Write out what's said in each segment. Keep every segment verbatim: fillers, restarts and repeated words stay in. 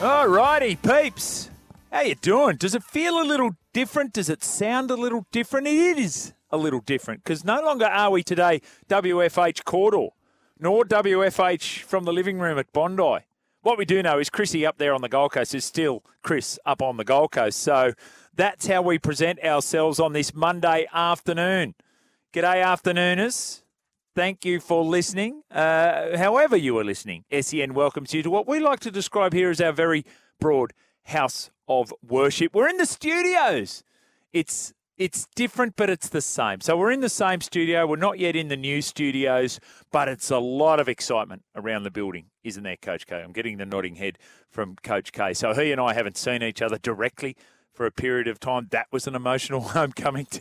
Alrighty, peeps. How you doing? Does it feel a little different? Does it sound a little different? It is a little different because no longer are we today W F H Cawdor, nor W F H from the living room at Bondi. What we do know is Chrissy up there on the Gold Coast is still Chris up on the Gold Coast. So that's how we present ourselves on this Monday afternoon. G'day, afternooners. Thank you for listening. Uh, however you are listening, S E N welcomes you to what we like to describe here as our very broad house of worship. We're in the studios. It's it's different, but it's the same. So we're in the same studio. We're not yet in the new studios, but it's a lot of excitement around the building, isn't there, Coach K? I'm getting the nodding head from Coach K. So he and I haven't seen each other directly for a period of time. That was an emotional homecoming to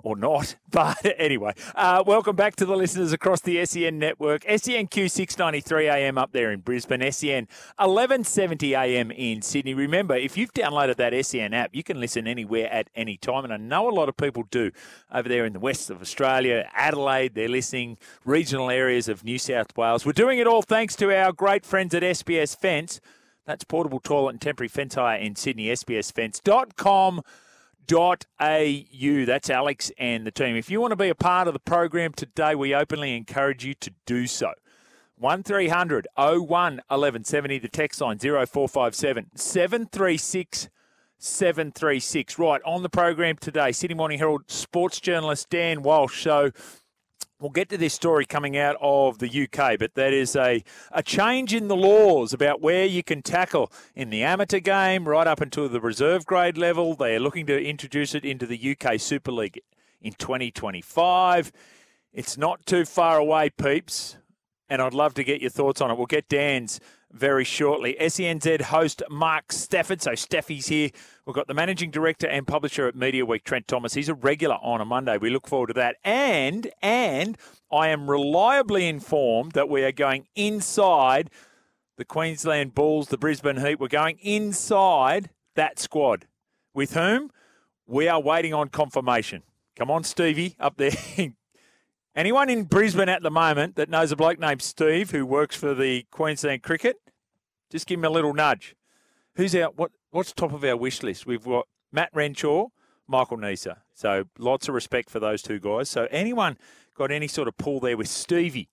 Or not. But anyway, uh, welcome back to the listeners across the S E N network. S E N Q six ninety-three A M up there in Brisbane, S E N eleven seventy A M in Sydney. Remember, if you've downloaded that S E N app, you can listen anywhere at any time. And I know a lot of people do over there in the west of Australia, Adelaide, they're listening, regional areas of New South Wales. We're doing it all thanks to our great friends at S B S Fence. That's portable toilet and temporary fence hire in Sydney, S B S fence dot com. Dot au. That's Alex and the team. If you want to be a part of the program today, we openly encourage you to do so. one three hundred oh one eleven seventy, the text line zero four five seven seven three six seven three six. Right, on the program today, Sydney Morning Herald sports journalist Dan Walsh. So we'll get to this story coming out of the U K, but that is a, a change in the laws about where you can tackle in the amateur game right up until the reserve grade level. They are looking to introduce it into the U K Super League in twenty twenty-five. It's not too far away, peeps, and I'd love to get your thoughts on it. We'll get Dan's very shortly. S E N Z host Mark Stafford, so Staffy's here. We've got the managing director and publisher at Media Week, Trent Thomas. He's a regular on a Monday. We look forward to that. And, and I am reliably informed that we are going inside the Queensland Bulls, the Brisbane Heat. We're going inside that squad with whom we are waiting on confirmation. Come on, Stevie, up there. Anyone in Brisbane at the moment that knows a bloke named Steve who works for the Queensland Cricket, just give him a little nudge. Who's out? What, what's top of our wish list? We've got Matt Renshaw, Michael Nisa. So lots of respect for those two guys. So anyone got any sort of pull there with Stevie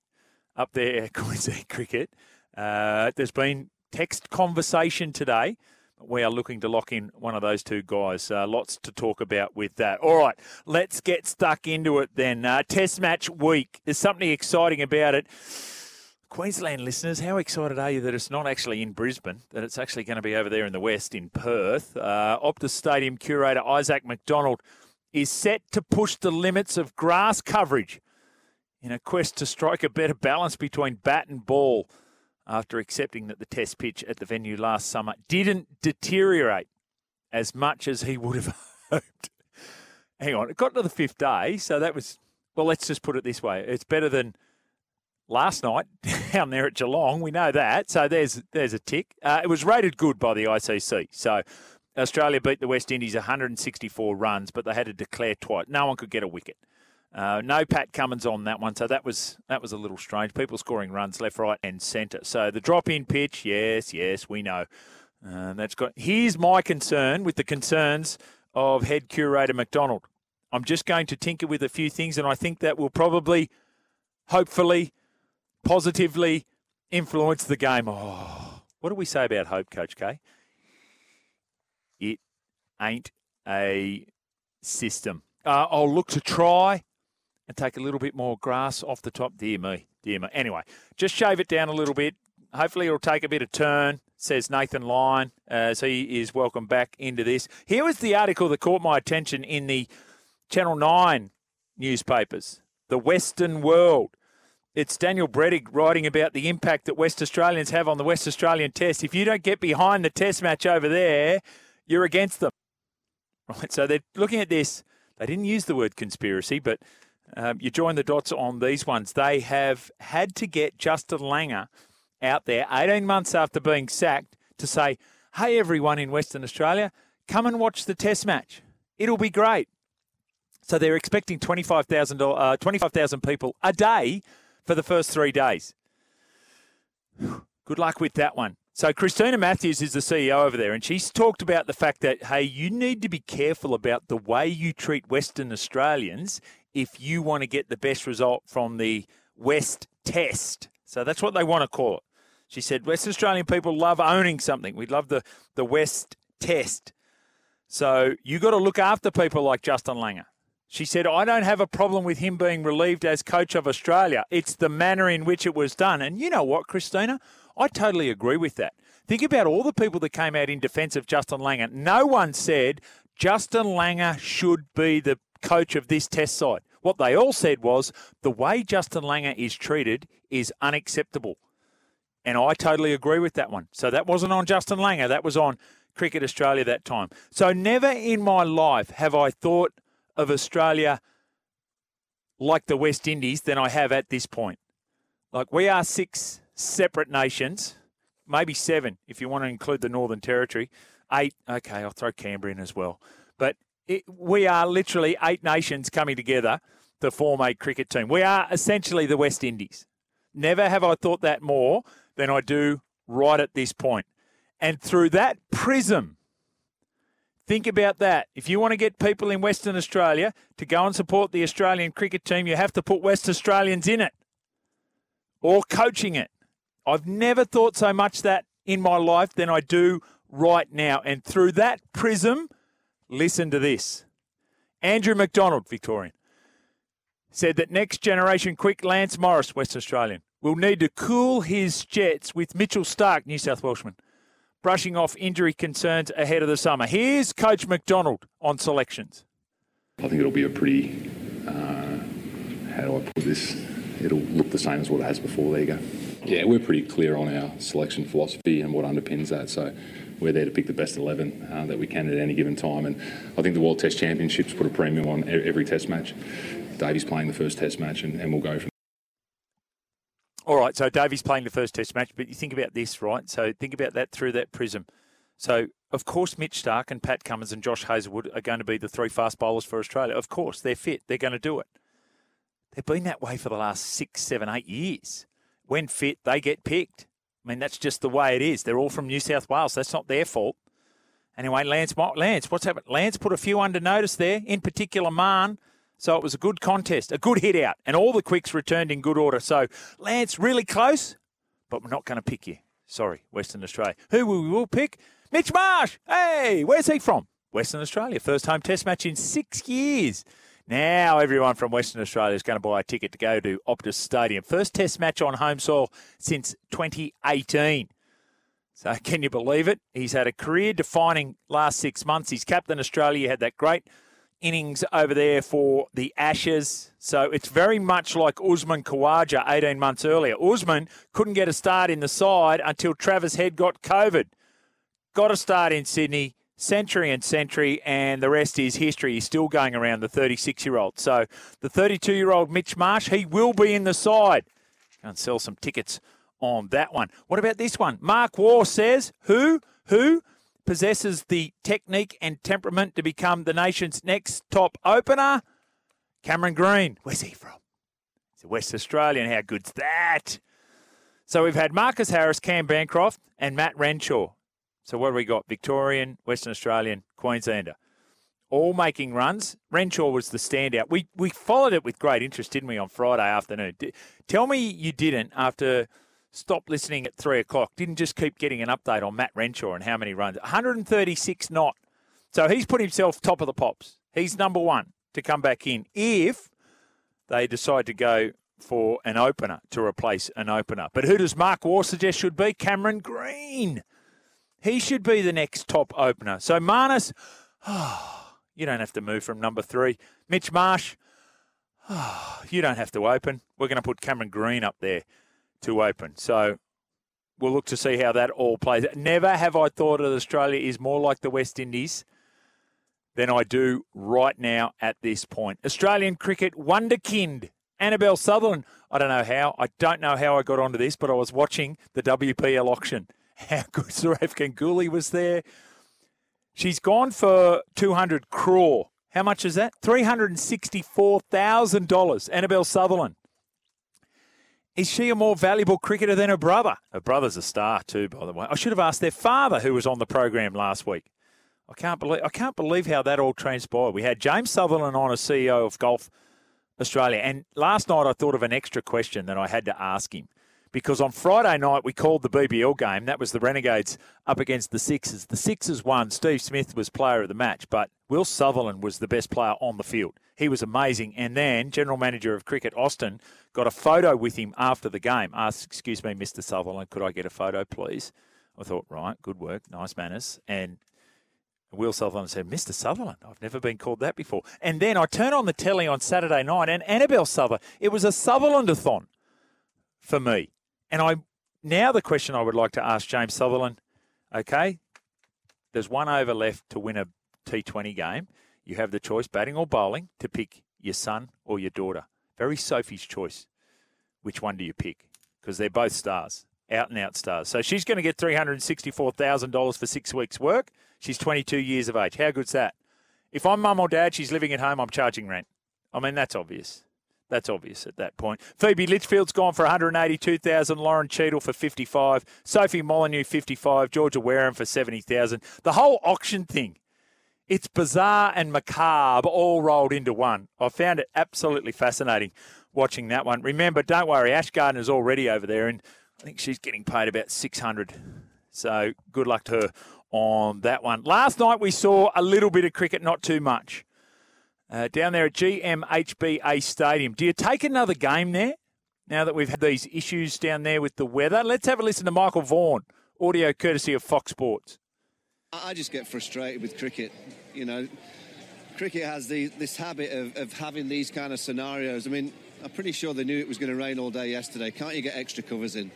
up there at Queensland Cricket? Uh, there's been text conversation today. We are looking to lock in one of those two guys. Uh, lots to talk about with that. All right, let's get stuck into it then. Uh, Test match week. There's something exciting about it. Queensland listeners, how excited are you that it's not actually in Brisbane, that it's actually going to be over there in the west in Perth? Uh, Optus Stadium curator Isaac McDonald is set to push the limits of grass coverage in a quest to strike a better balance between bat and ball, after accepting that the test pitch at the venue last summer didn't deteriorate as much as he would have hoped. Hang on, it got to the fifth day, so that was, well, let's just put it this way. It's better than last night down there at Geelong. We know that, so there's there's a tick. Uh, it was rated good by the I C C, so Australia beat the West Indies one hundred sixty-four runs, but they had to declare twice. No one could get a wicket. Uh, no Pat Cummins on that one, so that was that was a little strange. People scoring runs left, right, and centre. So the drop-in pitch, yes, yes, we know. Uh, that's got. Here's my concern with the concerns of head curator McDonald. I'm just going to tinker with a few things, and I think that will probably, hopefully, positively influence the game. Oh, what do we say about hope, Coach K? It ain't a system. Uh, I'll look to try and take a little bit more grass off the top. Dear me, dear me. Anyway, just shave it down a little bit. Hopefully it'll take a bit of turn, says Nathan Lyon, as he is welcome back into this. Here was the article that caught my attention in the Channel nine newspapers, The Western World. It's Daniel Bredig writing about the impact that West Australians have on the West Australian Test. If you don't get behind the Test match over there, you're against them. Right, so they're looking at this. They didn't use the word conspiracy, but um, you join the dots on these ones. They have had to get Justin Langer out there eighteen months after being sacked to say, hey, everyone in Western Australia, come and watch the Test match. It'll be great. So they're expecting twenty-five thousand uh, twenty-five thousand people a day for the first three days. Good luck with that one. So Christina Matthews is the C E O over there, and she's talked about the fact that, hey, you need to be careful about the way you treat Western Australians if you want to get the best result from the West Test. So that's what they want to call it. She said, West Australian people love owning something. We love the, the West Test. So you got to look after people like Justin Langer. She said, I don't have a problem with him being relieved as coach of Australia. It's the manner in which it was done. And you know what, Christina? I totally agree with that. Think about all the people that came out in defence of Justin Langer. No one said Justin Langer should be the coach of this Test side. What they all said was the way Justin Langer is treated is unacceptable. And I totally agree with that one. So that wasn't on Justin Langer. That was on Cricket Australia that time. So never in my life have I thought of Australia like the West Indies than I have at this point. Like we are six separate nations, maybe seven if you want to include the Northern Territory. Eight, okay, I'll throw Canberra in as well. But It, we are literally eight nations coming together to form a cricket team. We are essentially the West Indies. Never have I thought that more than I do right at this point. And through that prism, think about that. If you want to get people in Western Australia to go and support the Australian cricket team, you have to put West Australians in it or coaching it. I've never thought so much that in my life than I do right now. And through that prism, listen to this. Andrew MacDonald, Victorian, said that next generation quick Lance Morris, West Australian, will need to cool his jets with Mitchell Starc, New South Welshman, brushing off injury concerns ahead of the summer. Here's Coach MacDonald on selections. I think it'll be a pretty, uh, how do I put this? It'll look the same as what it has before. There you go. Yeah, we're pretty clear on our selection philosophy and what underpins that. So we're there to pick the best eleven uh, that we can at any given time. And I think the World Test Championships put a premium on every Test match. Davey's playing the first Test match, and, and we'll go from there. All right, so Davey's playing the first Test match, but you think about this, right? So think about that through that prism. So, of course, Mitch Starc and Pat Cummins and Josh Hazlewood are going to be the three fast bowlers for Australia. Of course, they're fit. They're going to do it. They've been that way for the last six, seven, eight years. When fit, they get picked. I mean, that's just the way it is. They're all from New South Wales. That's not their fault. Anyway, Lance, Lance, what's happened? Lance put a few under notice there, in particular Marn. So it was a good contest, a good hit out, and all the quicks returned in good order. So Lance, really close, but we're not going to pick you. Sorry, Western Australia. Who we will pick? Mitch Marsh. Hey, where's he from? Western Australia. First home Test match in six years. Now everyone from Western Australia is going to buy a ticket to go to Optus Stadium. First Test match on home soil since twenty eighteen. So can you believe it? He's had a career-defining last six months. He's captain Australia. He had that great innings over there for the Ashes. So it's very much like Usman Khawaja eighteen months earlier. Usman couldn't get a start in the side until Travis Head got COVID. Got a start in Sydney. Century and century, and the rest is history. He's still going around, the thirty-six-year-old. So the thirty-two-year-old Mitch Marsh, he will be in the side. Go and sell some tickets on that one. What about this one? Mark Waugh says, who, who possesses the technique and temperament to become the nation's next top opener? Cameron Green. Where's he from? He's a West Australian. How good's that? So we've had Marcus Harris, Cam Bancroft, and Matt Renshaw. So what have we got? Victorian, Western Australian, Queenslander. All making runs. Renshaw was the standout. We we followed it with great interest, didn't we, on Friday afternoon? D- tell me you didn't after stopped listening at three o'clock, didn't just keep getting an update on Matt Renshaw and how many runs. one hundred thirty-six not. So he's put himself top of the pops. He's number one to come back in if they decide to go for an opener, to replace an opener. But who does Mark Waugh suggest should be? Cameron Green. He should be the next top opener. So Marnus, oh, you don't have to move from number three. Mitch Marsh, oh, you don't have to open. We're going to put Cameron Green up there to open. So we'll look to see how that all plays. Never have I thought that Australia is more like the West Indies than I do right now at this point. Australian cricket wonderkind Annabelle Sutherland. I don't know how. I don't know how I got onto this, but I was watching the W P L auction. How good Surav Ganguly was there. She's gone for two hundred crore. How much is that? three hundred sixty-four thousand dollars. Annabelle Sutherland. Is she a more valuable cricketer than her brother? Her brother's a star too, by the way. I should have asked their father, who was on the program last week. I can't believe I can't believe how that all transpired. We had James Sutherland on, as C E O of Golf Australia, and last night I thought of an extra question that I had to ask him. Because on Friday night, we called the B B L game. That was the Renegades up against the Sixers. The Sixers won. Steve Smith was player of the match, but Will Sutherland was the best player on the field. He was amazing. And then General Manager of Cricket Austin got a photo with him after the game. Asked, excuse me, Mister Sutherland, could I get a photo, please? I thought, right, good work, nice manners. And Will Sutherland said, Mister Sutherland, I've never been called that before. And then I turned on the telly on Saturday night, and Annabelle Sutherland, it was a Sutherlandathon for me. And I now the question I would like to ask James Sutherland, okay, there's one over left to win a T twenty game. You have the choice, batting or bowling, to pick your son or your daughter. Very Sophie's choice. Which one do you pick? Because they're both stars, out and out stars. So she's going to get three hundred sixty-four thousand dollars for six weeks' work. She's twenty-two years of age. How good's that? If I'm mum or dad, she's living at home, I'm charging rent. I mean, that's obvious. That's obvious at that point. Phoebe Litchfield's gone for one hundred eighty-two thousand dollars. Lauren Cheadle for fifty-five thousand dollars. Sophie Molyneux, fifty-five thousand dollars. Georgia Wareham for seventy thousand dollars. The whole auction thing, it's bizarre and macabre all rolled into one. I found it absolutely fascinating watching that one. Remember, don't worry, Ash Gardner's already over there, and I think she's getting paid about six hundred dollars. So good luck to her on that one. Last night we saw a little bit of cricket, not too much. Uh, down there at G M H B A Stadium. Do you take another game there now that we've had these issues down there with the weather? Let's have a listen to Michael Vaughan, audio courtesy of Fox Sports. I just get frustrated with cricket. You know, cricket has the, this habit of, of having these kind of scenarios. I mean, I'm pretty sure they knew it was going to rain all day yesterday. Can't you get extra covers in?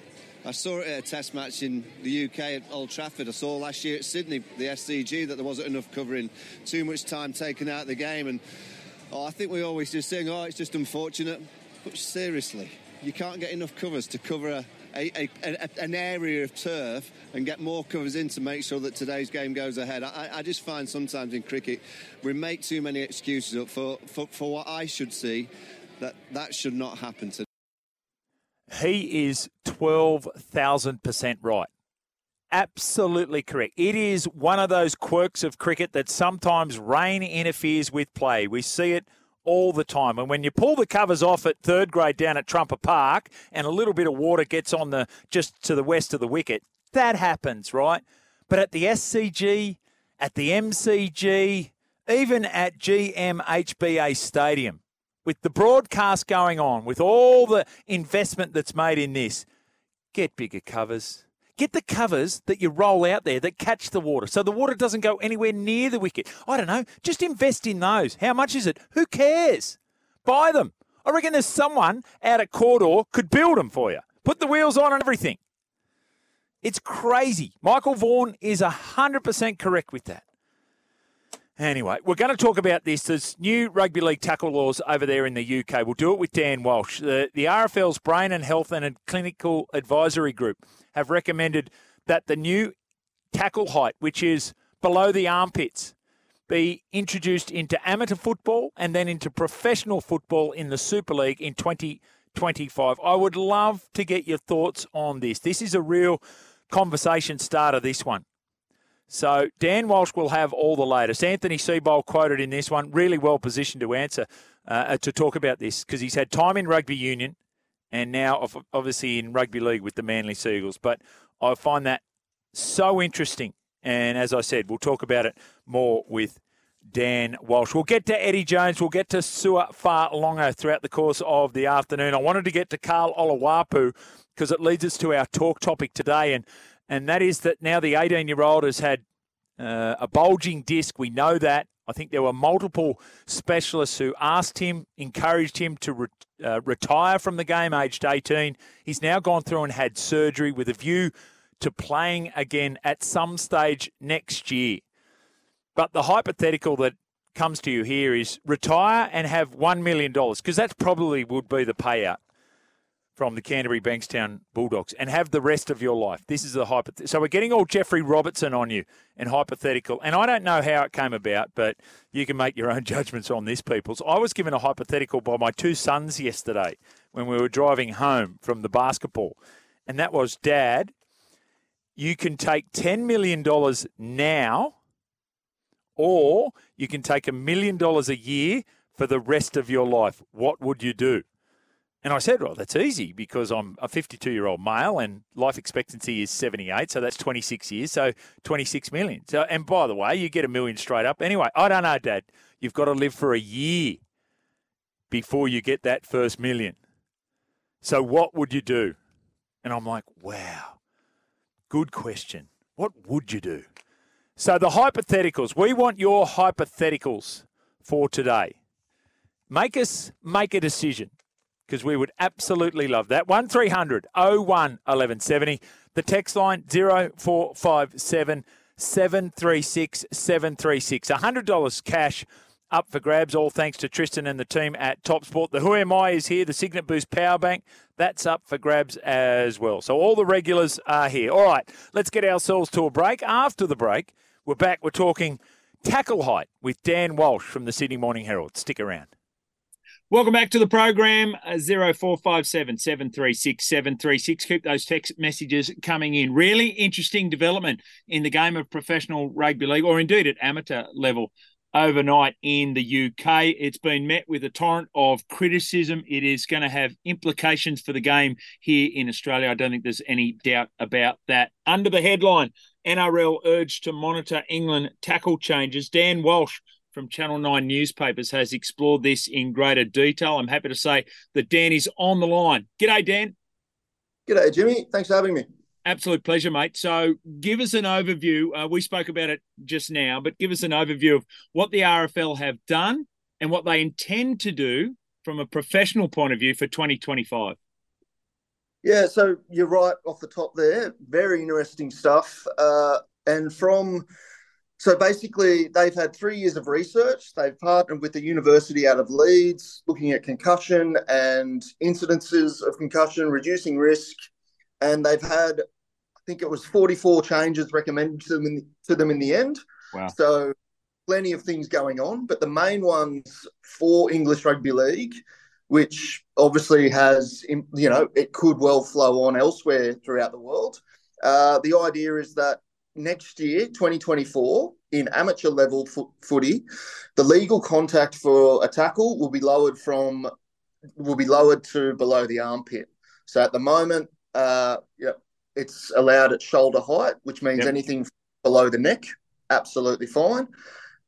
I saw it at a test match in the U K at Old Trafford. I saw last year at Sydney, the S C G, that there wasn't enough covering, too much time taken out of the game. And oh, I think we always just saying, oh, it's just unfortunate. But seriously, you can't get enough covers to cover a, a, a, a, an area of turf and get more covers in to make sure that today's game goes ahead. I, I just find sometimes in cricket, we make too many excuses up for, for, for what I should see, that that should not happen today. He is twelve thousand percent right. Absolutely correct. It is one of those quirks of cricket that sometimes rain interferes with play. We see it all the time. And when you pull the covers off at third grade down at Trumper Park and a little bit of water gets on the just to the west of the wicket, that happens, right? But at the S C G, at the M C G, even at G M H B A Stadium, with the broadcast going on, with all the investment that's made in this, get bigger covers. Get the covers that you roll out there that catch the water so the water doesn't go anywhere near the wicket. I don't know. Just invest in those. How much is it? Who cares? Buy them. I reckon there's someone out at Cawdor could build them for you. Put the wheels on and everything. It's crazy. Michael Vaughan is one hundred percent correct with that. Anyway, we're going to talk about this. There's new rugby league tackle laws over there in the U K. We'll do it with Dan Walsh. The, the R F L's Brain and Health and Clinical Advisory Group have recommended that the new tackle height, which is below the armpits, be introduced into amateur football and then into professional football in the Super League in twenty twenty-five. I would love to get your thoughts on this. This is a real conversation starter, this one. So Dan Walsh will have all the latest. Anthony Seibold quoted in this one, really well positioned to answer, uh, to talk about this because he's had time in rugby union and now obviously in rugby league with the Manly Seagulls. But I find that so interesting. And as I said, we'll talk about it more with Dan Walsh. We'll get to Eddie Jones. We'll get to Sua Far Longo throughout the course of the afternoon. I wanted to get to Carl Oluwapu because it leads us to our talk topic today, and and that is that now the eighteen-year-old has had uh, a bulging disc. We know that. I think there were multiple specialists who asked him, encouraged him to re- uh, retire from the game aged eighteen. He's now gone through and had surgery with a view to playing again at some stage next year. But the hypothetical that comes to you here is retire and have one million dollars, because that probably would be the payout from the Canterbury Bankstown Bulldogs, and have the rest of your life. This is the hypothetical. So we're getting all Jeffrey Robertson on you and hypothetical. And I don't know how it came about, but you can make your own judgments on this, peoples. I was given a hypothetical by my two sons yesterday when we were driving home from the basketball. And that was, Dad, you can take ten million dollars now, or you can take a million dollars a year for the rest of your life. What would you do? And I said, well, that's easy because I'm a fifty-two-year-old male and life expectancy is seventy-eight, so that's twenty-six years, so twenty-six million. So, and by the way, you get a million straight up. Anyway, I don't know, Dad. You've got to live for a year before you get that first million. So what would you do? And I'm like, wow, good question. What would you do? So the hypotheticals, we want your hypotheticals for today. Make us make a decision, because we would absolutely love that. one three hundred oh one eleven seventy. The text line zero four five seven seven three six seven three six. one hundred dollars cash up for grabs, all thanks to Tristan and the team at TopSport. The Who Am I is here, the Signet Boost Power Bank, that's up for grabs as well. So all the regulars are here. All right, let's get ourselves to a break. After the break, we're back. We're talking tackle height with Dan Walsh from the Sydney Morning Herald. Stick around. Welcome back to the program, zero four five seven seven three six seven three six. Keep those text messages coming in. Really interesting development in the game of professional rugby league, or indeed at amateur level, overnight in the U K. It's been met with a torrent of criticism. It is going to have implications for the game here in Australia. I don't think there's any doubt about that. Under the headline, N R L urged to monitor England tackle changes, Dan Walsh from Channel nine newspapers has explored this in greater detail. I'm happy to say that Dan is on the line. G'day, Dan. G'day, Jimmy. Thanks for having me. Absolute pleasure, mate. So give us an overview. Uh, we spoke about it just now, but give us an overview of what the R F L have done and what they intend to do from a professional point of view for twenty twenty-five. Yeah, so you're right off the top there. Very interesting stuff. Uh, and from... So basically, they've had three years of research. They've partnered with the university out of Leeds, looking at concussion and incidences of concussion, reducing risk. And they've had, I think it was forty-four changes recommended to them in, to them in the end. Wow. So plenty of things going on. But the main ones for English Rugby League, which obviously has, you know, it could well flow on elsewhere throughout the world. Uh, the idea is that next year, twenty twenty-four, in amateur level fo- footy, the legal contact for a tackle will be lowered from will be lowered to below the armpit. So at the moment, uh, yeah, it's allowed at shoulder height, which means yep. anything below the neck, absolutely fine.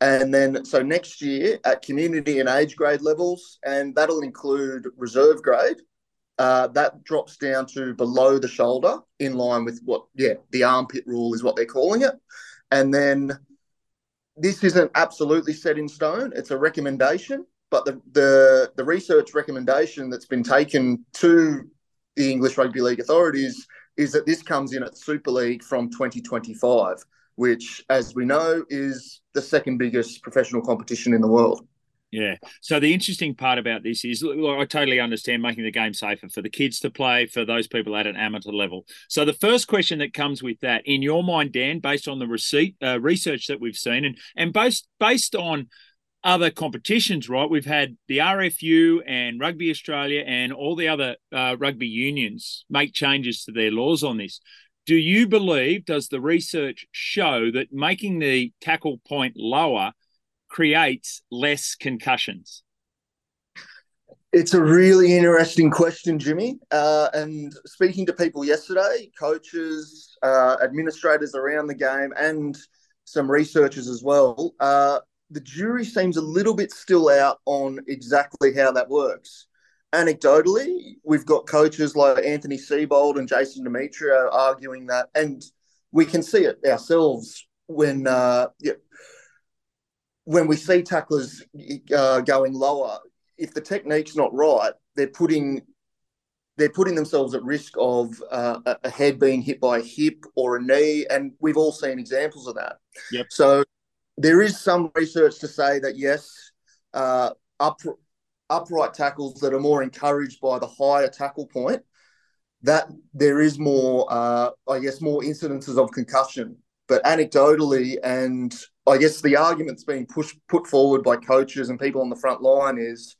And then, so next year at community and age grade levels, and that'll include reserve grade. Uh, that drops down to below the shoulder, in line with what, yeah, the armpit rule is what they're calling it. And then this isn't absolutely set in stone. It's a recommendation, but the the, the research recommendation that's been taken to the English Rugby League authorities is that this comes in at Super League from twenty twenty-five, which, as we know, is the second biggest professional competition in the world. Yeah. So the interesting part about this is, look, I totally understand making the game safer for the kids to play, for those people at an amateur level. So the first question that comes with that, in your mind, Dan, based on the receipt, uh, research that we've seen and, and based, based on other competitions, right, we've had the R F U and Rugby Australia and all the other uh, rugby unions make changes to their laws on this. Do you believe, does the research show that making the tackle point lower creates less concussions? It's a really interesting question, Jimmy. Uh, and speaking to people yesterday, coaches, uh, administrators around the game, and some researchers as well, uh, the jury seems a little bit still out on exactly how that works. Anecdotally, we've got coaches like Anthony Seibold and Jason Demetrio arguing that, and we can see it ourselves when uh, yeah, when we see tacklers uh, going lower. If the technique's not right, they're putting they're putting themselves at risk of uh, a head being hit by a hip or a knee, and we've all seen examples of that. Yep. So there is some research to say that, yes, uh, up, upright tackles that are more encouraged by the higher tackle point, that there is more, uh, I guess, more incidences of concussion. But anecdotally, and I guess the argument's being pushed put forward by coaches and people on the front line is,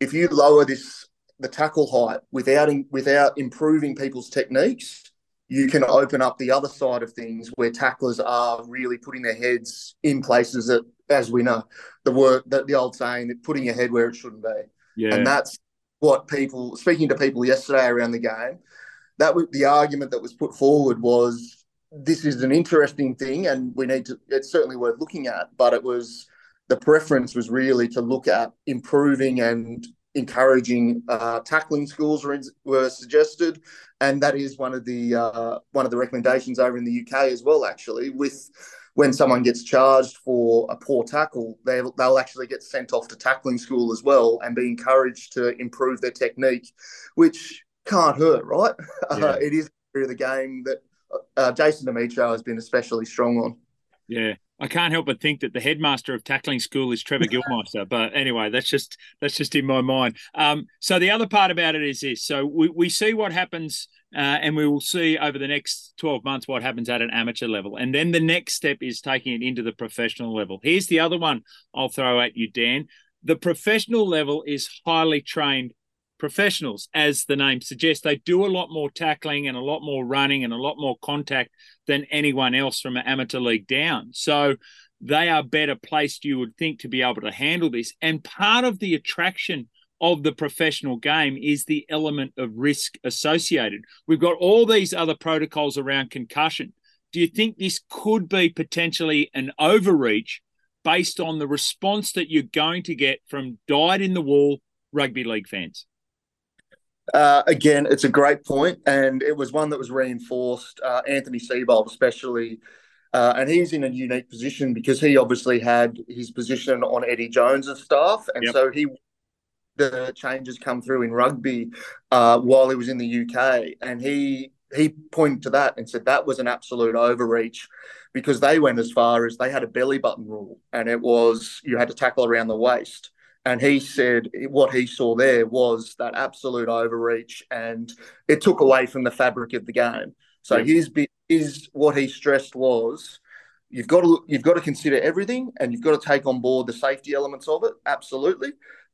if you lower this the tackle height without in, without improving people's techniques, you can open up the other side of things where tacklers are really putting their heads in places that, as we know, the word that the old saying that putting your head where it shouldn't be. Yeah. And that's what people speaking to people yesterday around the game, that was the argument that was put forward was this is an interesting thing and we need to it's certainly worth looking at, but it was the preference was really to look at improving and encouraging uh, tackling schools were, in, were suggested, and that is one of the uh, one of the recommendations over in the U K as well. Actually, with when someone gets charged for a poor tackle, they they'll actually get sent off to tackling school as well and be encouraged to improve their technique, which can't hurt, right? Yeah. Uh, it is the game that uh, Jason Demetrio has been especially strong on. Yeah. I can't help but think that the headmaster of tackling school is Trevor Gilmeister. But anyway, that's just that's just in my mind. Um, so the other part about it is this. So we, we see what happens uh, and we will see over the next twelve months what happens at an amateur level. And then the next step is taking it into the professional level. Here's the other one I'll throw at you, Dan. The professional level is highly trained professionals, as the name suggests. They do a lot more tackling and a lot more running and a lot more contact than anyone else from an amateur league down. So they are better placed, you would think, to be able to handle this. And part of the attraction of the professional game is the element of risk associated. We've got all these other protocols around concussion. Do you think this could be potentially an overreach based on the response that you're going to get from dyed-in-the-wool rugby league fans? Uh, again, it's a great point, and it was one that was reinforced, uh, Anthony Seibold especially, uh, and he's in a unique position because he obviously had his position on Eddie Jones's staff, and yep. so he the changes come through in rugby uh, while he was in the U K, and he he pointed to that and said that was an absolute overreach because they went as far as they had a belly button rule, and it was you had to tackle around the waist. And he said what he saw there was that absolute overreach, and it took away from the fabric of the game. So yeah. his bit is what he stressed was you've got to look, you've got to consider everything, and you've got to take on board the safety elements of it, absolutely,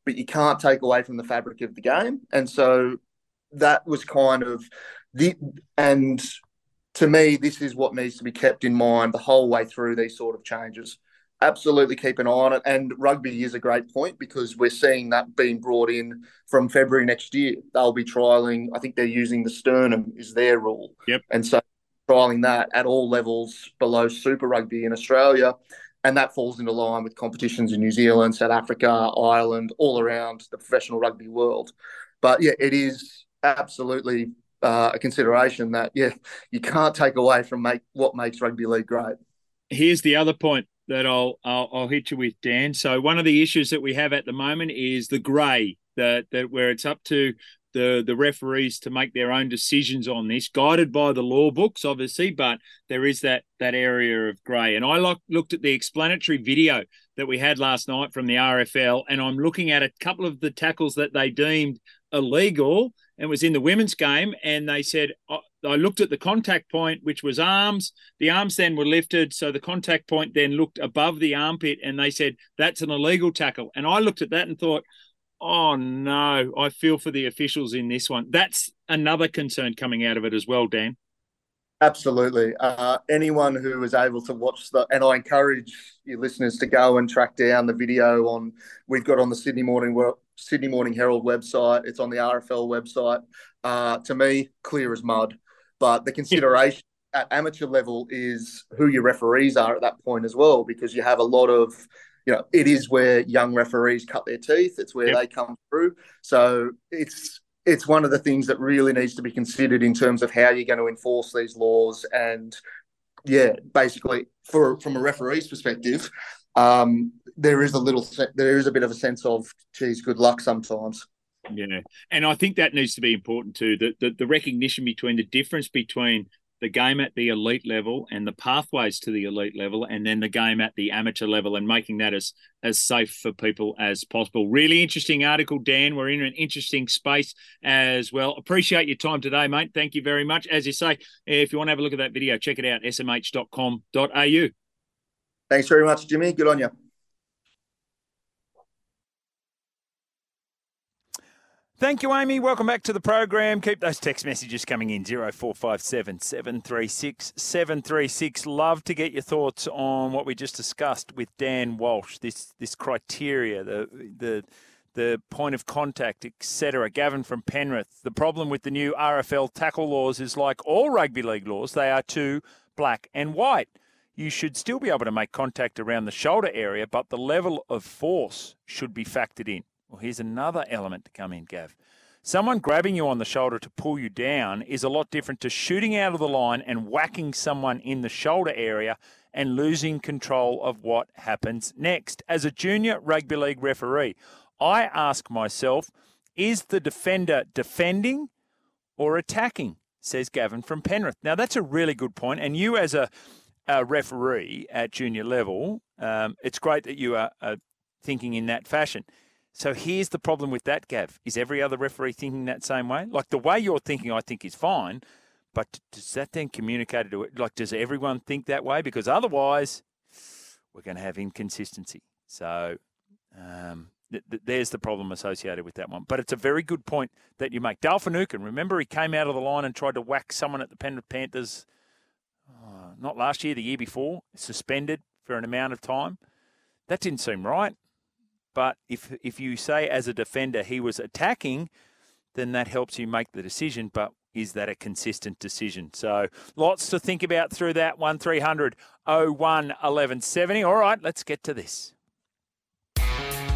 but you can't take away from the fabric of the game. And so that was kind of the and to me, this is what needs to be kept in mind the whole way through these sort of changes. Absolutely keep an eye on it. And rugby is a great point because we're seeing that being brought in from February next year. They'll be trialling, I think they're using the sternum is their rule. Yep. And so trialling that at all levels below Super Rugby in Australia. And that falls into line with competitions in New Zealand, South Africa, Ireland, all around the professional rugby world. But yeah, it is absolutely uh, a consideration that, yeah, you can't take away from make, what makes rugby league great. Here's the other point that I'll, I'll I'll hit you with, Dan. So one of the issues that we have at the moment is the grey, that that where it's up to the the referees to make their own decisions on this, guided by the law books, obviously, but there is that that area of grey. And I look, looked at the explanatory video that we had last night from the R F L, and I'm looking at a couple of the tackles that they deemed illegal, and was in the women's game, and they said, I, I looked at the contact point, which was arms. The arms then were lifted, so the contact point then looked above the armpit, and they said, that's an illegal tackle. And I looked at that and thought, oh, no, I feel for the officials in this one. That's another concern coming out of it as well, Dan. Absolutely. Uh, anyone who was able to watch the, and I encourage your listeners to go and track down the video on, we've got on the Sydney Morning World, Sydney Morning Herald website. It's on the R F L website. Uh, to me, clear as mud. But the consideration yeah. at amateur level is who your referees are at that point as well, because you have a lot of, you know, it is where young referees cut their teeth. It's where yeah. they come through. So it's it's one of the things that really needs to be considered in terms of how you're going to enforce these laws. And, yeah, basically, for from a referee's perspective, um, there is a little, there is a bit of a sense of, geez, good luck sometimes. Yeah, and I think that needs to be important too, the, the, the recognition between the difference between the game at the elite level and the pathways to the elite level, and then the game at the amateur level, and making that as as safe for people as possible. Really interesting article, Dan. We're in an interesting space as well. Appreciate your time today, mate. Thank you very much. As you say, if you want to have a look at that video, check it out, s m h dot com dot a u. Thanks very much, Jimmy. Good on you. Thank you, Amy. Welcome back to the program. Keep those text messages coming in, zero four five seven, seven three six, seven three six. Love to get your thoughts on what we just discussed with Dan Walsh, this this criteria, the the the point of contact, et cetera. Gavin from Penrith, the problem with the new R F L tackle laws is like all rugby league laws, they are too black and white. You should still be able to make contact around the shoulder area, but the level of force should be factored in. Well, here's another element to come in, Gav. Someone grabbing you on the shoulder to pull you down is a lot different to shooting out of the line and whacking someone in the shoulder area and losing control of what happens next. As a junior rugby league referee, I ask myself, is the defender defending or attacking? Says Gavin from Penrith. Now, that's a really good point. And you as a, a referee at junior level, um, it's great that you are uh, thinking in that fashion. So here's the problem with that, Gav. Is every other referee thinking that same way? Like, the way you're thinking, I think, is fine. But does that then communicate to it? Like, does everyone think that way? Because otherwise, we're going to have inconsistency. So um, th- th- there's the problem associated with that one. But it's a very good point that you make. Dale Finucane, remember, he came out of the line and tried to whack someone at the Penrith Panthers, oh, not last year, the year before, suspended for an amount of time. That didn't seem right. But if if you say as a defender he was attacking, then that helps you make the decision. But is that a consistent decision? So lots to think about through that one. Thirteen hundred, oh one, eleven seventy. All right, let's get to this.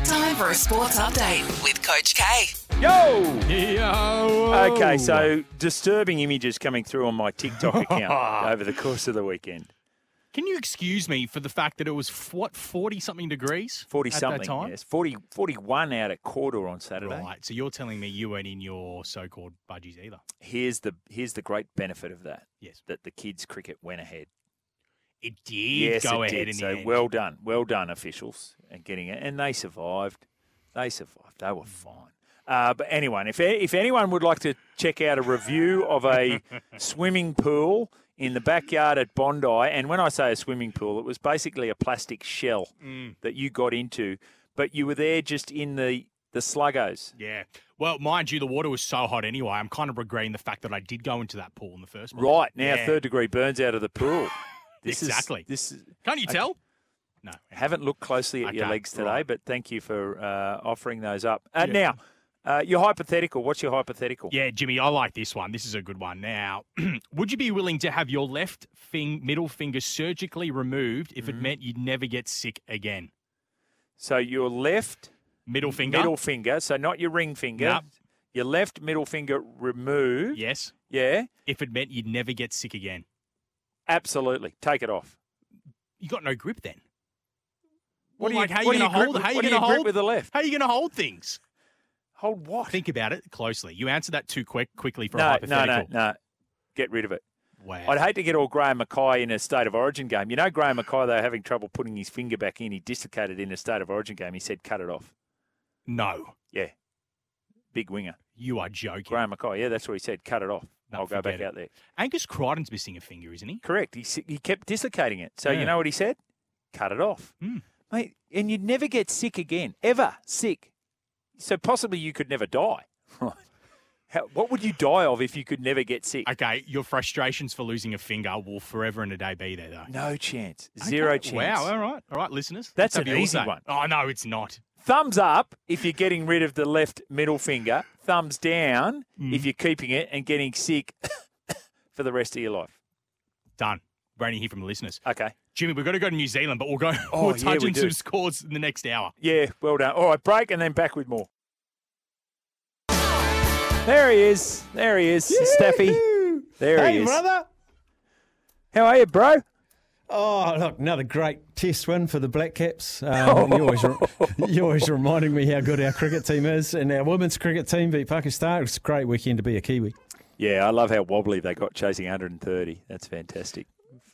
Time for a sports update with Coach K. Yo! Yo! Okay, so disturbing images coming through on my TikTok account over the course of the weekend. Can you excuse me for the fact that it was, what, forty-something degrees forty-something, at that time? Yes. forty, forty-one out at Cawdor on Saturday. Right, so you're telling me you weren't in your so-called budgies either. Here's the here's the great benefit of that. Yes. That the kids' cricket went ahead. It did yes, go it ahead did. in so the end. So well done. Well done, officials, and getting it. And they survived. They survived. They were fine. Uh, but anyone, if, if anyone would like to check out a review of a swimming pool in the backyard at Bondi, and when I say a swimming pool, it was basically a plastic shell mm. that you got into, but you were there just in the, the sluggos. Yeah. Well, mind you, the water was so hot anyway. I'm kind of regretting the fact that I did go into that pool in the first place. Right. Now, yeah. third-degree burns out of the pool. This exactly. Is, this is, Can't you okay. tell? No. I haven't looked closely at okay. your legs today, right. but thank you for uh, offering those up. Uh, yeah. Now, Uh, your hypothetical. What's your hypothetical? Yeah, Jimmy, I like this one. This is a good one. Now, would you be willing to have your left fing- middle finger surgically removed if mm-hmm. it meant you'd never get sick again? So your left middle finger, middle finger. So not your ring finger. Nope. Your left middle finger removed. Yes. Yeah. If it meant you'd never get sick again. Absolutely. Take it off. You got no grip then. What well, are you? Like, how are you going to hold? With, how are you going to hold with the left? How are you going to hold things? Hold what? Think about it closely. You answered that too quick, quickly for no, a hypothetical. No, no, no. Get rid of it. Wow. I'd hate to get all Graham Mackay in a State of Origin game. You know, Graham Mackay, they were having trouble putting his finger back in. He dislocated in a State of Origin game. He said, cut it off. No. Yeah. Big winger. You are joking. Graham Mackay. Yeah, that's what he said. Cut it off. No, I'll go back it. out there. Angus Crichton's missing a finger, isn't he? Correct. He he kept dislocating it. So yeah. you know what he said? Cut it off. Mm. Mate, and you'd never get sick again. Ever sick. So possibly you could never die. Right. How, what would you die of if you could never get sick? Okay, your frustrations for losing a finger will forever and a day be there, though. No chance. Zero okay. chance. Wow, all right. All right, listeners. That's, That's an easy one. Oh, no, it's not. Thumbs up if you're getting rid of the left middle finger. Thumbs down mm. if you're keeping it and getting sick for the rest of your life. Done. We're only here from the listeners. Okay. Jimmy, we've got to go to New Zealand, but we'll go oh, we'll touch yeah, on some scores in the next hour. Yeah, well done. All right, break and then back with more. There he is. There he is. Yoo-hoo. Staffy. There hey, he is. Hey, brother. How are you, bro? Oh, look, another great test win for the Black Caps. Um, you always re- you always reminding me how good our cricket team is. And our women's cricket team beat Pakistan. It was a great weekend to be a Kiwi. Yeah, I love how wobbly they got chasing one hundred thirty. That's fantastic.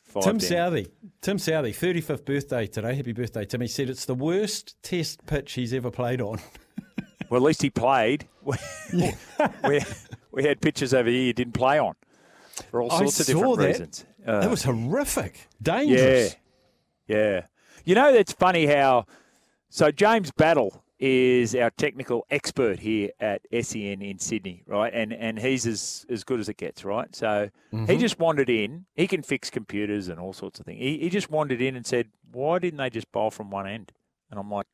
Five Tim down. Southey, Tim Southey, thirty-fifth birthday today. Happy birthday, Tim. He said it's the worst test pitch he's ever played on. Well, at least he played. Yeah. we, we had pitches over here he didn't play on for all sorts I of different that. reasons. Uh, that was horrific. Dangerous. Yeah. yeah. You know, it's funny how – so James Battle is our technical expert here at S E N in Sydney, right? And and he's as, as good as it gets, right? So mm-hmm. he just wandered in. He can fix computers and all sorts of things. He, he just wandered in and said, why didn't they just bowl from one end? And I'm like,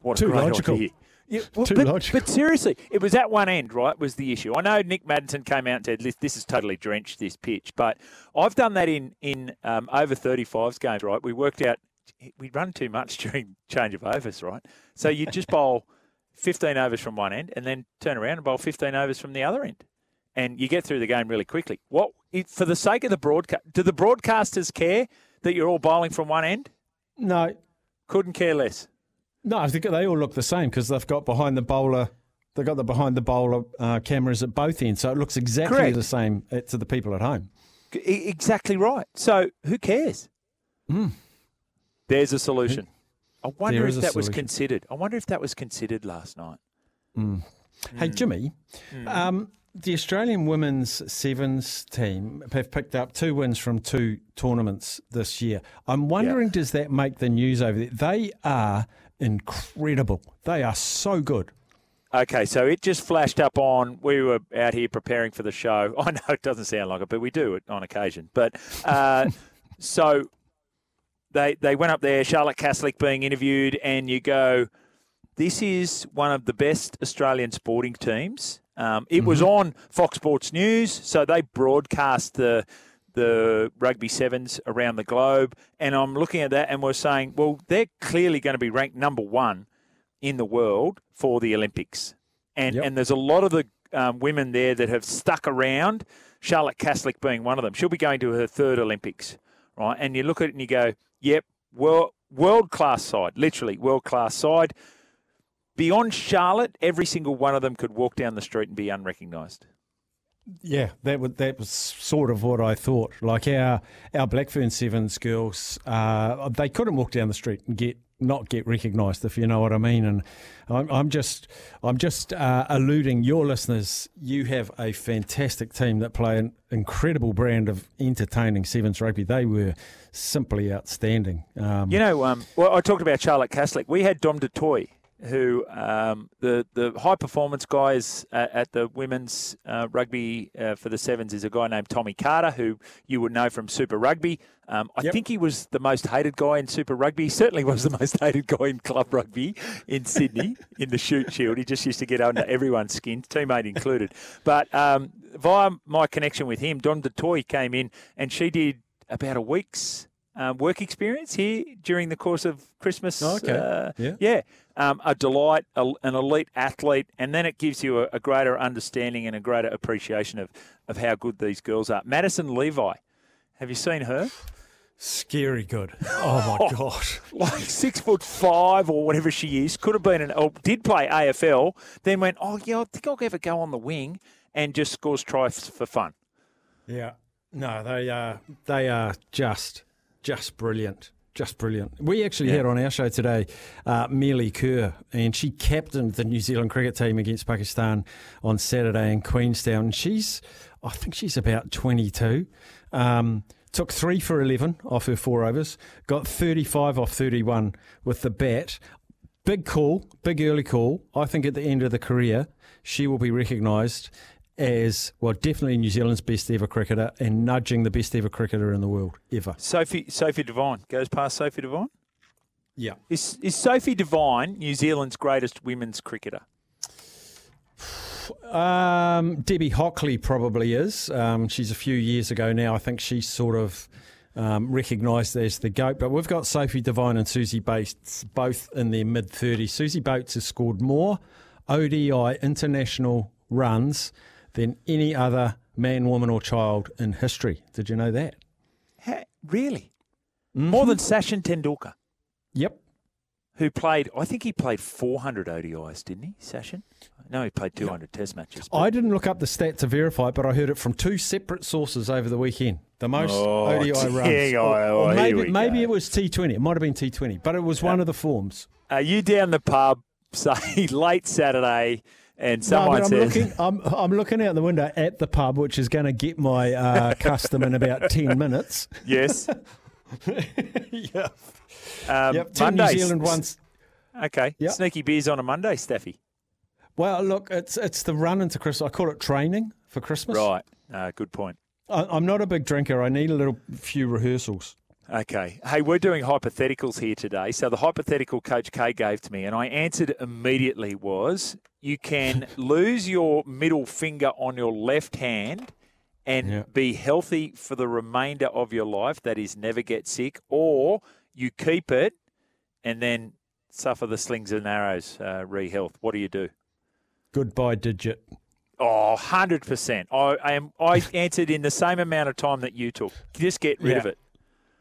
what a Too great logical. idea. Yeah, well, Too but, logical. But seriously, it was at one end, right, was the issue. I know Nick Maddison came out and said, this, this is totally drenched, this pitch. But I've done that in, in um, over thirty-fives games, right? We worked out we run too much during change of overs, right? So you just bowl fifteen overs from one end and then turn around and bowl fifteen overs from the other end. And you get through the game really quickly. What for the sake of the broadcast, do the broadcasters care that you're all bowling from one end? No. Couldn't care less. No, I think they all look the same because they've got behind the bowler, they've got the behind the bowler uh, cameras at both ends, so it looks exactly Correct. the same to the people at home. Exactly right. So who cares? Mm. There's a solution. I wonder if that was considered. I wonder if that was considered last night. Mm. Mm. Hey Jimmy, mm. um, the Australian women's sevens team have picked up two wins from two tournaments this year. I'm wondering, yep. does that make the news over there? They are. Incredible. They are so good. Okay, so it just flashed up on, we were out here preparing for the show. I know it doesn't sound like it, but we do it on occasion. But uh, so they they went up there, Charlotte Caslick being interviewed, and you go, this is one of the best Australian sporting teams. Um, it mm-hmm. was on Fox Sports News, so they broadcast the the rugby sevens around the globe. And I'm looking at that and we're saying, well, they're clearly going to be ranked number one in the world for the Olympics. And yep. and there's a lot of the um, women there that have stuck around, Charlotte Caslick being one of them. She'll be going to her third Olympics, right? And you look at it and you go, yep, world, world-class side, literally world-class side. Beyond Charlotte, every single one of them could walk down the street and be unrecognised. Yeah, that was, that was sort of what I thought. Like our our Blackfern Sevens girls, uh, they couldn't walk down the street and get not get recognised, if you know what I mean. And I'm, I'm just I'm just uh, alluding your listeners. You have a fantastic team that play an incredible brand of entertaining sevens rugby. They were simply outstanding. Um, you know, um, well, I talked about Charlotte Caslick. We had Dom DeToy, who um, the the high performance guys at, at the women's uh, rugby uh, for the sevens is a guy named Tommy Carter, who you would know from Super Rugby. Um, I yep. think he was the most hated guy in Super Rugby. He certainly was the most hated guy in club rugby in Sydney in the Shoot Shield. He just used to get under everyone's skin, teammate included. But um, via my connection with him, Don DeToy came in and she did about a week's Um, work experience here during the course of Christmas. Oh, okay. Uh, yeah. yeah. Um, a delight, a, an elite athlete, and then it gives you a, a greater understanding and a greater appreciation of, of how good these girls are. Madison Levi, have you seen her? Scary good. Oh, my God. Like six foot five or whatever she is. Could have been an – did play A F L, then went, oh, yeah, I think I'll have a go on the wing and just scores tries for fun. Yeah. No, they are, they are just – Just brilliant. Just brilliant. We actually yeah. had on our show today uh, Mealy Kerr, and she captained the New Zealand cricket team against Pakistan on Saturday in Queenstown. She's, I think she's about twenty-two. Um, took three for eleven off her four overs, got thirty-five off thirty-one with the bat. Big call, big early call. I think at the end of the career, she will be recognised as, well, definitely New Zealand's best ever cricketer and nudging the best ever cricketer in the world ever. Sophie Sophie Devine. Goes past Sophie Devine? Yeah. Is is Sophie Devine New Zealand's greatest women's cricketer? Um, Debbie Hockley probably is. Um, she's a few years ago now. I think she's sort of um, recognised as the GOAT. But we've got Sophie Devine and Susie Bates both in their mid-thirties. Susie Bates has scored more O D I international runs than any other man, woman or child in history. Did you know that? How, really? Mm-hmm. More than Sachin Tendulkar? Yep. Who played, I think he played four hundred O D Is, didn't he, Sachin? No, he played two hundred yep. test matches. I didn't look up the stat to verify it, but I heard it from two separate sources over the weekend. The most oh, O D I runs. Or, or maybe maybe it was T twenty. It might have been T twenty, but it was yep. one of the forms. Are you down the pub, say, late Saturday, and someone no, I'm says... Looking, I'm, I'm looking out the window at the pub, which is going to get my uh, custom in about ten minutes. Yes. yep. Um, yep. ten Mondays. New Zealand ones. Okay. Yep. Sneaky beers on a Monday, Staffy. Well, look, it's it's the run into Christmas. I call it training for Christmas. Right. Uh, good point. I, I'm not a big drinker. I need a little few rehearsals. Okay. Hey, we're doing hypotheticals here today. So the hypothetical Coach K gave to me, and I answered immediately was, you can lose your middle finger on your left hand and yeah. be healthy for the remainder of your life, that is, never get sick, or you keep it and then suffer the slings and arrows, uh, re-health. What do you do? Goodbye, digit. Oh, one hundred percent. I, I, am, I answered in the same amount of time that you took. Just get rid yeah. of it.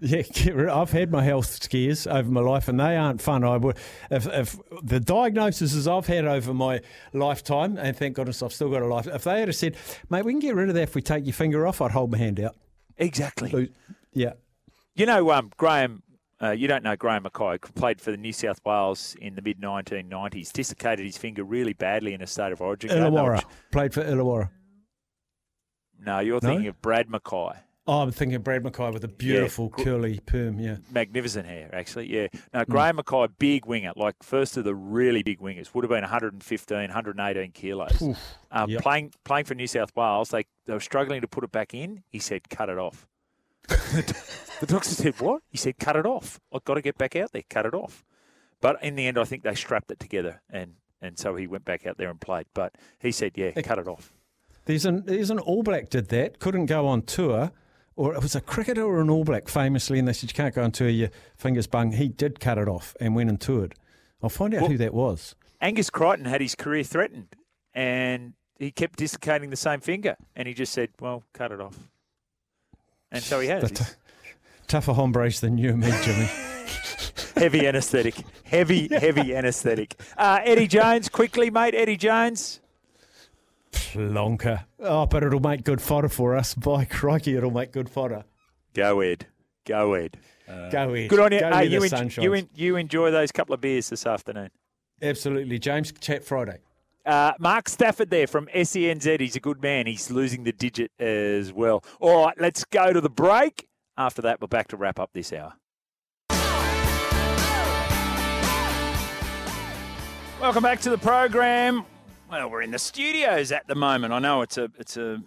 Yeah, get rid, I've had my health scares over my life, and they aren't fun. I would, if, if the diagnoses I've had over my lifetime, and thank goodness I've still got a life, if they had said, mate, we can get rid of that if we take your finger off, I'd hold my hand out. Exactly. Yeah. You know, um, Graham, uh, you don't know Graham Mackay, who played for the New South Wales in the mid nineteen nineties, dislocated his finger really badly in a state of origin. Illawarra, which... played for Illawarra. No, you're thinking no? of Brad Mackay. Oh, I'm thinking of Brad Mackay with a beautiful yeah. curly perm, yeah. Magnificent hair, actually, yeah. No, Graham mm. Mackay, big winger, like first of the really big wingers, would have been one fifteen, one eighteen kilos. Oof, um, yep. Playing playing for New South Wales, they, they were struggling to put it back in. He said, cut it off. The doctor said, what? He said, cut it off. I've got to get back out there, cut it off. But in the end, I think they strapped it together, and, and so he went back out there and played. But he said, yeah, it, cut it off. There's an, there's an All Black did that, couldn't go on tour. Or it was a cricketer or an All Black famously, and they said, you can't go on tour, your finger's bung. He did cut it off and went and toured. I'll find out well, who that was. Angus Crichton had his career threatened, and he kept dislocating the same finger, and he just said, well, cut it off. And so he has. T- tougher hombres than you and me, Jimmy. Heavy anaesthetic. Heavy, heavy anaesthetic. Uh, Eddie Jones, quickly, mate. Eddie Jones. Plonker. Oh, but it'll make good fodder for us. By crikey, it'll make good fodder. Go, Ed. Go, Ed. Uh, Go, Ed. Good on you. Go hey, you, en- you, en- you enjoy those couple of beers this afternoon. Absolutely. James, chat Friday. Uh, Mark Stafford there from S E N Z. He's a good man. He's losing the digit as well. All right, let's go to the break. After that, we're back to wrap up this hour. Welcome back to the program. Well, we're in the studios at the moment. I know it's a, it's a,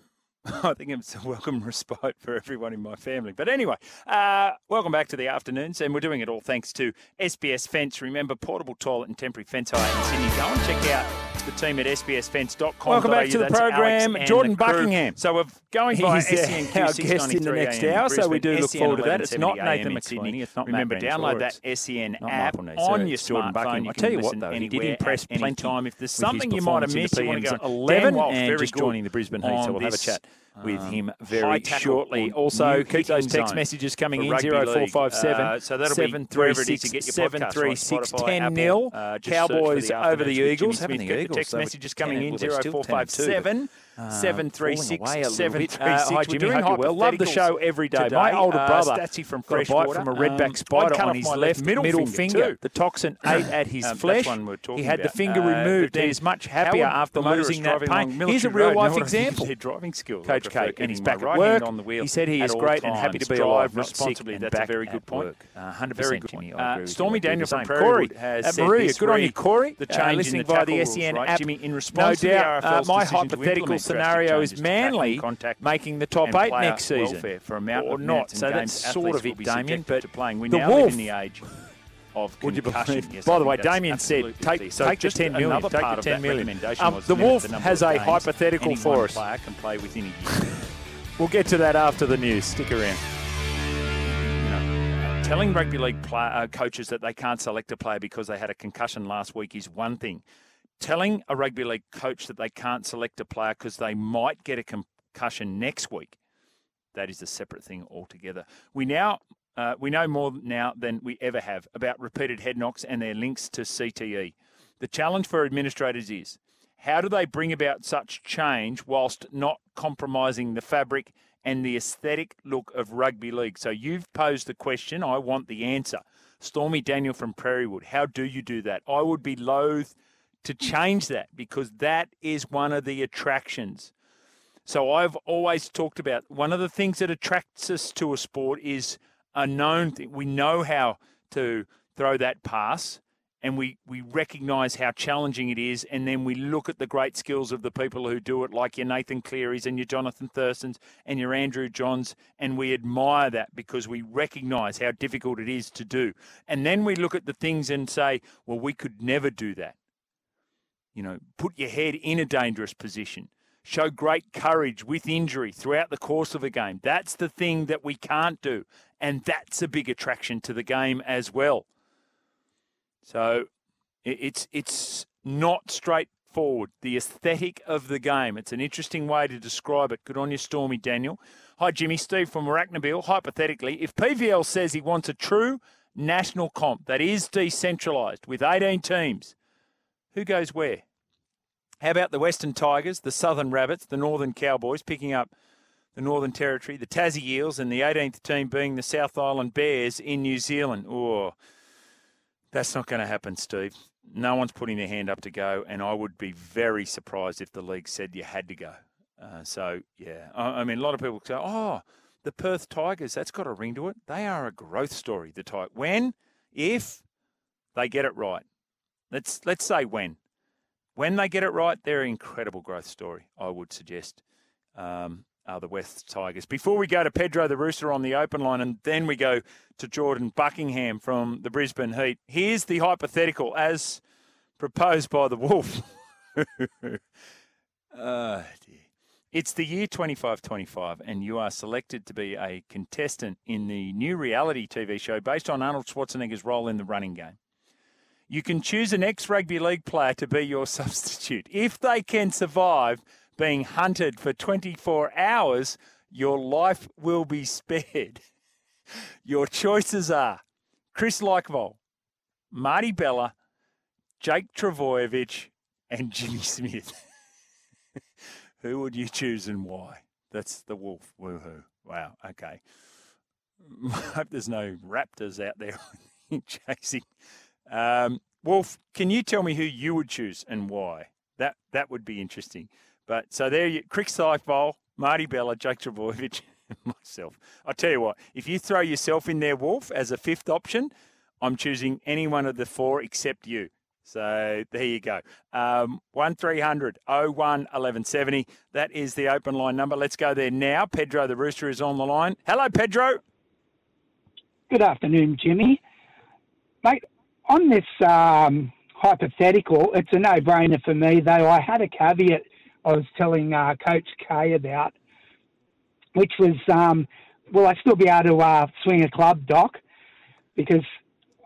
I think it's a welcome respite for everyone in my family. But anyway, uh, welcome back to the afternoons, and we're doing it all thanks to S B S Fence. Remember, portable toilet and temporary fence hire in Sydney. Go and check out the team at s b s fence dot com. Welcome back to the That's program, Jordan Buckingham. So we're going by S C N Q our guest in the next hour, so we do look forward to that. It's not Nathan McSweeney. It's not Remember, download that S E N app on your smartphone. I tell you what, though, he did impress plenty. If there's something you might have missed, you want to go eleven and just joining the Brisbane Heat, so we'll have a chat with him very shortly. Also, keep those text messages coming in, zero four five seven, seven three six, seven three six, one zero. Cowboys over the Eagles. Haven't the Eagles? Text messages coming in, zero four five seven, seven three six, seven three six. Hi, Jimmy. Hope you're well. Love the show every day. My older brother got a bite from a redback spider on his left middle finger. The toxin ate at his flesh. He had the finger removed. He is much happier after losing that pain. Here's a real-life example. Coach K, and he's back at work. On the wheel he said he is great and happy to be alive, responsibly. That's a very good point. one hundred percent. Very good point. Uh, Stormy Daniel from Corey at Maria. Good on you, Corey. The change uh, listening in the via the S E N app. Jimmy, in response no doubt, uh, my hypothetical scenario is Manly making the top eight next season, or not. So that's sort of it, Damien. But the Wolf of concussion. Yes, by the way, Damien said, take, so take the ten million. Take the ten million. Um, the Wolf has a hypothetical for us. Player can play within a year. We'll get to that after the news. Stick around. Telling rugby league play, uh, coaches that they can't select a player because they had a concussion last week is one thing. Telling a rugby league coach that they can't select a player because they might get a concussion next week, that is a separate thing altogether. We now uh, we know more now than we ever have about repeated head knocks and their links to C T E. The challenge for administrators is, how do they bring about such change whilst not compromising the fabric and the aesthetic look of rugby league? So you've posed the question. I want the answer. Stormy Daniel from Prairiewood, how do you do that? I would be loath to change that because that is one of the attractions. So I've always talked about one of the things that attracts us to a sport is a known thing. We know how to throw that pass and we, we recognise how challenging it is, and then we look at the great skills of the people who do it, like your Nathan Clearys and your Jonathan Thurstons and your Andrew Johns, and we admire that because we recognise how difficult it is to do. And then we look at the things and say, well, we could never do that. You know, put your head in a dangerous position. Show great courage with injury throughout the course of a game. That's the thing that we can't do, and that's a big attraction to the game as well. So it's it's not straightforward, the aesthetic of the game. It's an interesting way to describe it. Good on you, Stormy Daniel. Hi, Jimmy. Steve from Arachnabil. Hypothetically, if P V L says he wants a true national comp that is decentralised with eighteen teams, who goes where? How about the Western Tigers, the Southern Rabbits, the Northern Cowboys picking up the Northern Territory, the Tassie Eels, and the eighteenth team being the South Island Bears in New Zealand? Oh, that's not going to happen, Steve. No one's putting their hand up to go, and I would be very surprised if the league said you had to go. Uh, so, yeah, I, I mean, a lot of people say, oh, the Perth Tigers, that's got a ring to it. They are a growth story, the Tigers. When, if they get it right. Let's let's say when. When they get it right, they're an incredible growth story, I would suggest, um, are the West Tigers. Before we go to Pedro the Rooster on the open line, and then we go to Jordan Buckingham from the Brisbane Heat, here's the hypothetical as proposed by the Wolf. Oh, dear. It's the year twenty-five twenty-five, and you are selected to be a contestant in the new reality T V show based on Arnold Schwarzenegger's role in the running game. You can choose an ex-rugby league player to be your substitute. If they can survive being hunted for twenty-four hours, your life will be spared. Your choices are Chris Leichvold, Marty Bella, Jake Travojevic, and Jimmy Smith. Who would you choose and why? That's the Wolf. Woohoo. Wow. Okay. I hope there's no raptors out there chasing. Um, Wolf, can you tell me who you would choose and why? That that would be interesting. But so there you, Chris Leichvold, Marty Bella, Jake Travojevic, and myself. I'll tell you what, if you throw yourself in there, Wolf, as a fifth option, I'm choosing any one of the four except you. So there you go. Um, one three hundred oh one eleven seventy. That is the open line number. Let's go there now. Pedro the Rooster is on the line. Hello, Pedro. Good afternoon, Jimmy. Mate, on this um, hypothetical, it's a no-brainer for me, though I had a caveat I was telling uh, Coach K about, which was, um, will I still be able to uh, swing a club, Doc? Because,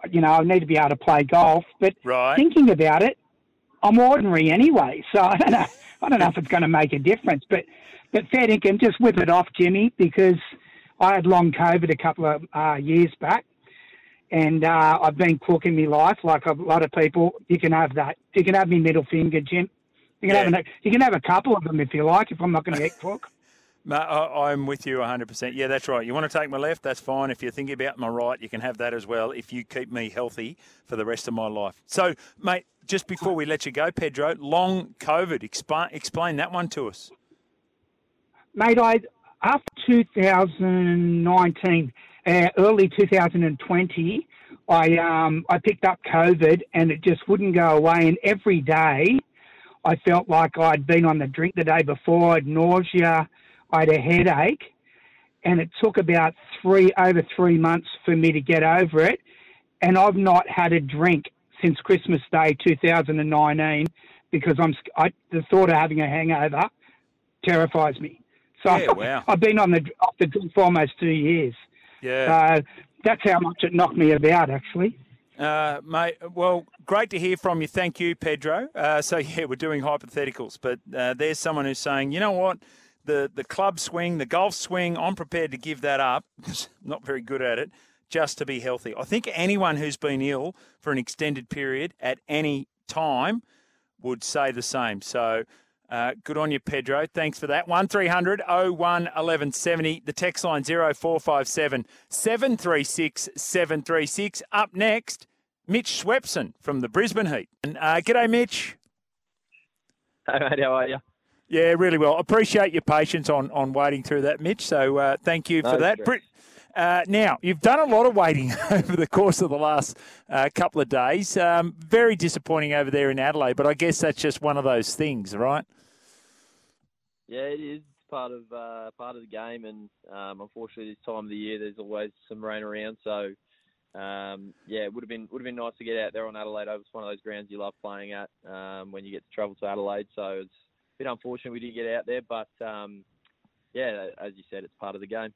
you know, I need to be able to play golf. But right. Thinking about it, I'm ordinary anyway, so I don't know, I don't know if it's going to make a difference. But, but fair dinkum, just whip it off, Jimmy, because I had long COVID a couple of uh, years back. And uh, I've been cook in my life, like a lot of people. You can have that. You can have me middle finger, Jim. You can, yeah. have, an, you can have a couple of them if you like, if I'm not going to get cook. Mate, I'm with you one hundred percent. Yeah, that's right. You want to take my left? That's fine. If you're thinking about my right, you can have that as well if you keep me healthy for the rest of my life. So, mate, just before we let you go, Pedro, long COVID. Explain, explain that one to us. Mate, I after two thousand nineteen... Uh, early two thousand twenty, I um, I picked up COVID and it just wouldn't go away. And every day I felt like I'd been on the drink the day before. I had nausea. I had a headache. And it took about three over three months for me to get over it. and I've not had a drink since Christmas Day two thousand nineteen because I'm I, the thought of having a hangover terrifies me. So yeah, wow. I've been on the off the drink for almost two years. Yeah, so that's how much it knocked me about, actually. Uh, mate, well, great to hear from you. Thank you, Pedro. Uh, so, yeah, we're doing hypotheticals, but uh, there's someone who's saying, you know what, the, the club swing, the golf swing, I'm prepared to give that up. Not very good at it, just to be healthy. I think anyone who's been ill for an extended period at any time would say the same. So, uh, good on you, Pedro. Thanks for that. one three hundred oh one eleven seventy, the text line zero four five seven seven three six seven three six. Up next, Mitch Swepson from the Brisbane Heat. And uh, g'day, Mitch. Hey, mate, how are you? Yeah, really well. Appreciate your patience on, on waiting through that, Mitch. So uh, thank you no, for that. Sure. Uh, now, you've done a lot of waiting over the course of the last uh, couple of days. Um, very disappointing over there in Adelaide, but I guess that's just one of those things, right? Yeah, it is part of uh, part of the game, and um, unfortunately, this time of the year, there's always some rain around, so... Um, yeah, it would have been would have been nice to get out there on Adelaide. It's one of those grounds you love playing at um, when you get to travel to Adelaide. So it's a bit unfortunate we didn't get out there, but um, yeah, as you said, it's part of the game.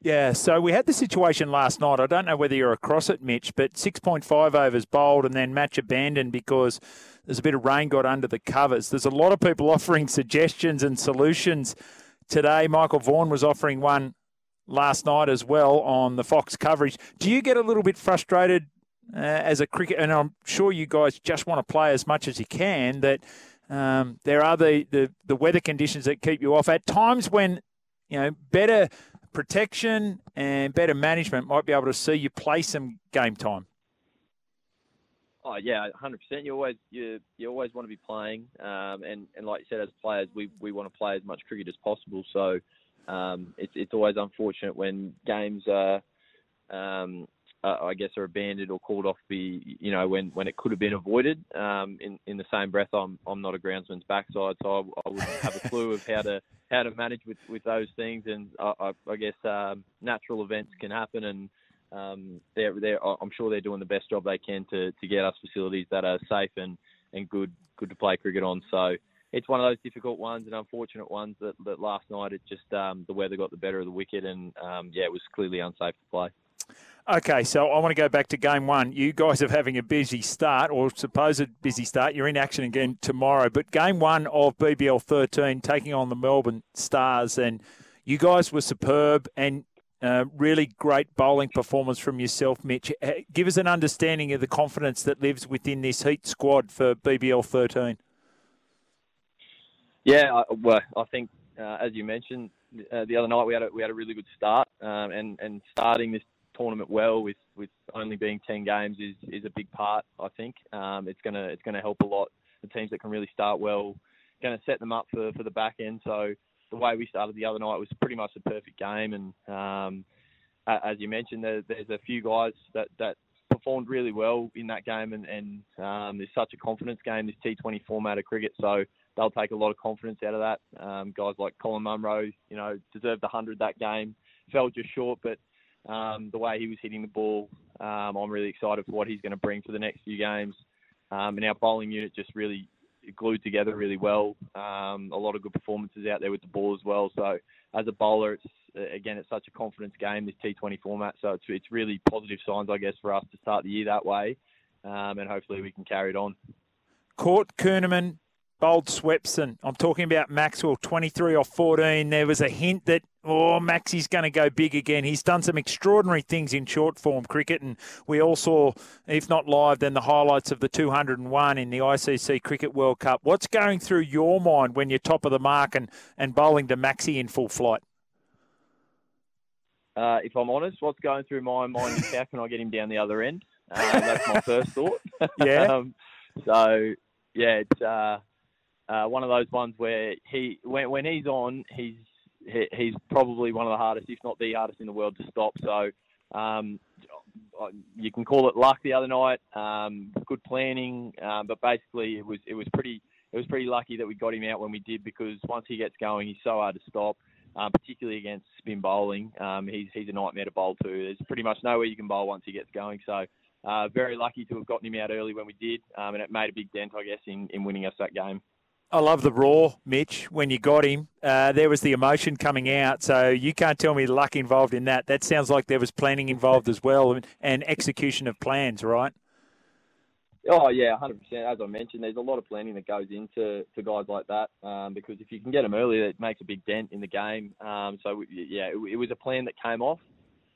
Yeah, so we had the situation last night. I don't know whether you're across it, Mitch, but six point five overs bowled and then match abandoned because there's a bit of rain got under the covers. There's a lot of people offering suggestions and solutions today. Michael Vaughan was offering one last night as well on the Fox coverage. Do you get a little bit frustrated uh, as a cricket, and I'm sure you guys just want to play as much as you can, that um, there are the, the, the weather conditions that keep you off at times when, you know, better protection and better management might be able to see you play some game time? Oh, yeah, one hundred percent. You always you you always want to be playing. Um, and, and like you said, as players, we, we want to play as much cricket as possible. So, Um, it's it's always unfortunate when games are, um, uh, I guess, are abandoned or called off. Be you know when, when it could have been avoided. Um, in, in the same breath, I'm I'm not a groundsman's backside, so I, I wouldn't have a clue of how to how to manage with, with those things. And I, I, I guess um, natural events can happen, and um, they're they I'm sure they're doing the best job they can to, to get us facilities that are safe and, and good good to play cricket on. So. It's one of those difficult ones and unfortunate ones that, that last night it just um, the weather got the better of the wicket and, um, yeah, it was clearly unsafe to play. Okay, so I want to go back to game one. You guys are having a busy start or supposed busy start. You're in action again tomorrow. But game one of B B L thirteen taking on the Melbourne Stars, and you guys were superb and uh, really great bowling performance from yourself, Mitch. Give us an understanding of the confidence that lives within this Heat squad for B B L thirteen. Yeah, well, I think uh, as you mentioned uh, the other night, we had a, we had a really good start, um, and and starting this tournament well with, with only being ten games is, is a big part. I think um, it's gonna it's gonna help a lot. The teams that can really start well, gonna set them up for, for the back end. So the way we started the other night was pretty much a perfect game, and um, as you mentioned, there, there's a few guys that, that performed really well in that game, and and um, there's such a confidence game, this T twenty format of cricket, so. They'll take a lot of confidence out of that. Um, guys like Colin Munro, you know, deserved one hundred that game. Fell just short, but um, the way he was hitting the ball, um, I'm really excited for what he's going to bring for the next few games. Um, and our bowling unit just really glued together really well. Um, a lot of good performances out there with the ball as well. So as a bowler, it's again, it's such a confidence game, this T twenty format. So it's, it's really positive signs, I guess, for us to start the year that way. Um, and hopefully we can carry it on. Court Kuhneman. Bold Swepson. I'm talking about Maxwell, twenty-three off fourteen. There was a hint that, oh, Maxie's going to go big again. He's done some extraordinary things in short-form cricket, and we all saw, if not live, then the highlights of the two hundred and one in the I C C Cricket World Cup. What's going through your mind when you're top of the mark and, and bowling to Maxie in full flight? Uh, if I'm honest, what's going through my mind is how can I get him down the other end? Uh, that's my first thought. Yeah. um, so, yeah, it's... Uh... Uh, one of those ones where he, when, when he's on, he's he, he's probably one of the hardest, if not the hardest in the world to stop. So um, you can call it luck the other night, um, good planning, um, but basically it was it was pretty it was pretty lucky that we got him out when we did, because once he gets going, he's so hard to stop, uh, particularly against spin bowling. Um, he's he's a nightmare to bowl to. There's pretty much nowhere you can bowl once he gets going. So uh, very lucky to have gotten him out early when we did, um, and it made a big dent, I guess, in, in winning us that game. I love the roar, Mitch, when you got him. Uh, there was the emotion coming out, so you can't tell me the luck involved in that. That sounds like there was planning involved as well, and, and execution of plans, right? Oh, yeah, one hundred percent. As I mentioned, there's a lot of planning that goes into to guys like that um, because if you can get them early, it makes a big dent in the game. Um, so, yeah, it, it was a plan that came off,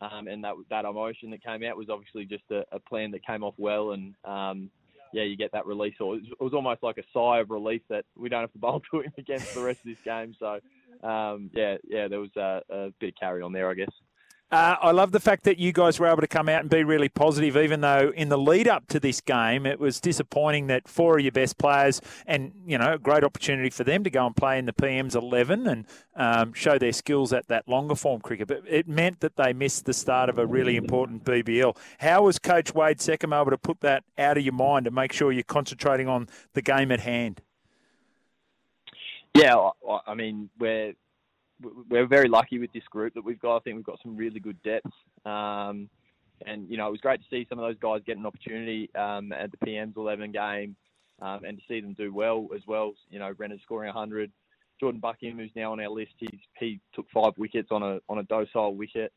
um, and that that emotion that came out was obviously just a, a plan that came off well, and, um, yeah, you get that release. Or it was almost like a sigh of relief that we don't have to bowl to him against the rest of this game. So, um, yeah, yeah, there was a, a bit of carry on there, I guess. Uh, I love the fact that you guys were able to come out and be really positive, even though in the lead up to this game, it was disappointing that four of your best players, and, you know, a great opportunity for them to go and play in the P M's eleven and um, show their skills at that longer form cricket. But it meant that they missed the start of a really important B B L. How was Coach Wade Seckham able to put that out of your mind and make sure you're concentrating on the game at hand? Yeah, I mean, we're... We're very lucky with this group that we've got. I think we've got some really good depth. Um, and, you know, it was great to see some of those guys get an opportunity um, at the P M's eleven game um, and to see them do well as well. You know, Renner's scoring one hundred. Jordan Buckingham, who's now on our list, he's, he took five wickets on a on a docile wicket.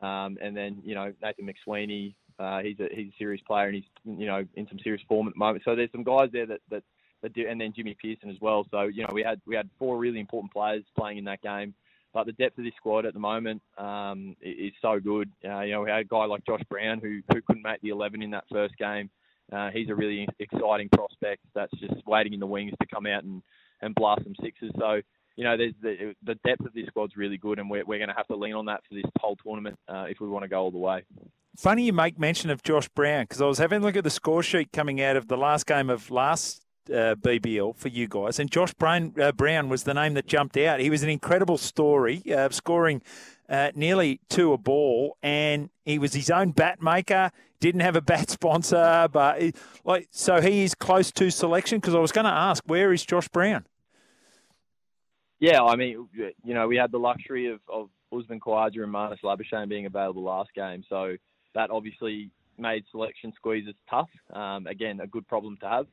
Um, and then, you know, Nathan McSweeney, uh, he's, a, he's a serious player and he's, you know, in some serious form at the moment. So there's some guys there that... that and then Jimmy Pearson as well. So, you know, we had we had four really important players playing in that game. But the depth of this squad at the moment um, is so good. Uh, you know, we had a guy like Josh Brown who, who couldn't make the eleven in that first game. Uh, he's a really exciting prospect that's just waiting in the wings to come out and, and blast some sixes. So, you know, there's the, the depth of this squad's really good, and we're, we're going to have to lean on that for this whole tournament uh, if we want to go all the way. Funny you make mention of Josh Brown, because I was having a look at the score sheet coming out of the last game of last Uh, B B L for you guys, and Josh Brown, uh, Brown was the name that jumped out. He was an incredible story, uh, scoring uh, nearly two a ball, and he was his own bat maker, didn't have a bat sponsor, but he, like so he is close to selection, because I was going to ask, where is Josh Brown? Yeah, I mean, you know, we had the luxury of, of Usman Khawaja and Marnus Labuschagne being available last game, so that obviously made selection squeezes tough. Um, again, a good problem to have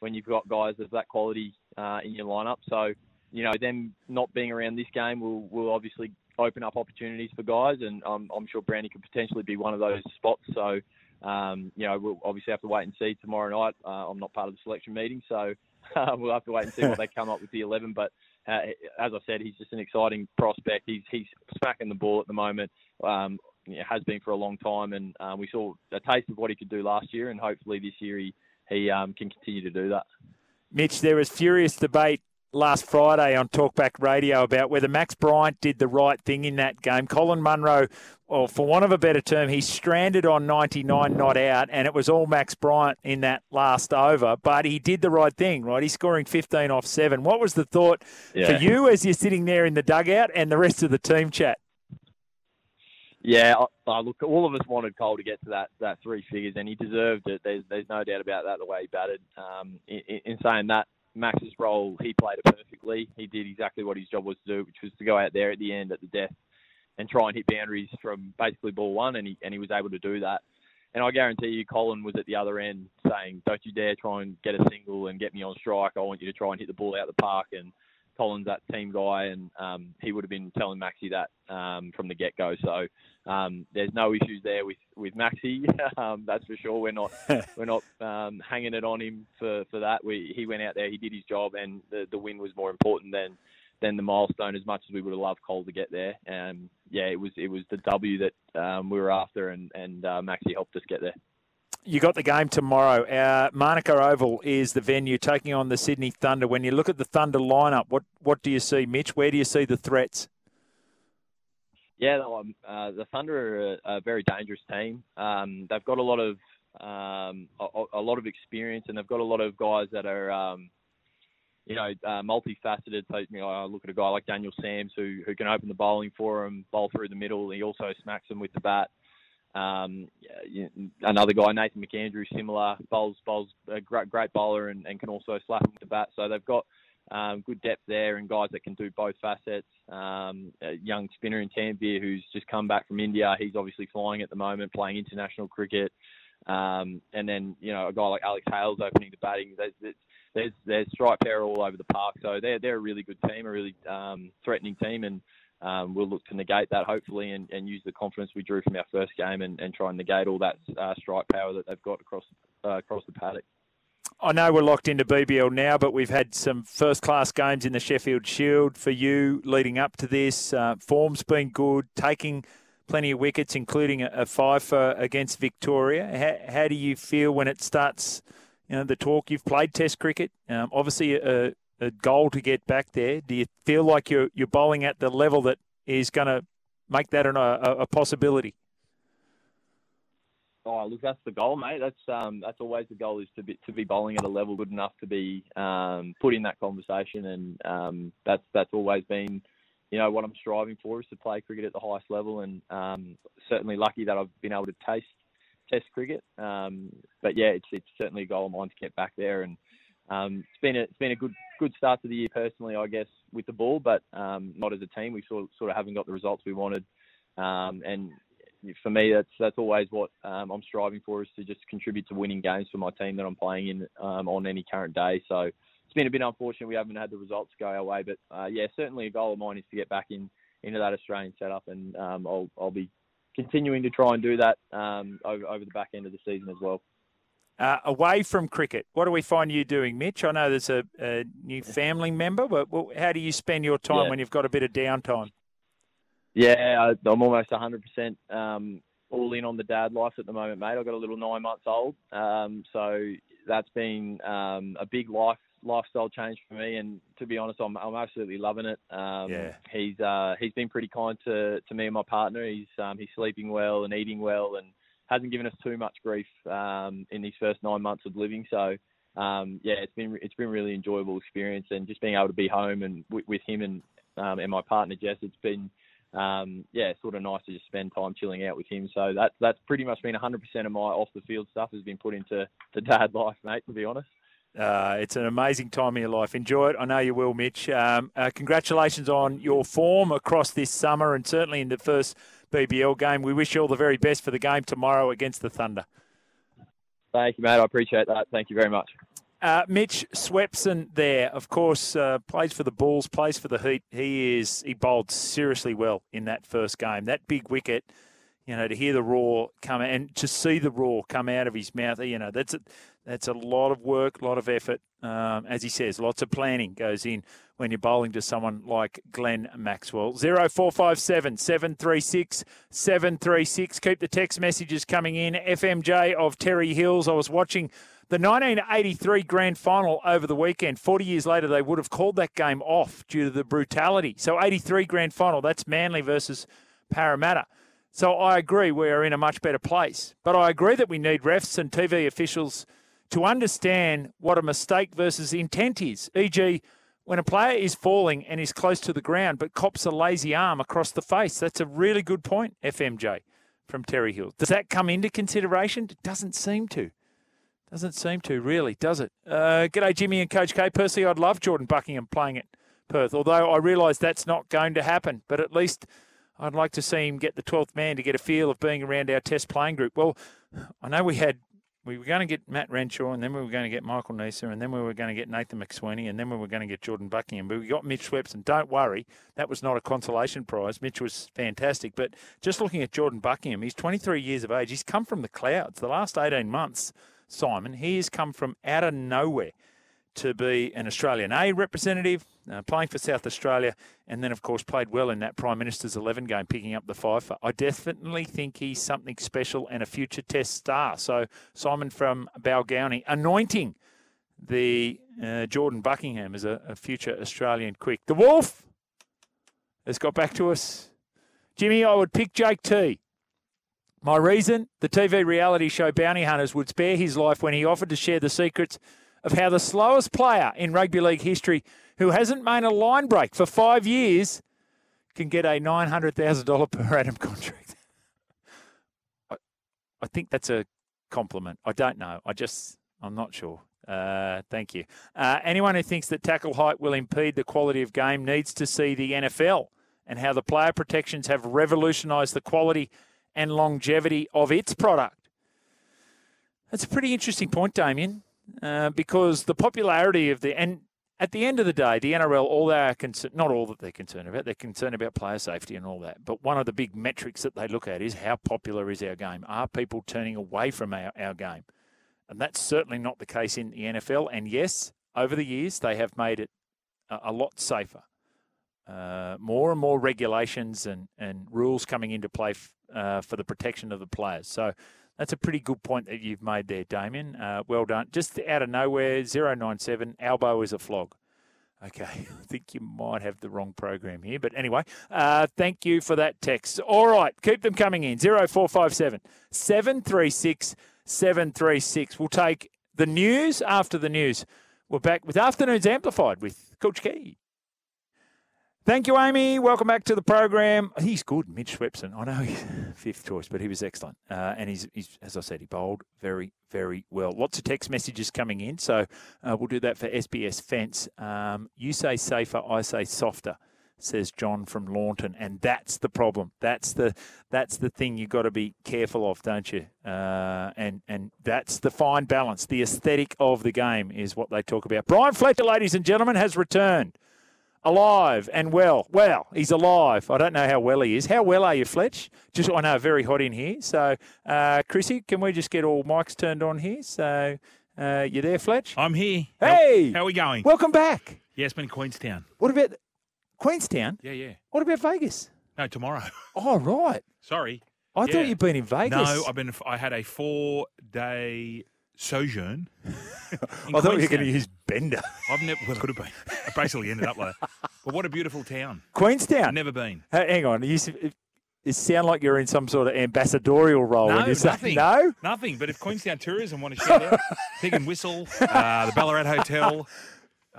when you've got guys of that quality uh, in your lineup. So, you know, them not being around this game will will obviously open up opportunities for guys, and I'm, I'm sure Brownie could potentially be one of those spots. So, um, you know, we'll obviously have to wait and see tomorrow night. Uh, I'm not part of the selection meeting, so uh, we'll have to wait and see what they come up with the eleven. But uh, as I said, he's just an exciting prospect. He's he's smacking the ball at the moment. Um, you know, has been for a long time, and uh, we saw a taste of what he could do last year, and hopefully this year he. He um, can continue to do that. Mitch, there was furious debate last Friday on Talkback Radio about whether Max Bryant did the right thing in that game. Colin Munro, well, for want of a better term, he stranded on ninety-nine not out, and it was all Max Bryant in that last over. But he did the right thing, right? He's scoring fifteen off seven. What was the thought yeah. for you as you're sitting there in the dugout and the rest of the team chat? Yeah, uh, look, all of us wanted Cole to get to that, that three figures, and he deserved it. There's there's no doubt about that, the way he batted. Um, in, in saying that, Max's role, he played it perfectly. He did exactly what his job was to do, which was to go out there at the end, at the death, and try and hit boundaries from basically ball one, and he, and he was able to do that. And I guarantee you, Colin was at the other end saying, don't you dare try and get a single and get me on strike. I want you to try and hit the ball out of the park. And Colin's that team guy, and um, he would have been telling Maxie that um, from the get-go. So um, there's no issues there with with Maxie, um, that's for sure. We're not we're not um, hanging it on him for, for that. We he went out there, he did his job, and the, the win was more important than than the milestone. As much as we would have loved Cole to get there, and yeah, it was it was the W that um, we were after, and and uh, Maxie helped us get there. You got the game tomorrow. Uh, Manuka Oval is the venue, taking on the Sydney Thunder. When you look at the Thunder lineup, what what do you see, Mitch? Where do you see the threats? Yeah, no, um, uh, the Thunder are a, a very dangerous team. Um, they've got a lot of um, a, a lot of experience, and they've got a lot of guys that are um, you know uh, multifaceted. So, you know, I look at a guy like Daniel Sams who who can open the bowling for him, bowl through the middle. He also smacks them with the bat. Um, another guy, Nathan McAndrew, similar, bowls, bowls a great, great bowler and, and can also slap him with the bat. So they've got um, good depth there and guys that can do both facets. Um, a young spinner in Tanvir who's just come back from India. He's obviously flying at the moment, playing international cricket. Um, and then, you know, a guy like Alex Hale's opening the batting. There's there's, there's strike power all over the park. So they're, they're a really good team, a really um, threatening team. And um, we'll look to negate that, hopefully, and, and use the confidence we drew from our first game and, and try and negate all that uh, strike power that they've got across uh, across the paddock. I know we're locked into B B L now, but we've had some first-class games in the Sheffield Shield for you leading up to this. Uh, form's been good, taking plenty of wickets, including a, a fifer against Victoria. How, how do you feel when it starts, you know, the talk? You've played Test cricket, um, obviously a, a goal to get back there. Do you feel like you're, you're bowling at the level that is going to make that an, a, a possibility? Oh, look, that's the goal, mate. That's um, that's always the goal, is to be to be bowling at a level good enough to be um, put in that conversation, and um, that's that's always been, you know, what I'm striving for, is to play cricket at the highest level, and um, certainly lucky that I've been able to taste Test cricket. Um, but yeah, it's it's certainly a goal of mine to get back there, and um, it's been a, it's been a good good start to the year personally, I guess, with the ball, but um, not as a team. We sort of, sort of haven't got the results we wanted, um, and. For me, that's that's always what um, I'm striving for, is to just contribute to winning games for my team that I'm playing in um, on any current day. So it's been a bit unfortunate we haven't had the results go our way. But, uh, yeah, certainly a goal of mine is to get back in into that Australian setup, and um, I'll, I'll be continuing to try and do that um, over, over the back end of the season as well. Uh, away from cricket, what do we find you doing, Mitch? I know there's a, a new family member, but how do you spend your time yeah. when you've got a bit of downtime? Yeah, I'm almost one hundred percent um, all in on the dad life at the moment, mate. I've got a little nine months old, um, so that's been um, a big life lifestyle change for me. And to be honest, I'm I'm absolutely loving it. Um, yeah. He's uh, he's been pretty kind to, to me and my partner. He's um, he's sleeping well and eating well, and hasn't given us too much grief um, in these first nine months of living. So um, yeah, it's been it's been a really enjoyable experience, and just being able to be home and with, with him and um, and my partner Jess, it's been. Um, yeah, sort of nice to just spend time chilling out with him. So that, that's pretty much been one hundred percent of my off-the-field stuff has been put into to dad life, mate, to be honest. Uh, it's an amazing time in your life. Enjoy it. I know you will, Mitch. Um, uh, congratulations on your form across this summer, and certainly in the first B B L game. We wish you all the very best for the game tomorrow against the Thunder. Thank you, mate. I appreciate that. Thank you very much. Uh, Mitch Swepson there, of course, uh, plays for the Bulls, plays for the Heat. He is he bowled seriously well in that first game. That big wicket, you know, to hear the roar come out and to see the roar come out of his mouth, you know, that's a, that's a lot of work, a lot of effort. Um, as he says, lots of planning goes in when you're bowling to someone like Glenn Maxwell. zero four five seven, seven three six, seven three six. Keep the text messages coming in. F M J of Terry Hills. I was watching the nineteen eighty-three grand final over the weekend. Forty years later, they would have called that game off due to the brutality. So eighty-three grand final, that's Manly versus Parramatta. So I agree we are in a much better place. But I agree that we need refs and T V officials to understand what a mistake versus intent is, for example when a player is falling and is close to the ground but cops a lazy arm across the face. That's a really good point, F M J, from Terry Hills. Does that come into consideration? It doesn't seem to. Doesn't seem to, really, does it? Uh, G'day, Jimmy and Coach K. Personally, I'd love Jordan Buckingham playing at Perth, although I realise that's not going to happen. But at least I'd like to see him get the twelfth man to get a feel of being around our Test playing group. Well, I know we had we were going to get Matt Renshaw, and then we were going to get Michael Nisa, and then we were going to get Nathan McSweeney, and then we were going to get Jordan Buckingham. But we got Mitch Swepson. Don't worry, that was not a consolation prize. Mitch was fantastic. But just looking at Jordan Buckingham, he's twenty-three years of age. He's come from the clouds the last eighteen months. Simon, he has come from out of nowhere to be an Australian A representative, uh, playing for South Australia, and then, of course, played well in that Prime Minister's eleven game, picking up the fifer. I definitely think he's something special and a future Test star. So Simon from Balgowney anointing the uh, Jordan Buckingham as a, a future Australian quick. The Wolf has got back to us. Jimmy, I would pick Jake T. My reason, the T V reality show Bounty Hunters would spare his life when he offered to share the secrets of how the slowest player in rugby league history, who hasn't made a line break for five years, can get a nine hundred thousand dollars per annum contract. I, I think that's a compliment. I don't know. I just, I'm not sure. Uh, thank you. Uh, anyone who thinks that tackle height will impede the quality of game needs to see the N F L and how the player protections have revolutionised the quality and longevity of its product. That's a pretty interesting point, Damien, uh, because the popularity of the – and at the end of the day, the N R L, all they are concerned – not all that they're concerned about. They're concerned about player safety and all that. But one of the big metrics that they look at is how popular is our game? Are people turning away from our, our game? And that's certainly not the case in the N F L. And, yes, over the years, they have made it a, a lot safer. Uh, more and more regulations and, and rules coming into play f- uh, for the protection of the players. So that's a pretty good point that you've made there, Damien. Uh, well done. Just out of nowhere, zero nine seven, Albo is a flog. Okay, I think you might have the wrong program here. But anyway, uh, thank you for that text. All right, keep them coming in. zero four five seven, seven three six, seven three six. We'll take the news after the news. We're back with Afternoons Amplified with Coach Key. Thank you, Amy. Welcome back to the program. He's good, Mitch Swepson. I know he's fifth choice, but he was excellent. Uh, and he's, he's, as I said, he bowled very, very well. Lots of text messages coming in, so uh, we'll do that for S B S Fence. Um, you say safer, I say softer, says John from Launton. And that's the problem. That's the that's the thing you've got to be careful of, don't you? Uh, and, and that's the fine balance. The aesthetic of the game is what they talk about. Brian Fletcher, ladies and gentlemen, has returned. Alive and well. Well, he's alive. I don't know how well he is. How well are you, Fletch? Just I know, very hot in here. So, uh, Chrissy, can we just get all mics turned on here? So, uh, you there, Fletch? I'm here. Hey! How, how are we going? Welcome back. Yeah, it's been Queenstown. What about Queenstown? Yeah, yeah. What about Vegas? No, tomorrow. Oh, right. Sorry. I yeah. thought you'd been in Vegas. No, I've been. I had a four-day sojourn. I thought you were going to use Bender. I've never well, could have been. I basically ended up like that. But what a beautiful town, Queenstown. I've never been. Hey, hang on, you, it sound like you're in some sort of ambassadorial role. No, when you say, nothing. No, nothing. But if Queenstown Tourism want to shout out, Pig and Whistle, uh, the Ballarat Hotel.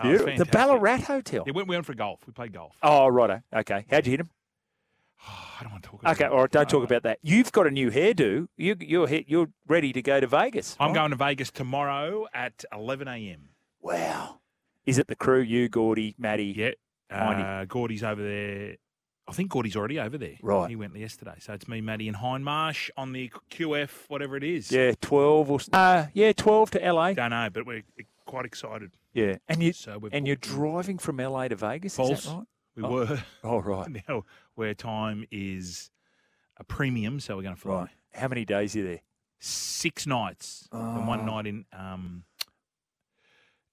Oh, the Ballarat Hotel. Yeah, we went for golf. We played golf. Oh, righto. Okay. How'd you hit him? Oh, I don't want to talk about that. Okay, all right, don't no, talk no. about that. You've got a new hairdo. You, you're you're ready to go to Vegas. I'm right? going to Vegas tomorrow at eleven a.m. Wow. Is it the crew, you, Gordy, Matty? Yeah. Uh, Gordy's over there. I think Gordy's already over there. Right. He went yesterday. So it's me, Matty, and Hindmarsh on the Q F, whatever it is. Yeah, twelve or uh, yeah, twelve to L A. Don't know, but we're quite excited. Yeah. And, you, so and you're driving from L A to Vegas, False. Is that right? We oh. were. Oh, right. Now, where time is a premium, so we're going to fly. Right. How many days are you there? Six nights oh. and one night in um,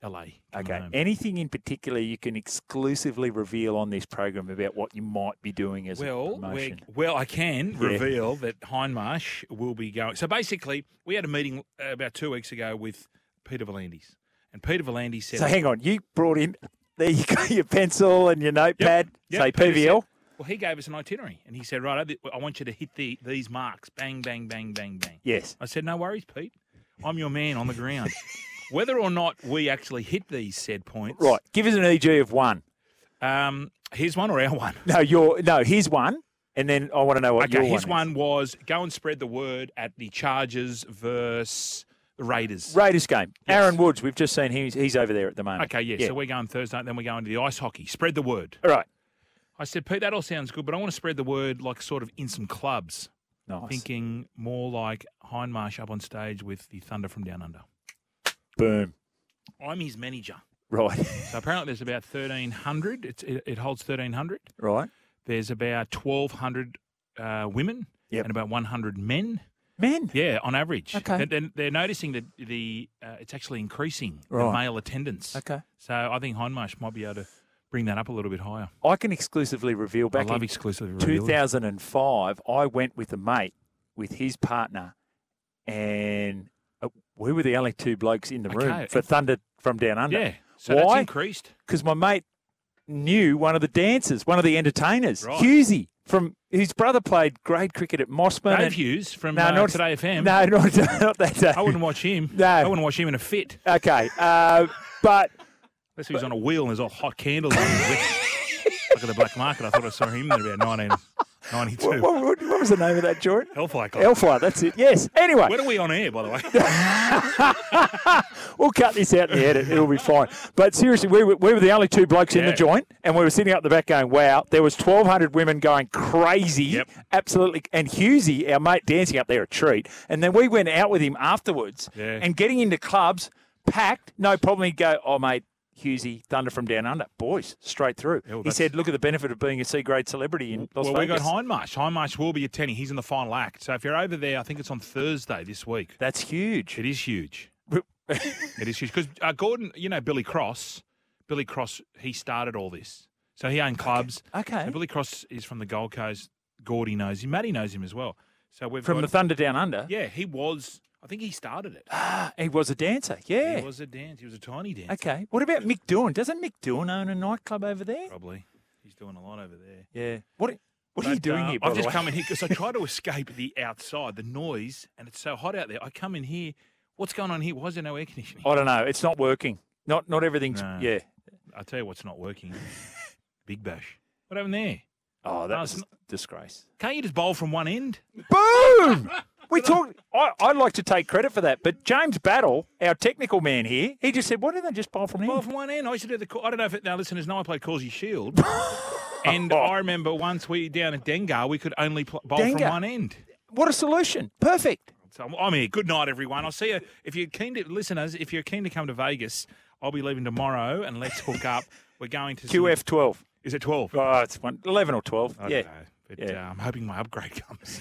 L A. Okay. Home. Anything in particular you can exclusively reveal on this program about what you might be doing as well, a promotion? Well, I can yeah. reveal that Hindmarsh will be going. So basically, we had a meeting about two weeks ago with Peter Volandis. And Peter Volandis said... So hang on. You brought in... There you go, your pencil and your notepad, yep, yep. say Peter P V L. Said, well, he gave us an itinerary, and he said, right, I want you to hit the, these marks, bang, bang, bang, bang, bang. Yes. I said, no worries, Pete. I'm your man on the ground. Whether or not we actually hit these said points. Right. Give us an E G of one. Um, his one or our one? No, your, no, his one, and then I want to know what okay, your one Okay, his one is. Was go and spread the word at the Chargers versus... Raiders. Raiders game. Yes. Aaron Woods, we've just seen him. He's, he's over there at the moment. Okay, yeah, yeah. So we're going Thursday, and then we're going to the ice hockey. Spread the word. All right. I said, Pete, that all sounds good, but I want to spread the word like sort of in some clubs. Nice. Thinking more like Hindmarsh up on stage with the Thunder from Down Under. Boom. I'm his manager. Right. So apparently there's about thirteen hundred. It's, it, it holds thirteen hundred. Right. There's about twelve hundred uh, women yep. and about one hundred men. Men? Yeah, on average. Okay. They're, they're noticing that the uh, it's actually increasing right. the male attendance. Okay. So I think Hindmarsh might be able to bring that up a little bit higher. I can exclusively reveal back I love in exclusively two thousand five, I went with a mate with his partner, and we were the only two blokes in the okay. room for Thunder from Down Under. Yeah. So why? That's increased. Because my mate knew one of the dancers, one of the entertainers, right. Hughesy. From his brother played grade cricket at Mossman. Dave and, Hughes from no, uh, not, Today F M. No, not, not that day. I wouldn't watch him. No. I wouldn't watch him in a fit. Okay. Uh, but. Unless he was on a wheel and there's all hot candles on him. Look at the black market. I thought I saw him at about nineteen. ninety-two. What, what, what was the name of that, Jordan? Hellfire Club. Hellfire, that's it. Yes. Anyway. When are we on air, by the way? We'll cut this out in the edit. It'll be fine. But seriously, we were, we were the only two blokes yeah. in the joint, and we were sitting up the back going, wow, there was twelve hundred women going crazy. Yep. Absolutely. And Husey, our mate, dancing up there a treat. And then we went out with him afterwards yeah. and getting into clubs, packed, no problem. He'd go, oh, mate, Husey, Thunder from Down Under, boys, straight through. Yeah, well, he said, look at the benefit of being a C-grade celebrity in Las well, Vegas. Well, we've got Hindmarsh. Hindmarsh will be a tenny. He's in the final act. So if you're over there, I think it's on Thursday this week. That's huge. It is huge. It is huge. Because uh, Gordon, you know, Billy Cross, Billy Cross, he started all this. So he owned clubs. Okay. okay. So Billy Cross is from the Gold Coast. Gordy knows him. Maddie knows him as well. So we've From got, the Thunder Down Under? Yeah, he was... I think he started it. Ah, he was a dancer, yeah. He was a dancer. He was a tiny dancer. Okay. What about Mick Doohan? Doesn't Mick Doohan own a nightclub over there? Probably. He's doing a lot over there. Yeah. What What but, are you doing uh, here, by I've the just way? come in here because I try to escape the outside, the noise, and it's so hot out there. I come in here. What's going on here? Why is there no air conditioning? I don't know. It's not working. Not not everything's, no. yeah. I'll tell you what's not working. Big Bash. What happened there? Oh, that no, was a disgrace. Can't you just bowl from one end? Boom! We talked. I, I'd like to take credit for that, but James Battle, our technical man here, he just said, "Why didn't they just bowl from one end?" Bowl from one end. I used to do the. I don't know if it, now listeners know I played Causey Shield, and oh. I remember once we down at Dengar, we could only pl- bowl Dengar. from one end. What a solution! Perfect. So I'm here. Good night, everyone. I'll see you if you're keen to listeners. If you're keen to come to Vegas, I'll be leaving tomorrow, and let's hook up. We're going to Q F twelve. Some, is it twelve? Oh, it's one, eleven or twelve. I yeah. Don't know, but yeah. Uh, I'm hoping my upgrade comes.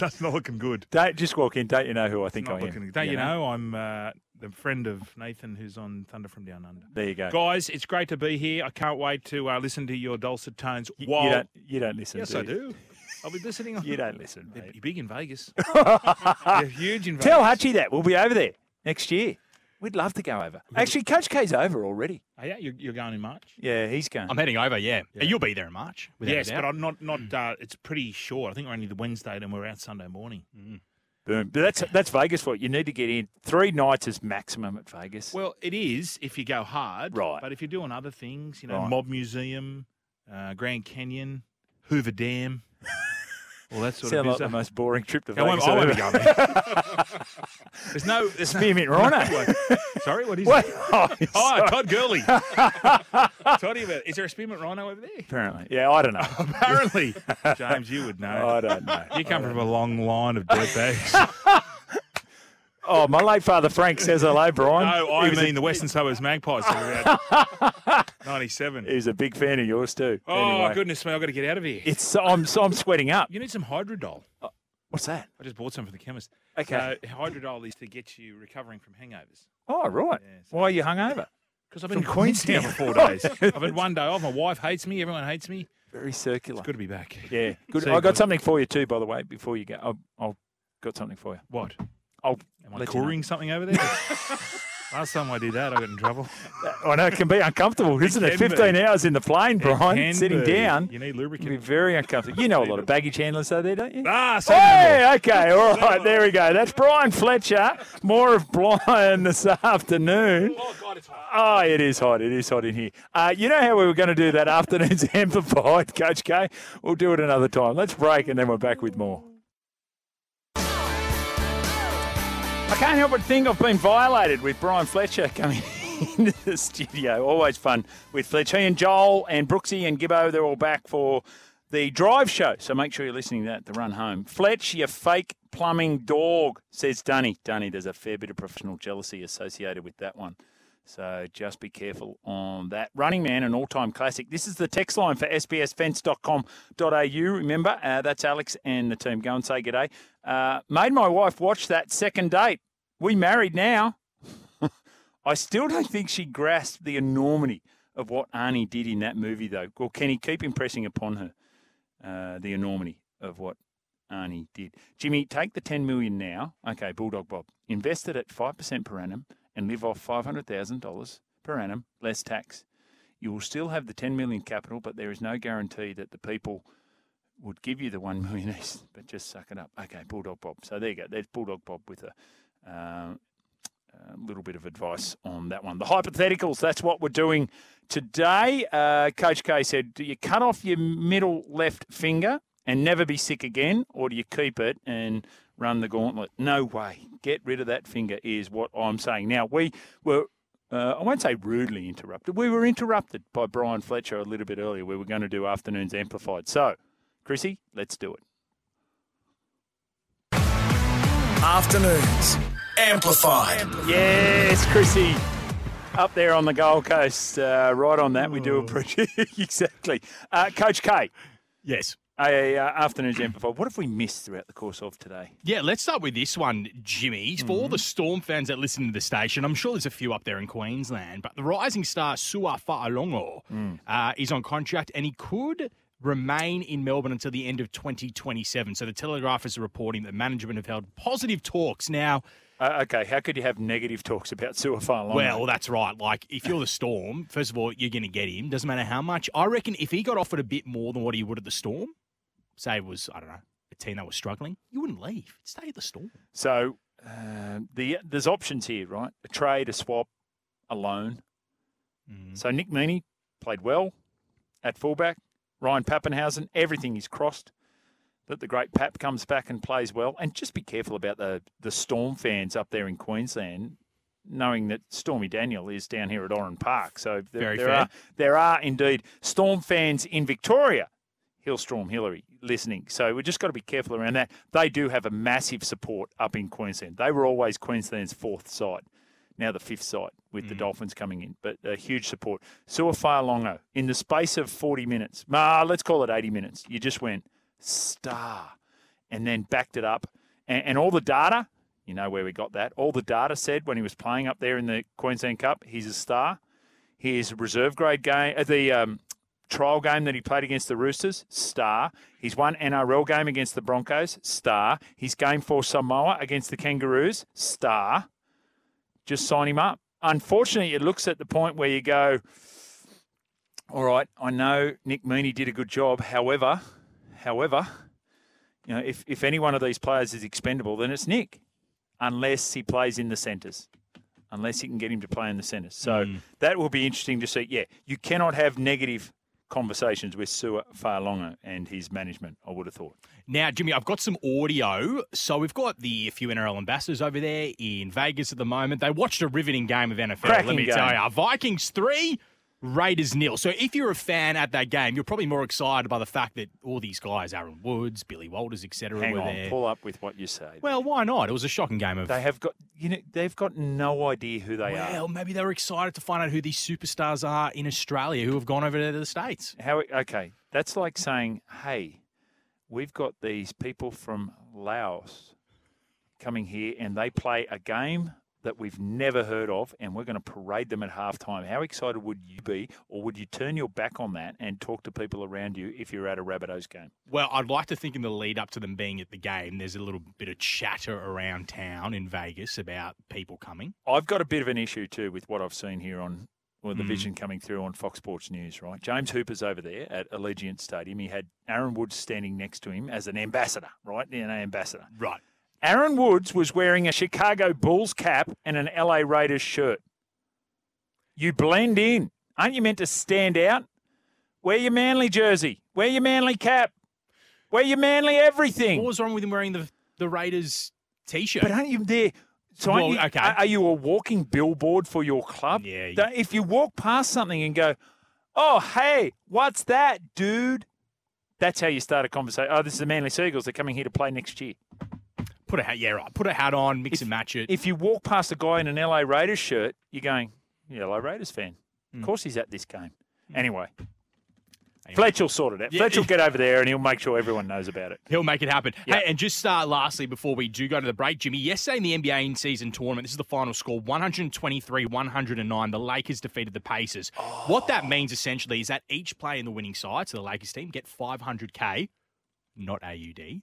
That's not looking good. Don't, just walk in. Don't you know who I think I am? Good. Don't you, you know? know I'm uh, the friend of Nathan who's on Thunder from Down Under. There you go. Guys, it's great to be here. I can't wait to uh, listen to your dulcet tones. You, while... you, don't, you don't listen, Yes, do I do. I'll be listening. On... You don't listen, mate. You're big in Vegas. You're huge in Vegas. Tell Hutchie that. We'll be over there next year. We'd love to go over. Actually, Coach K's over already. Oh, yeah? You're, you're going in March? Yeah, he's going. I'm heading over, yeah. yeah. You'll be there in March. Yes, but I'm not, not uh, it's pretty short. I think we're only the Wednesday and we're out Sunday morning. Mm. Boom. But that's, that's Vegas for it. You need to get in. Three nights is maximum at Vegas. Well, it is if you go hard. Right. But if you're doing other things, you know, right. Mob Museum, uh, Grand Canyon, Hoover Dam. Well, that's sort Sound of like the most boring trip to Vegas. I won't be going. There's no there's spearmint no, rhino. No, sorry, what is what? it? Oh, oh Todd Gurley. Todd, is there a spearmint rhino over there? Apparently, yeah, I don't know. Apparently, James, you would know. I don't know. You come from know. a long line of dirtbags. Oh, my late father Frank says hello, Brian. No, I mean a, the Western Suburbs Magpies. ninety-seven. He was a big fan of yours too. Oh, anyway. My goodness me, I've got to get out of here. It's so I'm so I'm sweating up. You need some Hydrodol. Oh, what's that? I just bought some from the chemist. Okay. So Hydrodol is to get you recovering from hangovers. Oh, right. Yeah, so. Why are you hungover? Because I've been from in Queenstown for four days. I've had one day off. My wife hates me. Everyone hates me. Very circular. It's good to be back. Yeah. Good. I got good. something for you too, by the way. Before you go, I've, I've got something for you. What? I'll Am I coring you know. something over there? Last time I did that, I got in trouble. I know, it can be uncomfortable, it isn't it? fifteen be. hours in the plane, Brian, sitting be. down. You need lubricant. It'll be very uncomfortable. You know a lot of baggage handlers out there, don't you? Ah, so Hey, okay, all right, there we go. That's Brian Fletcher. More of Brian this afternoon. Oh, God, it's hot. Oh, it is hot. It is hot in here. Uh, you know how we were going to do that afternoon's Amplified, Coach K? We'll do it another time. Let's break, and then we're back with more. I can't help but think I've been violated with Brian Fletcher coming into the studio. Always fun with Fletcher. He and Joel and Brooksy and Gibbo, they're all back for the drive show. So make sure you're listening to that, the run home. Fletch, you fake plumbing dog, says Dunny. Dunny, there's a fair bit of professional jealousy associated with that one. So just be careful on that. Running Man, an all-time classic. This is the text line for s b s fence dot com dot a u. Remember, uh, that's Alex and the team. Go and say g'day. Uh, made my wife watch that second date. We married now. I still don't think she grasped the enormity of what Arnie did in that movie, though. Well, Kenny, keep impressing upon her uh, the enormity of what Arnie did. Jimmy, take the ten million dollars now. Okay, Bulldog Bob. Invested at five percent per annum. And live off five hundred thousand dollars per annum, less tax. You will still have the ten million dollars capital, but there is no guarantee that the people would give you the one million dollars each, but just suck it up. Okay, Bulldog Bob. So there you go. There's Bulldog Bob with a, uh, a little bit of advice on that one. The hypotheticals, that's what we're doing today. Uh, Coach K said, do you cut off your middle left finger and never be sick again, or do you keep it and run the gauntlet? No way. Get rid of that finger is what I'm saying. Now, we were, uh, I won't say rudely interrupted. We were interrupted by Brian Fletcher a little bit earlier. We were going to do Afternoons Amplified. So, Chrissy, let's do it. Afternoons Amplified. Yes, Chrissy. Up there on the Gold Coast, uh, right on that. We do appreciate exactly. Uh, Coach K. Yes. A uh, afternoon jam before. What have we missed throughout the course of today? Yeah, let's start with this one, Jimmy. For mm-hmm. all the Storm fans that listen to the station, I'm sure there's a few up there in Queensland, but the rising star Sua Fa'alongo mm. uh, is on contract and he could remain in Melbourne until the end of twenty twenty-seven. So the Telegraph is reporting that management have held positive talks. Now, Uh, okay, how could you have negative talks about Sua Fa'alongo? Well, that's right. Like, if you're the Storm, first of all, you're going to get him. Doesn't matter how much. I reckon if he got offered a bit more than what he would at the Storm, say it was, I don't know, a team that was struggling, you wouldn't leave. Stay at the Storm. So uh, the there's options here, right? A trade, a swap, a loan. Mm. So Nick Meaney played well at fullback. Ryan Pappenhausen, everything is crossed that the great Pap comes back and plays well. And just be careful about the, the Storm fans up there in Queensland, knowing that Stormy Daniel is down here at Oran Park. So th- Very there fair. are there are indeed Storm fans in Victoria, Hillstorm Hillary, listening. So we've just got to be careful around that. They do have a massive support up in Queensland. They were always Queensland's fourth side, now the fifth side with mm. the Dolphins coming in. But a huge support. Sua Fa'alongo, in the space of forty minutes, ah, let's call it eighty minutes, you just went star, and then backed it up. And, and all the data, you know where we got that, all the data said when he was playing up there in the Queensland Cup, he's a star. His reserve grade game, uh, the um, trial game that he played against the Roosters, star. His one N R L game against the Broncos, star. His game for Samoa against the Kangaroos, star. Just sign him up. Unfortunately, it looks at the point where you go, all right, I know Nick Meaney did a good job, however... However, you know, if, if any one of these players is expendable, then it's Nick, unless he plays in the centres, unless he can get him to play in the centres. So mm. that will be interesting to see. Yeah, you cannot have negative conversations with Sua Fa'alongo and his management, I would have thought. Now, Jimmy, I've got some audio. So we've got the few N R L ambassadors over there in Vegas at the moment. They watched a riveting game of N F L. Cracking Let me game. tell you, Vikings three. Raiders nil. So if you're a fan at that game, you're probably more excited by the fact that all these guys, Aaron Woods, Billy Walters, et cetera, were on, there. Hang on, pull up with what you say. Well, why not? It was a shocking game of. They have got, you know, they've got no idea who they well, are. Well, maybe they were excited to find out who these superstars are in Australia who have gone over there to the States. How? Okay, that's like saying, hey, we've got these people from Laos coming here and they play a game that we've never heard of, and we're going to parade them at halftime. How excited would you be, or would you turn your back on that and talk to people around you if you're at a Rabbitohs game? Well, I'd like to think in the lead up to them being at the game, there's a little bit of chatter around town in Vegas about people coming. I've got a bit of an issue too with what I've seen here on well, the mm. vision coming through on Fox Sports News, right? James Hooper's over there at Allegiant Stadium. He had Aaron Woods standing next to him as an ambassador, right? An ambassador. Right. Aaron Woods was wearing a Chicago Bulls cap and an L A Raiders shirt. You blend in. Aren't you meant to stand out? Wear your Manly jersey. Wear your Manly cap. Wear your Manly everything. What was wrong with him wearing the, the Raiders T-shirt? But aren't you there? So well, you, okay. Are you a walking billboard for your club? Yeah. You... If you walk past something and go, oh, hey, what's that, dude? That's how you start a conversation. Oh, this is the Manly Seagulls. They're coming here to play next year. Put a hat, yeah, right. Put a hat on, mix if, and match it. If you walk past a guy in an L A Raiders shirt, you're going, you're an L A Raiders fan. Mm. Of course he's at this game. Mm. Anyway, anyway, Fletch will sort it out. Yeah. Fletch will get over there and he'll make sure everyone knows about it. He'll make it happen. Yeah. Hey, and just uh, lastly, before we do go to the break, Jimmy, yesterday in the N B A in-season tournament, this is the final score, one twenty-three one oh nine. The Lakers defeated the Pacers. Oh. What that means essentially is that each player in the winning side, so the Lakers team, get five hundred K, not A U D.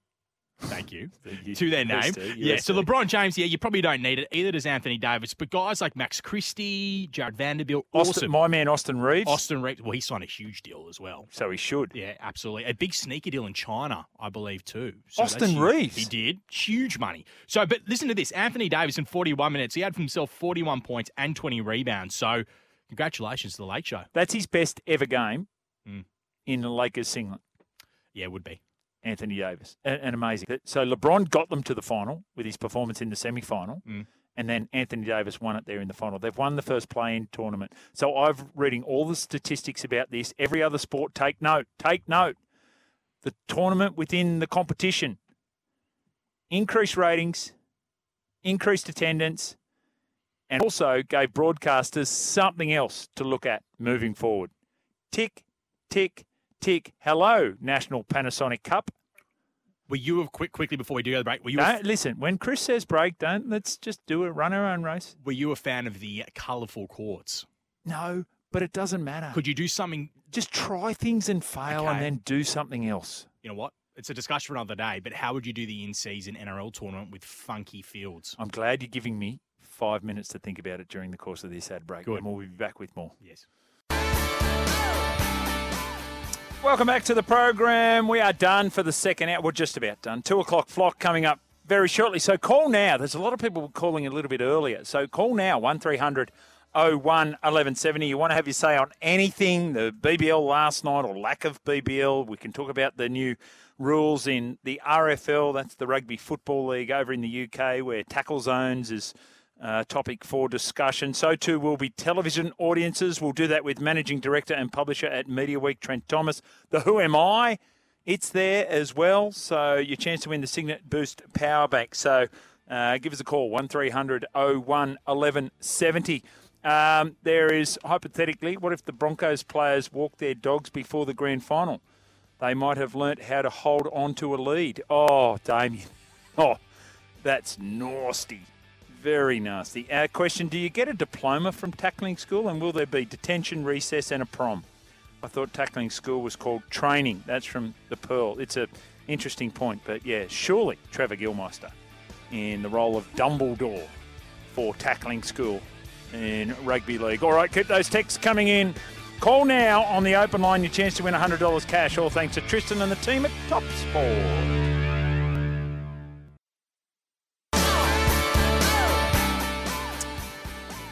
Thank you. To their name. Yes, yeah, so LeBron James, yeah, you probably don't need it. Either does Anthony Davis. But guys like Max Christie, Jared Vanderbilt, Austin, awesome. My man Austin Reeves. Austin Reeves. Well, he signed a huge deal as well. So he should. Yeah, absolutely. A big sneaker deal in China, I believe, too. So Austin Reeves? He did. Huge money. So, but listen to this. Anthony Davis in forty-one minutes, he had for himself forty-one points and twenty rebounds. So congratulations to the Late Show. That's his best ever game mm. in the Lakers singlet. Yeah, it would be. Anthony Davis. And, and amazing. So LeBron got them to the final with his performance in the semi-final, mm. and then Anthony Davis won it there in the final. They've won the first play-in tournament. So I've reading all the statistics about this. Every other sport, take note, take note. The tournament within the competition. Increased ratings, increased attendance, and also gave broadcasters something else to look at moving forward. Tick, tick, tick. Hello, National Panasonic Cup. Were you quick quickly before we do go to the break? Were you no, a f- listen, when Chris says break, don't let's just do a run our own race. Were you a fan of the colourful courts? No, but it doesn't matter. Could you do something? Just try things and fail, okay, and then do something else. You know what? It's a discussion for another day, but how would you do the in-season N R L tournament with funky fields? I'm glad you're giving me five minutes to think about it during the course of this ad break. Good. And we'll be back with more. Yes. Welcome back to the program. We are done for the second hour. We're just about done. Two o'clock flock coming up very shortly. So call now. There's a lot of people calling a little bit earlier. So call now, one three hundred oh one eleven seventy. You want to have your say on anything, the B B L last night or lack of B B L. We can talk about the new rules in the R F L. That's the Rugby Football League over in the U K, where tackle zones is Uh, topic for discussion. So too will be television audiences. We'll do that with Managing Director and Publisher at Media Week, Trent Thomas. The Who Am I? It's there as well. So your chance to win the Signet Boost Power Bank. So uh, give us a call, one three hundred oh one eleven seventy. Um, there is, hypothetically, what if the Broncos players walk their dogs before the grand final? They might have learnt how to hold on to a lead. Oh, Damien. Oh, that's nasty. Very nasty. Uh, question, do you get a diploma from tackling school, and will there be detention, recess and a prom? I thought tackling school was called training. That's from the Pearl. It's an interesting point, but yeah, surely Trevor Gilmeister in the role of Dumbledore for tackling school in rugby league. All right, keep those texts coming in. Call now on the open line, your chance to win one hundred dollars cash, all thanks to Tristan and the team at Top Sport.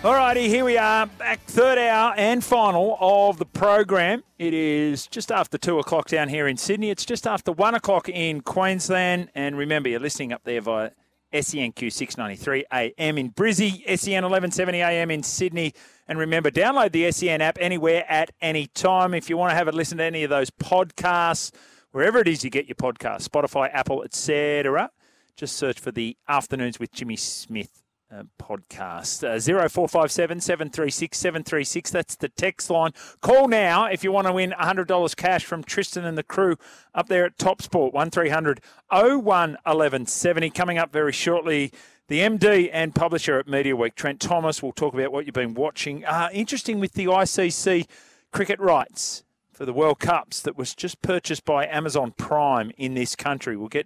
Alrighty, here we are, back third hour and final of the program. It is just after two o'clock down here in Sydney. It's just after one o'clock in Queensland. And remember, you're listening up there via S E N Q six ninety-three A M in Brizzy, S E N eleven seventy A M in Sydney. And remember, download the S E N app anywhere at any time. If you want to have a listen to any of those podcasts, wherever it is you get your podcasts, Spotify, Apple, et cetera, just search for the Afternoons with Jimmy Smith Uh, podcast. Uh, zero four five seven, seven three six, seven three six. That's the text line. Call now if you want to win one hundred dollars cash from Tristan and the crew up there at Top Sport. one three hundred oh one eleven seventy. Coming up very shortly, the M D and publisher at Media Week, Trent Thomas, will talk about what you've been watching. Uh, interesting with the I C C cricket rights for the World Cups that was just purchased by Amazon Prime in this country. We'll get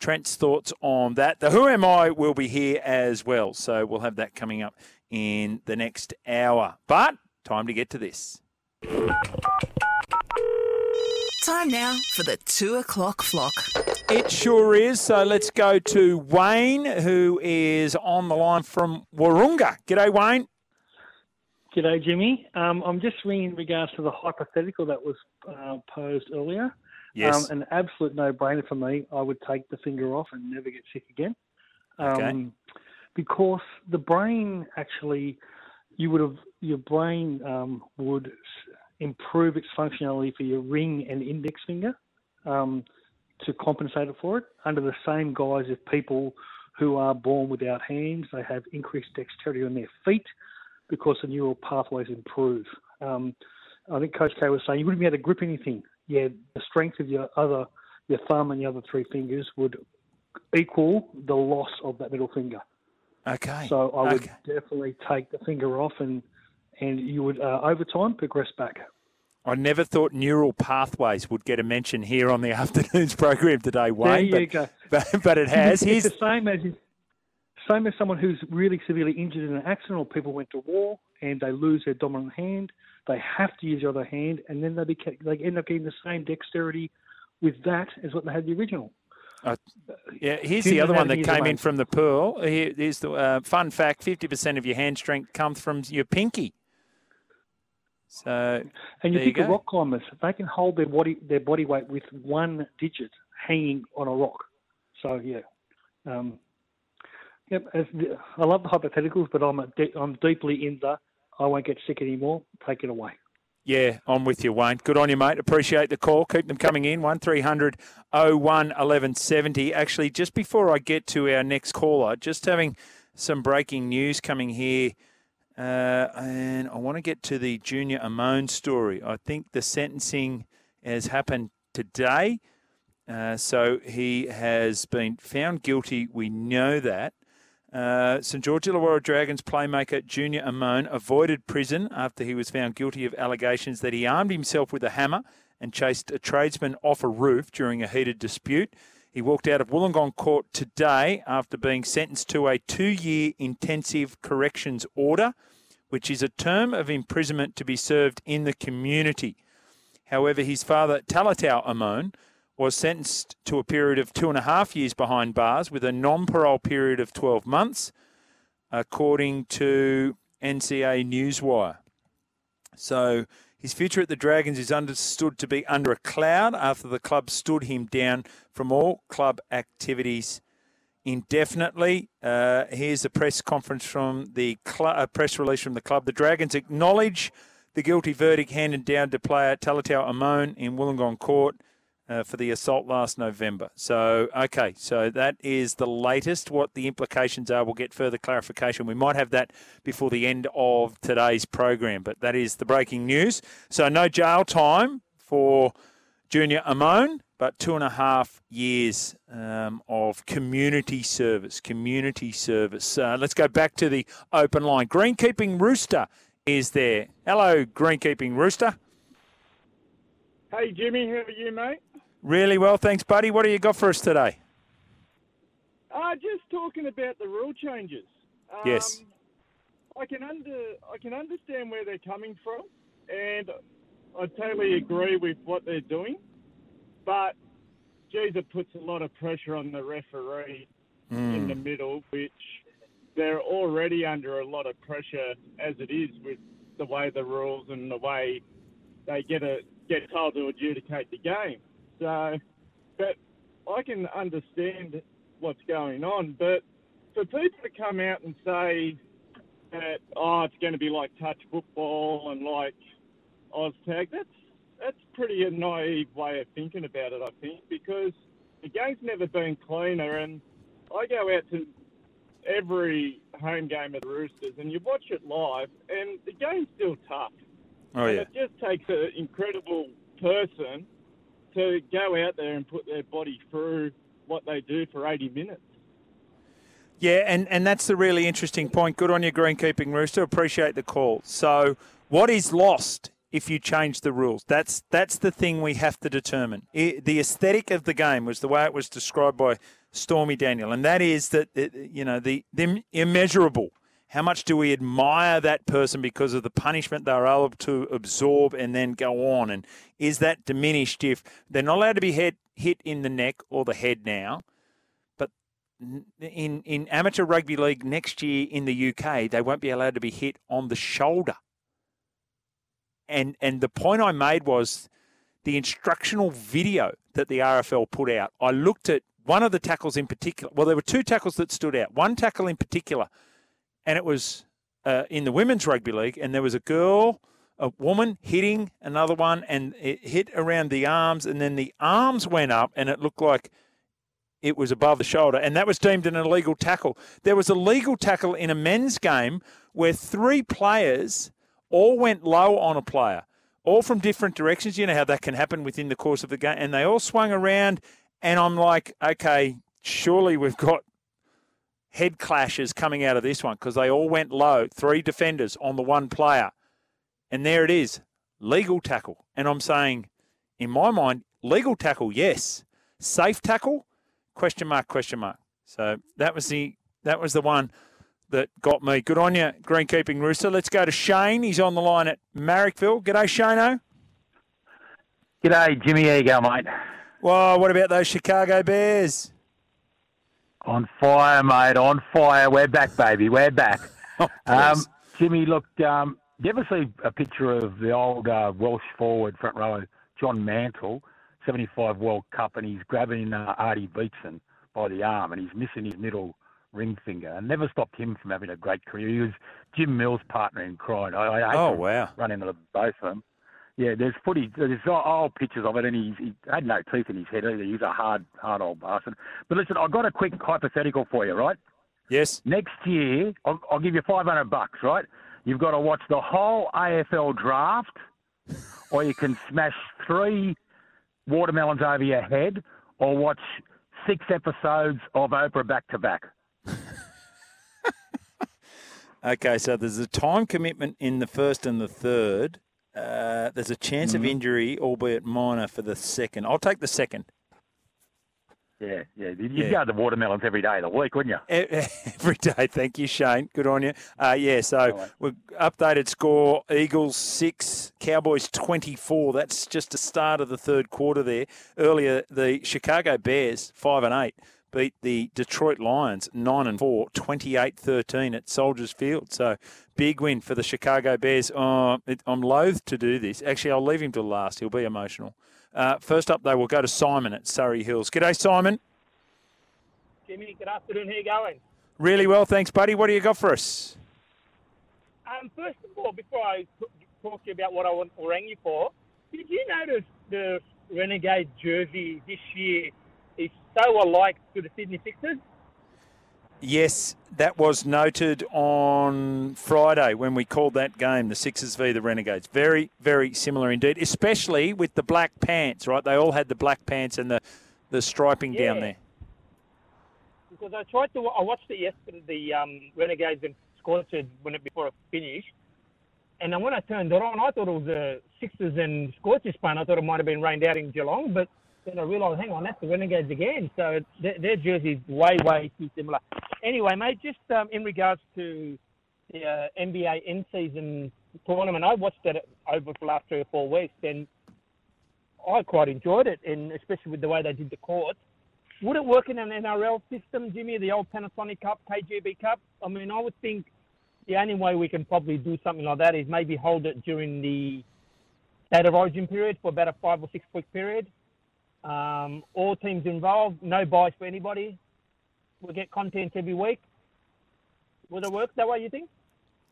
Trent's thoughts on that. The Who Am I will be here as well. So we'll have that coming up in the next hour. But time to get to this. Time now for the two o'clock flock. It sure is. So let's go to Wayne, who is on the line from Warunga. G'day, Wayne. G'day, Jimmy. Um, I'm just ringing in regards to the hypothetical that was uh, posed earlier. Yes. Um, an absolute no-brainer for me. I would take the finger off and never get sick again. Um, okay. Because the brain actually, you would have your brain um, would improve its functionality for your ring and index finger um, to compensate it for it. Under the same guise as people who are born without hands, they have increased dexterity on their feet because the neural pathways improve. Um, I think Coach K was saying you wouldn't be able to grip anything. Yeah, the strength of your other, your thumb and the other three fingers would equal the loss of that middle finger. Okay. So I would okay. definitely take the finger off, and and you would uh, over time progress back. I never thought neural pathways would get a mention here on the afternoon's program today, Wayne. There you but, go. But, but it has. It's the same as same as someone who's really severely injured in an accident or people went to war and they lose their dominant hand. They have to use the other hand, and then they, became, they end up getting the same dexterity with that as what they had the original. Uh, yeah, here's the other one that came in from the Pearl. Here, here's the uh, fun fact: fifty percent of your hand strength comes from your pinky. So, and you think of rock climbers; they can hold their body their body weight with one digit hanging on a rock. So yeah, um, yep. As, I love the hypotheticals, but I'm a de- I'm deeply in the. I won't get sick anymore. Take it away. Yeah, I'm with you, Wayne. Good on you, mate. Appreciate the call. Keep them coming in. one three hundred oh one eleven seventy. Actually, just before I get to our next caller, just having some breaking news coming here. Uh, and I want to get to the Junior Amone story. I think the sentencing has happened today. Uh, so he has been found guilty. We know that. Uh, St George Illawarra Dragons playmaker Junior Amone avoided prison after he was found guilty of allegations that he armed himself with a hammer and chased a tradesman off a roof during a heated dispute. He walked out of Wollongong Court today after being sentenced to a two-year intensive corrections order, which is a term of imprisonment to be served in the community. However, his father, Talatau Amone, was sentenced to a period of two and a half years behind bars with a non-parole period of twelve months, according to N C A Newswire. So his future at the Dragons is understood to be under a cloud after the club stood him down from all club activities indefinitely. Uh, here's a press conference from the cl- a press release from the club. The Dragons acknowledge the guilty verdict handed down to player Talatau Amone in Wollongong Court Uh, for the assault last November. So, okay, so that is the latest. What the implications are, we'll get further clarification. We might have that before the end of today's program, but that is the breaking news. So no jail time for Junior Amone, but two and a half years um, of community service, community service. Uh, let's go back to the open line. Greenkeeping Rooster is there. Hello, Greenkeeping Rooster. Hey, Jimmy, how are you, mate? Really well, thanks, buddy. What do you got for us today? Uh, just talking about the rule changes. Um, yes. I can under I can understand where they're coming from, and I totally agree with what they're doing. But, geez, it puts a lot of pressure on the referee mm. in the middle, which they're already under a lot of pressure as it is with the way the rules and the way they get a... get told to adjudicate the game. So, but I can understand what's going on, but for people to come out and say that, oh, it's going to be like touch football and like Oztag, that's, that's pretty a naive way of thinking about it, I think, because the game's never been cleaner, and I go out to every home game of the Roosters, and you watch it live, and the game's still tough. Oh, yeah. And it just takes an incredible person to go out there and put their body through what they do for eighty minutes. Yeah, and, and that's the really interesting point. Good on you, Greenkeeping Rooster. Appreciate the call. So what is lost if you change the rules? That's that's the thing we have to determine. It, the aesthetic of the game was the way it was described by Stormy Daniel, and that is that, it, you know, the, the immeasurable. How much do we admire that person because of the punishment they're able to absorb and then go on? And is that diminished if they're not allowed to be hit, hit in the neck or the head now? But in, in amateur rugby league next year in the U K, they won't be allowed to be hit on the shoulder. And, and the point I made was the instructional video that the R F L put out. I looked at one of the tackles in particular. Well, there were two tackles that stood out. One tackle in particular. And it was uh, in the Women's Rugby League, and there was a girl, a woman hitting another one, and it hit around the arms, and then the arms went up, and it looked like it was above the shoulder, and that was deemed an illegal tackle. There was a legal tackle in a men's game where three players all went low on a player, all from different directions. You know how that can happen within the course of the game, and they all swung around, and I'm like, okay, surely we've got head clashes coming out of this one because they all went low, three defenders on the one player. And there it is, legal tackle. And I'm saying, in my mind, legal tackle, yes. Safe tackle, question mark, question mark. So that was the that was the one that got me. Good on you, greenkeeping rooster. Let's go to Shane. He's on the line at Marrickville. G'day, Shano. G'day, Jimmy. How you going, mate? Well, what about those Chicago Bears? On fire, mate. On fire. We're back, baby. We're back. Oh, um, Jimmy, look, um, you ever see a picture of the old uh, Welsh forward front rower, John Mantle, seventy-five World Cup, and he's grabbing uh, Artie Beetson by the arm, and he's missing his middle ring finger, and never stopped him from having a great career. He was Jim Mills' partner in crime. I, I hate oh, wow. run into both of them. Yeah, there's footage, there's old pictures of it, and he's, he had no teeth in his head either. He's a hard, hard old bastard. But listen, I've got a quick hypothetical for you, right? Yes. Next year, I'll, I'll give you five hundred bucks, right? You've got to watch the whole A F L draft, or you can smash three watermelons over your head, or watch six episodes of Oprah back-to-back. Okay, so there's a time commitment in the first and the third. Uh, there's a chance mm-hmm. of injury, albeit minor, for the second. I'll take the second. Yeah, yeah. You'd yeah. go to the watermelons every day of the week, wouldn't you? Every day. Thank you, Shane. Good on you. Uh, yeah, so right. we've updated score. Eagles six, Cowboys twenty-four. That's just the start of the third quarter there. Earlier, the Chicago Bears, five and eight, beat the Detroit Lions, nine and four, twenty-eight thirteen at Soldiers Field. So big win for the Chicago Bears. Oh, it, I'm loath to do this. Actually, I'll leave him till last. He'll be emotional. Uh, first up, though, we'll go to Simon at Surrey Hills. G'day, Simon. Jimmy, good afternoon. How are you going? Really well, thanks, buddy. What do you got for us? Um, first of all, before I talk to you about what I rang you for, did you notice the Renegade jersey this year is so alike to the Sydney Sixers? Yes, that was noted on Friday when we called that game, the Sixers v the Renegades. Very, very similar indeed, especially with the black pants, right? They all had the black pants and the, the striping yeah. down there. Because I tried to, I watched it yesterday, the um, Renegades and Scorchers when it before it finished, and when I turned it on, I thought it was the Sixers and Scorchers plan. I thought it might have been rained out in Geelong, but then I realised, hang on, that's the Renegades again. So their, their jersey's way, way too similar. Anyway, mate, just um, in regards to the uh, N B A in-season tournament, I watched that over for the last three or four weeks, and I quite enjoyed it, and especially with the way they did the court. Would it work in an N R L system, Jimmy, the old Panasonic Cup, K G B Cup? I mean, I would think the only way we can probably do something like that is maybe hold it during the State of Origin period for about a five- or six-week period. Um, all teams involved, no bias for anybody. We'll get content every week. Will it work that way, you think?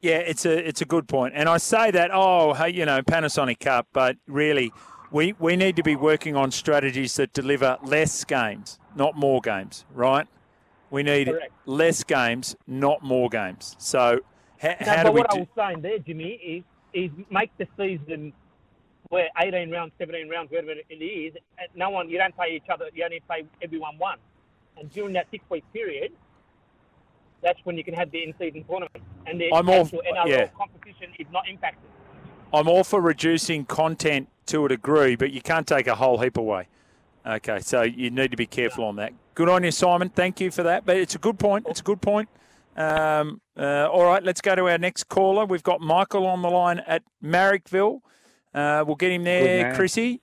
Yeah, it's a it's a good point. And I say that, oh, hey, you know, Panasonic Cup, but really, we, we need to be working on strategies that deliver less games, not more games, right? We need Correct. less games, not more games. So ha- no, how do we do... But what I was saying there, Jimmy, is, is make the season... where eighteen rounds, seventeen rounds, whatever it is, and no one, you don't play each other, you only play everyone one. And during that six-week period, that's when you can have the in-season tournament. And the I'm actual all, N R L yeah. competition is not impacted. I'm all for reducing content to a degree, but you can't take a whole heap away. Okay, so you need to be careful yeah. on that. Good on you, Simon. Thank you for that. But it's a good point. It's a good point. Um, uh, all right, let's go to our next caller. We've got Michael on the line at Marrickville. Uh, we'll get him there, Chrissy.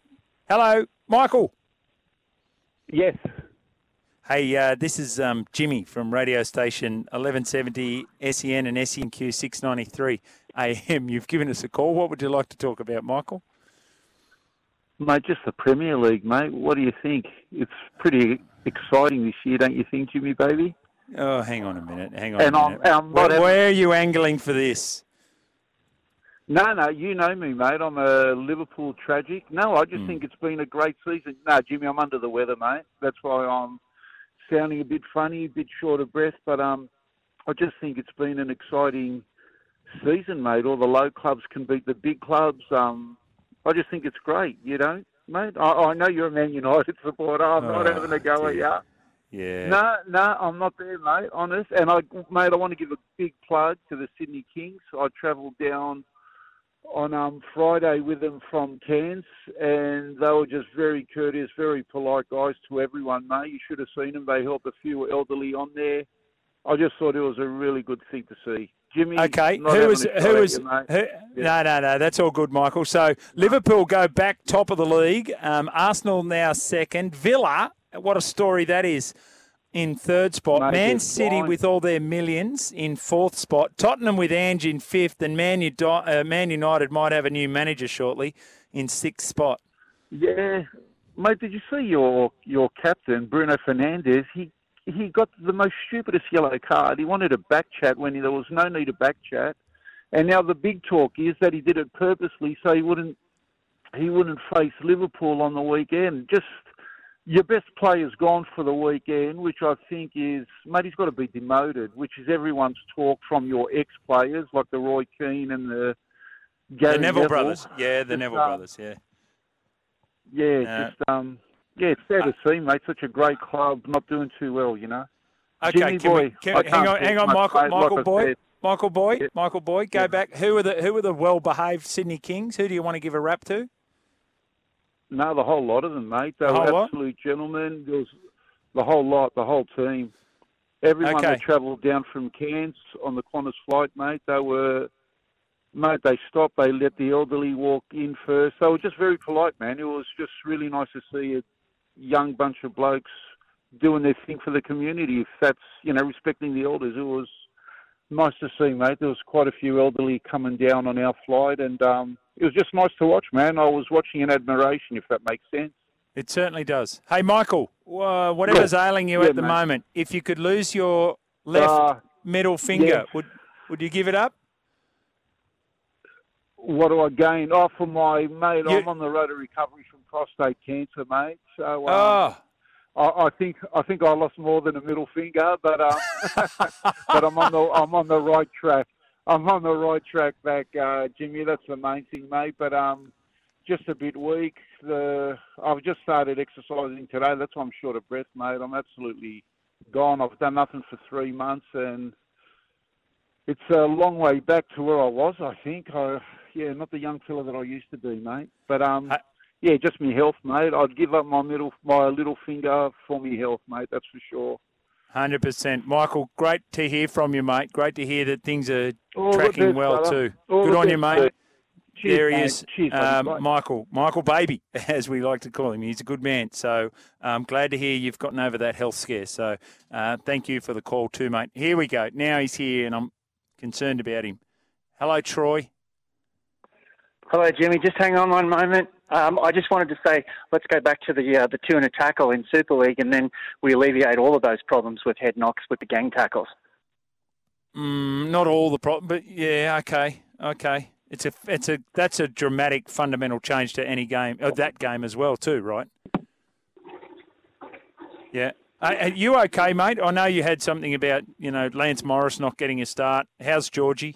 Hello, Michael. Yes. Hey, uh, this is um, Jimmy from radio station eleven seventy S E N and S E N Q six ninety-three A M. You've given us a call. What would you like to talk about, Michael? Mate, just the Premier League, mate. What do you think? It's pretty exciting this year, don't you think, Jimmy, baby? Oh, hang on a minute. Hang on and a minute. I'm, I'm where, having... where are you angling for this? No, no, you know me, mate. I'm a Liverpool tragic. No, I just mm. think it's been a great season. No, Jimmy, I'm under the weather, mate. That's why I'm sounding a bit funny, a bit short of breath. But um, I just think it's been an exciting season, mate. All the low clubs can beat the big clubs. Um, I just think it's great, you know, mate. I, I know you're a Man United supporter. I'm oh, not having a go at you. Yeah. No, no, I'm not there, mate, honest. And, I, mate, I want to give a big plug to the Sydney Kings. I travelled down... on um, Friday with them from Cairns, and they were just very courteous, very polite guys to everyone, mate. You should have seen them. They helped a few elderly on there. I just thought it was a really good thing to see. Jimmy, okay, who was who was you, who, yeah. no no no that's all good, Michael. So Liverpool go back top of the league. Um, Arsenal now second. Villa, what a story that is, in third spot. Mate, Man City blind. with all their millions in fourth spot. Tottenham with Ange in fifth, and Man, Udi- uh, Man United might have a new manager shortly in sixth spot. Yeah, mate. Did you see your your captain Bruno Fernandes? He. He got the most stupidest yellow card. He wanted a back chat when he, there was no need to back chat. And now the big talk is that he did it purposely so he wouldn't he wouldn't face Liverpool on the weekend. Just your best player's gone for the weekend, which I think is, mate, he's got to be demoted, which is everyone's talk from your ex-players, like the Roy Keane and the Gary The Neville, Neville. brothers. Yeah, the just, Neville um, brothers, yeah. Yeah, uh, just... um. Yeah, it's fair to see, mate. Such a great club, not doing too well, you know. Okay, Jimmy can boy, we, can, hang on, hang on, Michael, mate, Michael, like boy, Michael Boy, yeah. Michael Boy, go yeah. back. Who are the who are the well-behaved Sydney Kings? Who do you want to give a rap to? No, the whole lot of them, mate. They the were absolute lot? gentlemen. There was the whole lot, the whole team. Everyone okay. that travelled down from Cairns on the Qantas flight, mate. They were. Mate, they stopped. They let the elderly walk in first. They were just very polite, man. It was just really nice to see it. Young bunch of blokes doing their thing for the community. If that's, you know, respecting the elders, it was nice to see, mate. There was quite a few elderly coming down on our flight, and um, it was just nice to watch, man. I was watching in admiration, if that makes sense. It certainly does. Hey, Michael, uh, whatever's yeah. ailing you yeah, at the mate. moment, if you could lose your left uh, middle finger, yeah. would would you give it up? What do I gain? Oh, for my mate, you... I'm on the road to recovery from prostate cancer, mate. So um, oh. I, I think I think I lost more than a middle finger, but um, but I'm on the I'm on the right track. I'm on the right track back, uh, Jimmy. That's the main thing, mate. But um, just a bit weak. The I've just started exercising today. That's why I'm short of breath, mate. I'm absolutely gone. I've done nothing for three months, and it's a long way back to where I was. I think I. Yeah, not the young fella that I used to be, mate. But, um, yeah, just me health, mate. I'd give up my middle, my little finger for me health, mate. That's for sure. one hundred percent. Michael, great to hear from you, mate. Great to hear that things are All tracking best, well, brother. too. All Good on best, you, mate. Dude. Cheers, there he mate. is. Cheers, um, mate. Michael. Michael Baby, as we like to call him. He's a good man. So I'm um, glad to hear you've gotten over that health scare. So uh, thank you for the call too, mate. Here we go. Now he's here, and I'm concerned about him. Hello, Troy. Hello, Jimmy. Just hang on one moment. Um, I just wanted to say, let's go back to the uh, the two and a tackle in Super League, and then we alleviate all of those problems with head knocks with the gang tackles. Mm, not all the problems, but yeah, okay, okay. It's a it's a that's a dramatic fundamental change to any game, oh, that game as well, too, right? Yeah. Uh, are you okay, mate? I know you had something about you know Lance Morris not getting a start. How's Georgie?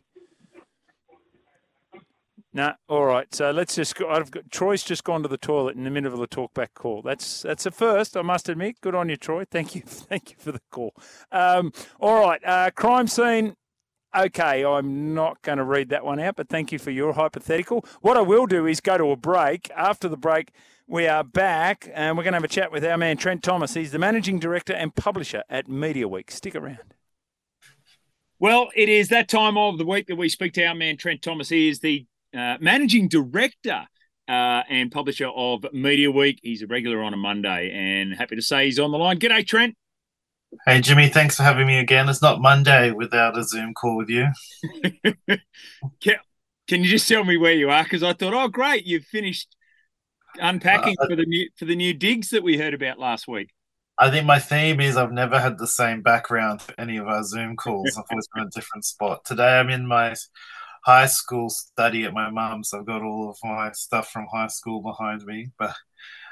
No, nah, all right. So let's just go. I've got, Troy's just gone to the toilet in the middle of the talkback call. That's that's a first, I must admit. Good on you, Troy. Thank you, thank you for the call. Um, all right, uh, crime scene. Okay, I'm not going to read that one out, but thank you for your hypothetical. What I will do is go to a break. After the break, we are back, and we're going to have a chat with our man Trent Thomas. He's the managing director and publisher at Media Week. Stick around. Well, it is that time of the week that we speak to our man Trent Thomas. He is the Uh, managing director uh, and publisher of Media Week. He's a regular on a Monday, and happy to say he's on the line. G'day, Trent. Hey, Jimmy. Thanks for having me again. It's not Monday without a Zoom call with you. can, can you just tell me where you are? Because I thought, oh, great, you've finished unpacking uh, for the new for the new digs that we heard about last week. I think my theme is I've never had the same background for any of our Zoom calls. I've always been in a different spot. Today I'm in my high school study at my mum's. I've got all of my stuff from high school behind me, but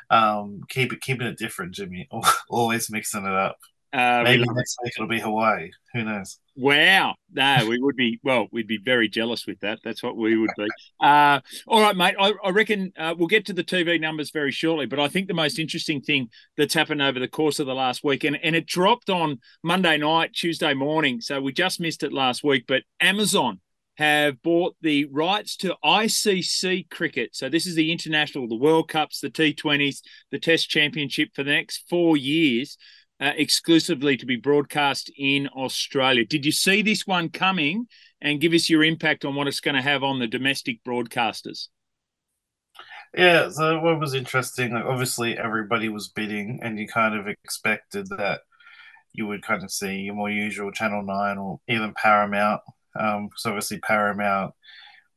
um, keep it keeping it different, Jimmy. Always mixing it up. Uh, Maybe we, next week it'll be Hawaii. Who knows? Wow. No, we would be, well, we'd be very jealous with that. That's what we would be. Uh, all right, mate. I, I reckon uh, we'll get to the T V numbers very shortly, but I think the most interesting thing that's happened over the course of the last week, and, and it dropped on Monday night, Tuesday morning, so we just missed it last week, but Amazon have bought the rights to I C C cricket. So this is the international, the World Cups, the T twenties, the Test Championship for the next four years uh, exclusively to be broadcast in Australia. Did you see this one coming, and give us your impact on what it's going to have on the domestic broadcasters? Yeah, so what was interesting, obviously everybody was bidding, and you kind of expected that you would kind of see your more usual Channel nine or even Paramount. Um, so obviously Paramount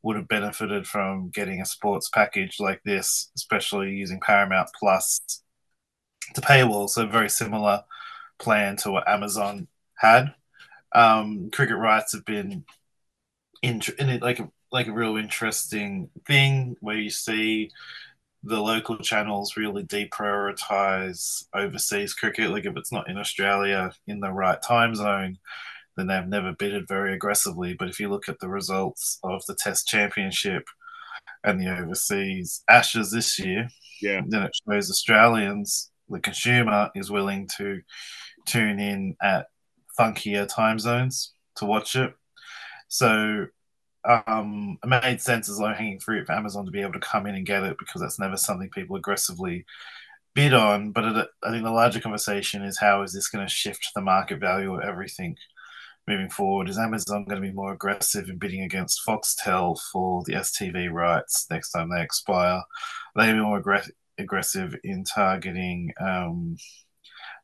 would have benefited from getting a sports package like this, especially using Paramount Plus to paywall. So very similar plan to what Amazon had. Um, cricket rights have been in, in it, like, a, like a real interesting thing where you see the local channels really deprioritize overseas cricket. Like if it's not in Australia in the right time zone, then they've never bidded very aggressively. But if you look at the results of the Test Championship and the overseas Ashes this year, yeah, then it shows Australians, the consumer, is willing to tune in at funkier time zones to watch it. So um, it made sense as low-hanging fruit for Amazon to be able to come in and get it, because that's never something people aggressively bid on. But it, I think the larger conversation is, how is this going to shift the market value of everything moving forward? Is Amazon going to be more aggressive in bidding against Foxtel for the S T V rights next time they expire? Are they more aggr- aggressive in targeting um,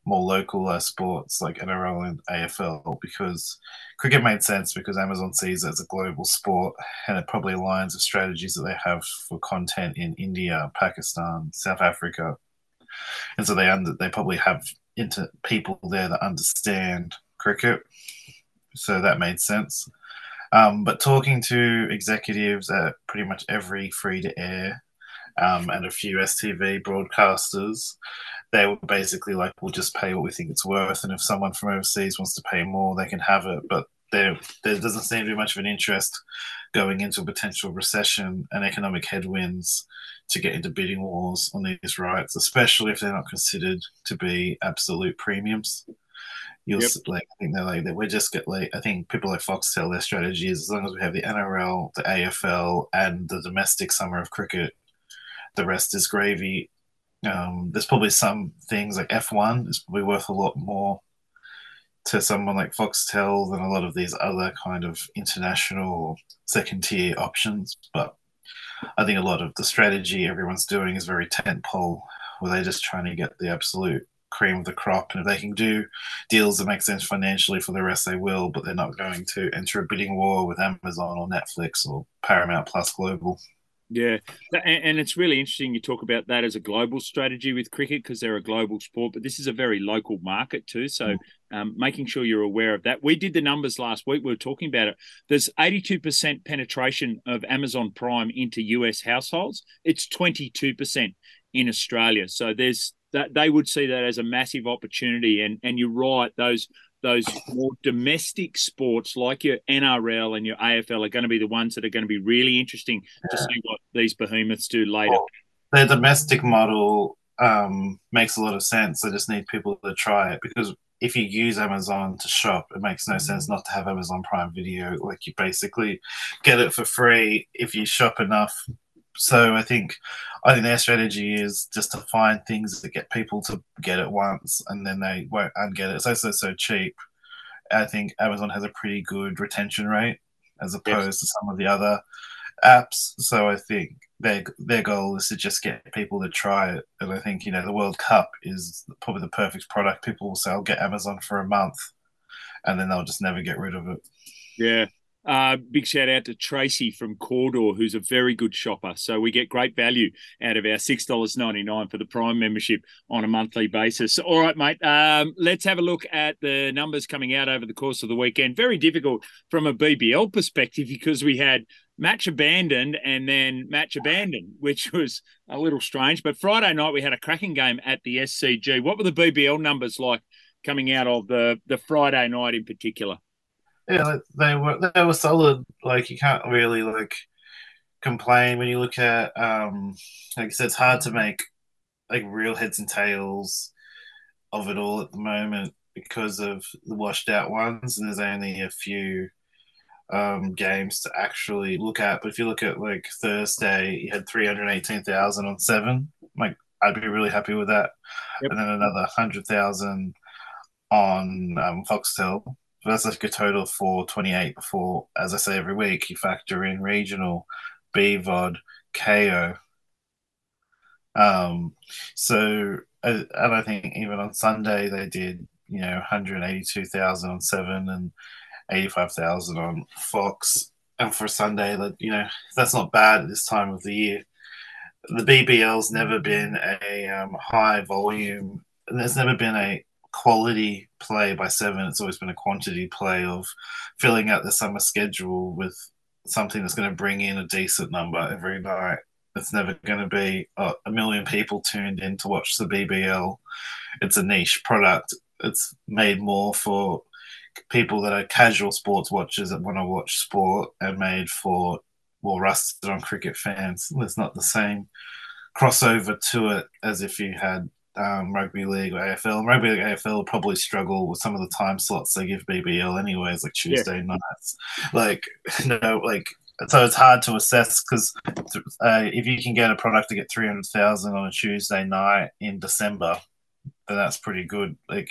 more local uh, sports like N R L and A F L? Because cricket made sense because Amazon sees it as a global sport, and it probably aligns with strategies that they have for content in India, Pakistan, South Africa. And so they under, they probably have into people there that understand cricket. So that made sense. Um, but talking to executives at pretty much every free-to-air um, and a few S T V broadcasters, they were basically like, we'll just pay what we think it's worth, and if someone from overseas wants to pay more, they can have it. But there, there doesn't seem to be much of an interest going into a potential recession and economic headwinds to get into bidding wars on these rights, especially if they're not considered to be absolute premiums. You'll yep. like I think they're like that. We just get like I think people like Foxtel, their strategy is, as long as we have the N R L, the A F L, and the domestic summer of cricket, the rest is gravy. Um, there's probably some things like F one is probably worth a lot more to someone like Foxtel than a lot of these other kind of international second tier options. But I think a lot of the strategy everyone's doing is very tentpole, where they're just trying to get the absolute cream of the crop, and if they can do deals that make sense financially for the rest, they will, but they're not going to enter a bidding war with Amazon or Netflix or Paramount Plus Global. Yeah, and it's really interesting you talk about that as a global strategy with cricket, because they're a global sport, but this is a very local market too, so um, making sure you're aware of that. We did the numbers last week, we were talking about it. There's eighty-two percent penetration of Amazon Prime into U S households. It's twenty-two percent in Australia, so there's that they would see that as a massive opportunity. And and you're right, those those more domestic sports like your N R L and your A F L are going to be the ones that are going to be really interesting yeah. to see what these behemoths do later. Well, their domestic model um, makes a lot of sense. I just need people to try it, because if you use Amazon to shop, it makes no sense not to have Amazon Prime Video. Like, you basically get it for free if you shop enough. So I think I think their strategy is just to find things that get people to get it once, and then they won't unget it. It's also so cheap. I think Amazon has a pretty good retention rate as opposed yes. to some of the other apps. So I think their their goal is to just get people to try it. And I think, you know, the World Cup is probably the perfect product. People will say, I'll get Amazon for a month, and then they'll just never get rid of it. Yeah. Uh, big shout out to Tracy from Cawdor, who's a very good shopper. So we get great value out of our six dollars ninety-nine for the Prime membership on a monthly basis. All right, mate, um, let's have a look at the numbers coming out over the course of the weekend. Very difficult from a B B L perspective, because we had match abandoned and then match abandoned, which was a little strange. But Friday night we had a cracking game at the S C G. What were the B B L numbers like coming out of the, the Friday night in particular? Yeah, they were they were solid. Like, you can't really like complain when you look at um like I said, it's hard to make like real heads and tails of it all at the moment because of the washed out ones, and there's only a few um, games to actually look at. But if you look at like Thursday, you had three hundred eighteen thousand on seven. Like, I'd be really happy with that. Yep. And then another one hundred thousand on um, Foxtel. So that's like a total of four twenty-eight before, as I say every week, you factor in regional, B VOD, K O. Um, so, and I think even on Sunday they did, you know, one hundred eighty-two thousand on seven and eighty-five thousand on Fox. And for Sunday, that, you know, that's not bad at this time of the year. The B B L's never been a um, high volume, and there's never been a quality play by seven. It's always been a quantity play of filling out the summer schedule with something that's going to bring in a decent number every night. It's never going to be uh, a million people tuned in to watch the B B L. It's a niche product. It's made more for people that are casual sports watchers that want to watch sport, and made for more rusted on cricket fans. There's not the same crossover to it as if you had um, rugby league or A F L. Rugby league, A F L probably struggle with some of the time slots they give B B L anyways, like Tuesday yeah. nights. Like, you know, like, so it's hard to assess, because uh, if you can get a product to get three hundred thousand on a Tuesday night in December, then that's pretty good. Like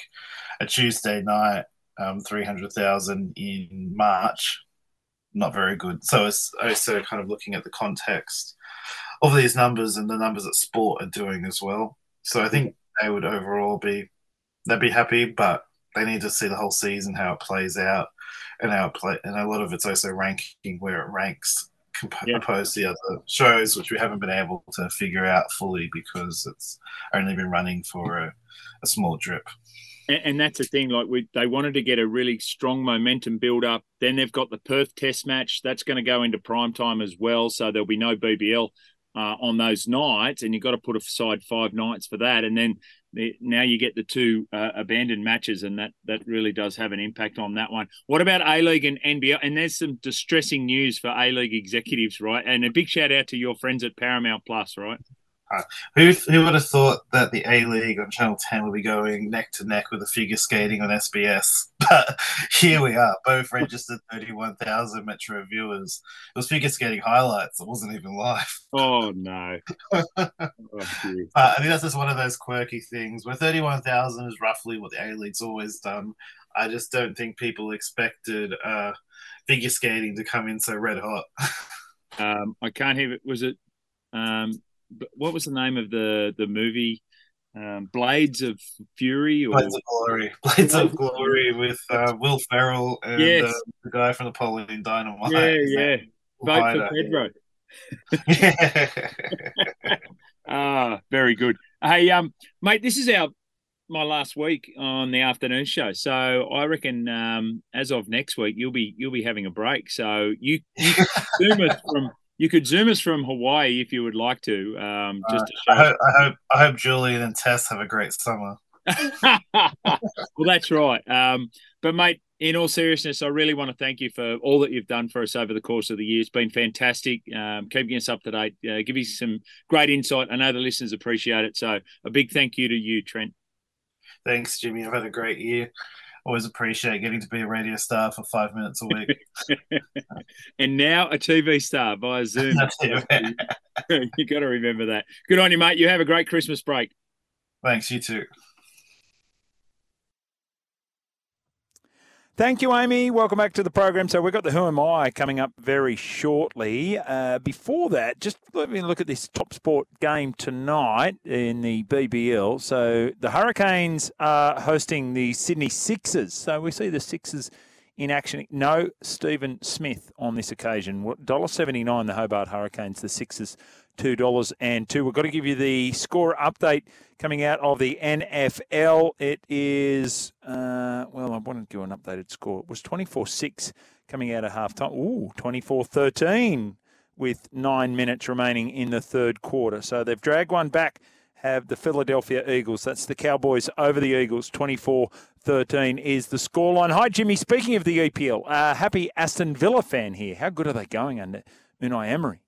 a Tuesday night, um, three hundred thousand in March, not very good. So it's also kind of looking at the context of these numbers and the numbers that sport are doing as well. So I think they would overall be, they'd be happy, but they need to see the whole season, how it plays out. And our play, and a lot of it's also ranking where it ranks comp- yeah. opposed to the other shows, which we haven't been able to figure out fully because it's only been running for a, a small drip. And, and that's the thing, like we, they wanted to get a really strong momentum build up. Then they've got the Perth Test match that's going to go into prime time as well, so there'll be no B B L uh, on those nights, and you've got to put aside five nights for that, and then. Now you get the two uh, abandoned matches, and that, that really does have an impact on that one. What about A-League and N B L? And there's some distressing news for A-League executives, right? And a big shout-out to your friends at Paramount Plus, right? Uh, who who would have thought that the A-League on Channel ten would be going neck-to-neck with the figure skating on S B S? But here we are, both registered thirty-one thousand Metro viewers. It was figure skating highlights. It wasn't even live. Oh, no. oh, uh, I think that's just one of those quirky things where thirty-one thousand is roughly what the A-League's always done. I just don't think people expected uh, figure skating to come in so red-hot. um, I can't hear it. Was it... Um... What was the name of the the movie? Um, Blades of Fury or Blades of Glory? Blades of Glory with uh, Will Ferrell and yes. uh, the guy from Napoleon Dynamite. Yeah, yeah. Vote for Pedro. yeah. ah, very good. Hey, um, mate, this is our my last week on the afternoon show, so I reckon um, as of next week you'll be you'll be having a break. So you, you zoom us from. You could Zoom us from Hawaii if you would like to. Um, just to show I, hope, I, hope, I hope Julian and Tess have a great summer. Well, that's right. Um, but, mate, in all seriousness, I really want to thank you for all that you've done for us over the course of the year. It's been fantastic. Um, keeping us up to date, uh, giving us some great insight. I know the listeners appreciate it. So a big thank you to you, Trent. Thanks, Jimmy. I've had a great year. Always appreciate getting to be a radio star for five minutes a week. And now a T V star via Zoom. You got to remember that. Good on you, mate. You have a great Christmas break. Thanks, you too. Thank you, Amy. Welcome back to the program. So we've got the Who Am I coming up very shortly. Uh, before that, just let me look at this Top Sport game tonight in the B B L. So the Hurricanes are hosting the Sydney Sixers. So we see the Sixers in action. No Stephen Smith on this occasion. one dollar seventy-nine the Hobart Hurricanes, the Sixers two dollars and two cents. We've got to give you the score update coming out of the N F L. It is, uh, well, I wanted to do an updated score. It was twenty-four six coming out of halftime. Ooh, twenty-four thirteen with nine minutes remaining in the third quarter. So they've dragged one back, have the Philadelphia Eagles. That's the Cowboys over the Eagles. twenty-four thirteen is the scoreline. Hi, Jimmy. Speaking of the E P L, uh, happy Aston Villa fan here. How good are they going under Unai Emery?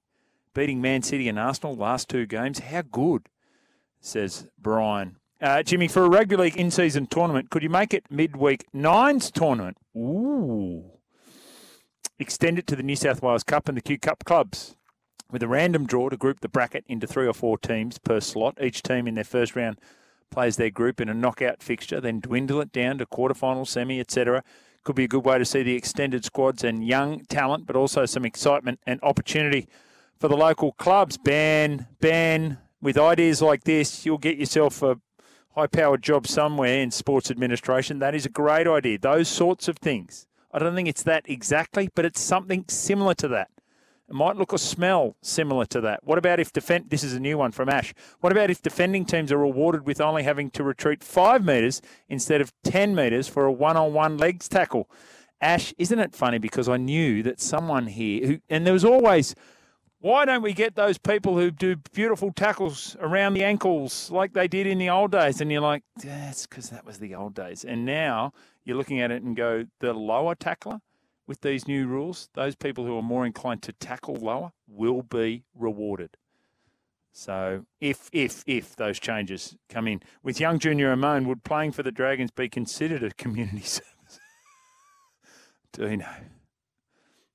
Beating Man City and Arsenal last two games. How good, says Brian. Uh, Jimmy, for a rugby league in-season tournament, could you make it midweek nines tournament? Ooh. extend it to the New South Wales Cup and the Q Cup clubs, with a random draw to group the bracket into three or four teams per slot. Each team in their first round plays their group in a knockout fixture, then dwindle it down to quarterfinal, semi, et cetera. Could be a good way to see the extended squads and young talent, but also some excitement and opportunity for the local clubs. Ban, ban. With ideas like this, you'll get yourself a high-powered job somewhere in sports administration. That is a great idea. Those sorts of things. I don't think it's that exactly, but it's something similar to that. It might look or smell similar to that. What about if defend? This is a new one from Ash. What about if defending teams are rewarded with only having to retreat five metres instead of ten metres for a one-on-one legs tackle? Ash, isn't it funny? Because I knew that someone here, who, and there was always, why don't we get those people who do beautiful tackles around the ankles like they did in the old days? And you're like, that's because that was the old days. And now you're looking at it and go, the lower tackler, with these new rules, those people who are more inclined to tackle lower will be rewarded. So if, if, if those changes come in. With young Junior Amon, would playing for the Dragons be considered a community service? Do you know?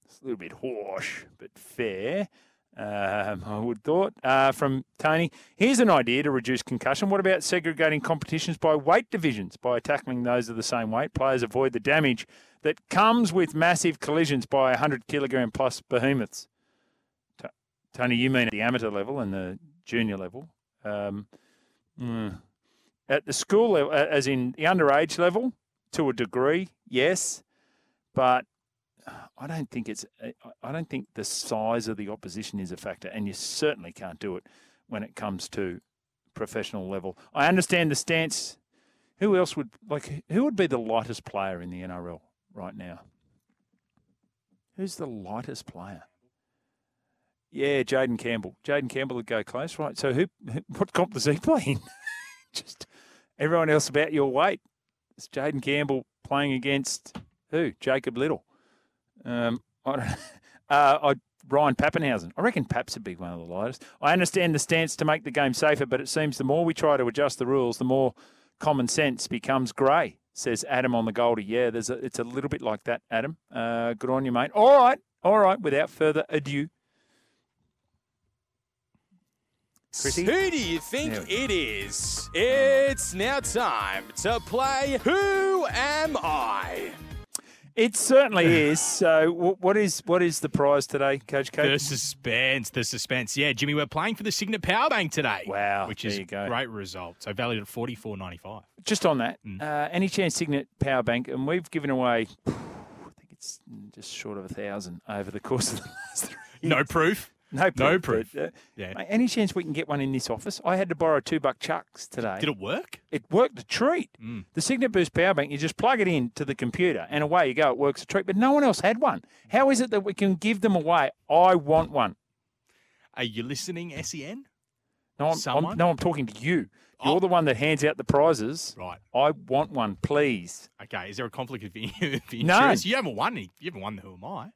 It's a little bit harsh, but fair, um, I would thought. Uh, from Tony, here's an idea to reduce concussion. What about segregating competitions by weight divisions? By tackling those of the same weight, players avoid the damage that comes with massive collisions by one hundred kilogram plus behemoths. T- Tony, you mean at the amateur level and the junior level. Um, mm. At the school level, as in the underage level, to a degree, yes. But I don't think it's. I don't think the size of the opposition is a factor, and you certainly can't do it when it comes to professional level. I understand the stance. Who else would like? Who would be the lightest player in the N R L? Right now, who's the lightest player? Yeah, Jaden Campbell. Jaden Campbell would go close, right? So who? What comp does he play in? Just everyone else about your weight. It's Jaden Campbell playing against who? Jacob Little. Um, I don't know. Uh, I, Ryan Pappenhausen. I reckon Paps would be one of the lightest. I understand the stance to make the game safer, but it seems the more we try to adjust the rules, the more common sense becomes grey. Says Adam on the Goldie. Yeah, there's a, it's a little bit like that, Adam. Uh, good on you, mate. All right, all right. Without further ado. Chrissy? Who do you think it is? It's now time to play Who Am I? It certainly is. So what is what is the prize today, Coach Kate? The suspense, the suspense. Yeah, Jimmy, we're playing for the Signet Power Bank today. Wow, which is a great result. So valued at forty-four ninety-five. Just on that, mm. uh, any chance Signet Power Bank, and we've given away, I think it's just short of a thousand over the course of the last three years. No proof. No proof. No proof. But, uh, yeah. Mate, any chance we can get one in this office? I had to borrow two buck chucks today. Did it work? It worked a treat. Mm. The Signet Boost Power Bank, you just plug it in to the computer and away you go. It works a treat. But no one else had one. How is it that we can give them away? I want one. Are you listening, S E N? No, I'm, I'm, no, I'm talking to you. You're oh. the one that hands out the prizes. Right. I want one, please. Okay. Is there a conflict of interest? No. You haven't won any. You haven't won the Who Am I?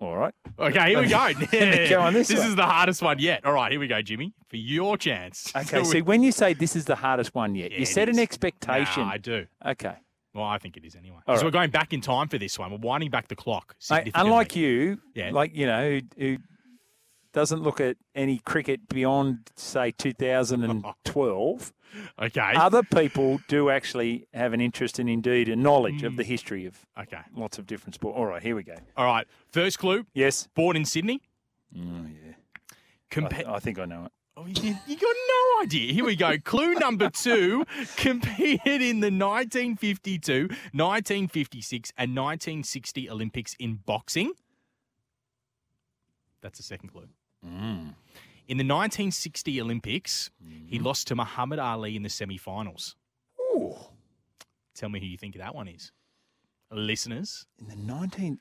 All right. Okay, here we go. Yeah. Go on this this way. Is the hardest one yet. All right, here we go, Jimmy, for your chance. Okay, so see, we... when you say this is the hardest one yet, yeah, you set is. an expectation. No, I do. Okay. Well, I think it is anyway. All so right. We're going back in time for this one. We're winding back the clock significantly. I, unlike you, yeah. like, you know, who, who doesn't look at any cricket beyond, say, two thousand twelve. Okay. Other people do actually have an interest and indeed a knowledge mm. of the history of okay. lots of different sports. All right, here we go. All right. First clue. Yes. Born in Sydney. Oh, yeah. Compe- I, I think I know it. Oh, you, you got no idea. Here we go. Clue number two. Competed in the nineteen fifty-two, nineteen fifty-six and nineteen sixty Olympics in boxing. That's the second clue. Mm. In the nineteen sixty Olympics, mm. he lost to Muhammad Ali in the semi-finals. Ooh. Tell me who you think that one is. Listeners. In the nineteen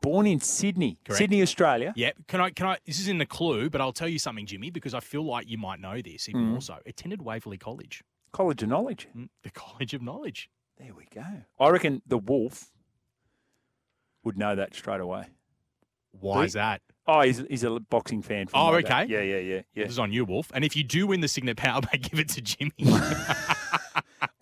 born in Sydney. Correct. Sydney, Australia. Yep. Can I can I this is in the clue, but I'll tell you something, Jimmy, because I feel like you might know this even mm. more so. Attended Waverley College. College of Knowledge. Mm, the College of Knowledge. There we go. I reckon the Wolf would know that straight away. Why the, is that? Oh, he's, he's a boxing fan. From oh, okay. That. Yeah, yeah, yeah, yeah. This is on you, Wolf. And if you do win the Signet Power Bank, give it to Jimmy.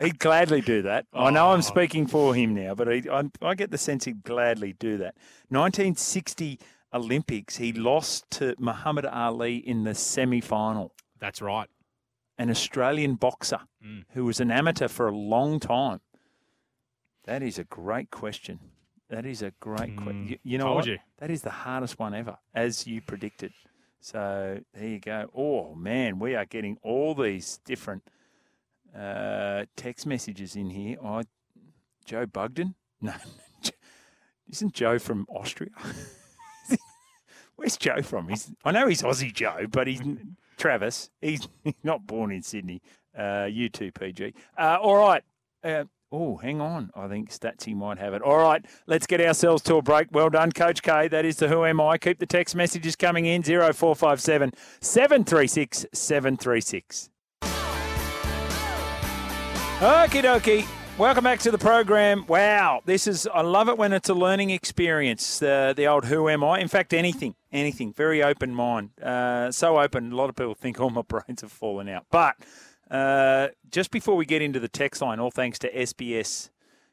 He'd gladly do that. Oh. I know I'm speaking for him now, but he, I, I get the sense he'd gladly do that. nineteen sixty Olympics, he lost to Muhammad Ali in the semi-final. That's right. An Australian boxer mm. who was an amateur for a long time. That is a great question. That is a great mm. question. You, you know Told what? You. That is the hardest one ever, as you predicted. So there you go. Oh, man, we are getting all these different uh, text messages in here. I, Joe Bugden? No. Isn't Joe from Austria? Where's Joe from? He's, I know he's Aussie Joe, but he's Travis. He's not born in Sydney. Uh, you too, P G. Uh, all right. Uh, oh, hang on. I think Statsy might have it. All right. Let's get ourselves to a break. Well done, Coach K. That is the Who Am I. Keep the text messages coming in. zero four five seven, seven three six, seven three six. Okie dokie. Welcome back to the program. Wow, this is, I love it when it's a learning experience, uh, the old who am I. In fact, anything, anything, very open mind. Uh, so open, a lot of people think, oh, my brains have fallen out. But uh, just before we get into the text line, all thanks to S B S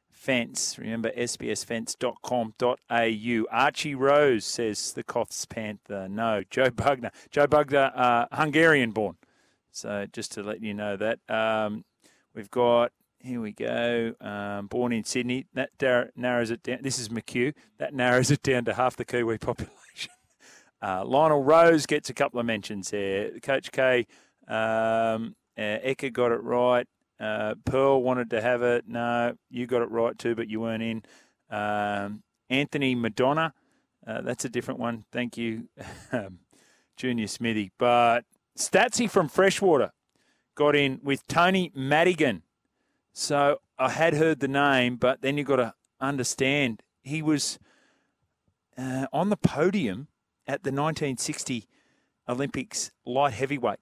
Fence. Remember, s b s fence dot com dot a u. Archie Rose says the Coths Panther. No, Joe Bugner. Joe Bugner, uh, Hungarian born. So just to let you know that. Um, we've got... Here we go. Um, born in Sydney. That dar- narrows it down. This is McHugh. That narrows it down to half the Kiwi population. Uh, Lionel Rose gets a couple of mentions there. Coach K, um, uh, Eka got it right. Uh, Pearl wanted to have it. No, you got it right too, but you weren't in. Um, Anthony Madonna. Uh, that's a different one. Thank you, Junior Smithy. But Statsy from Freshwater got in with Tony Madigan. So I had heard the name, but then you've got to understand he was uh, on the podium at the nineteen sixty Olympics light heavyweight.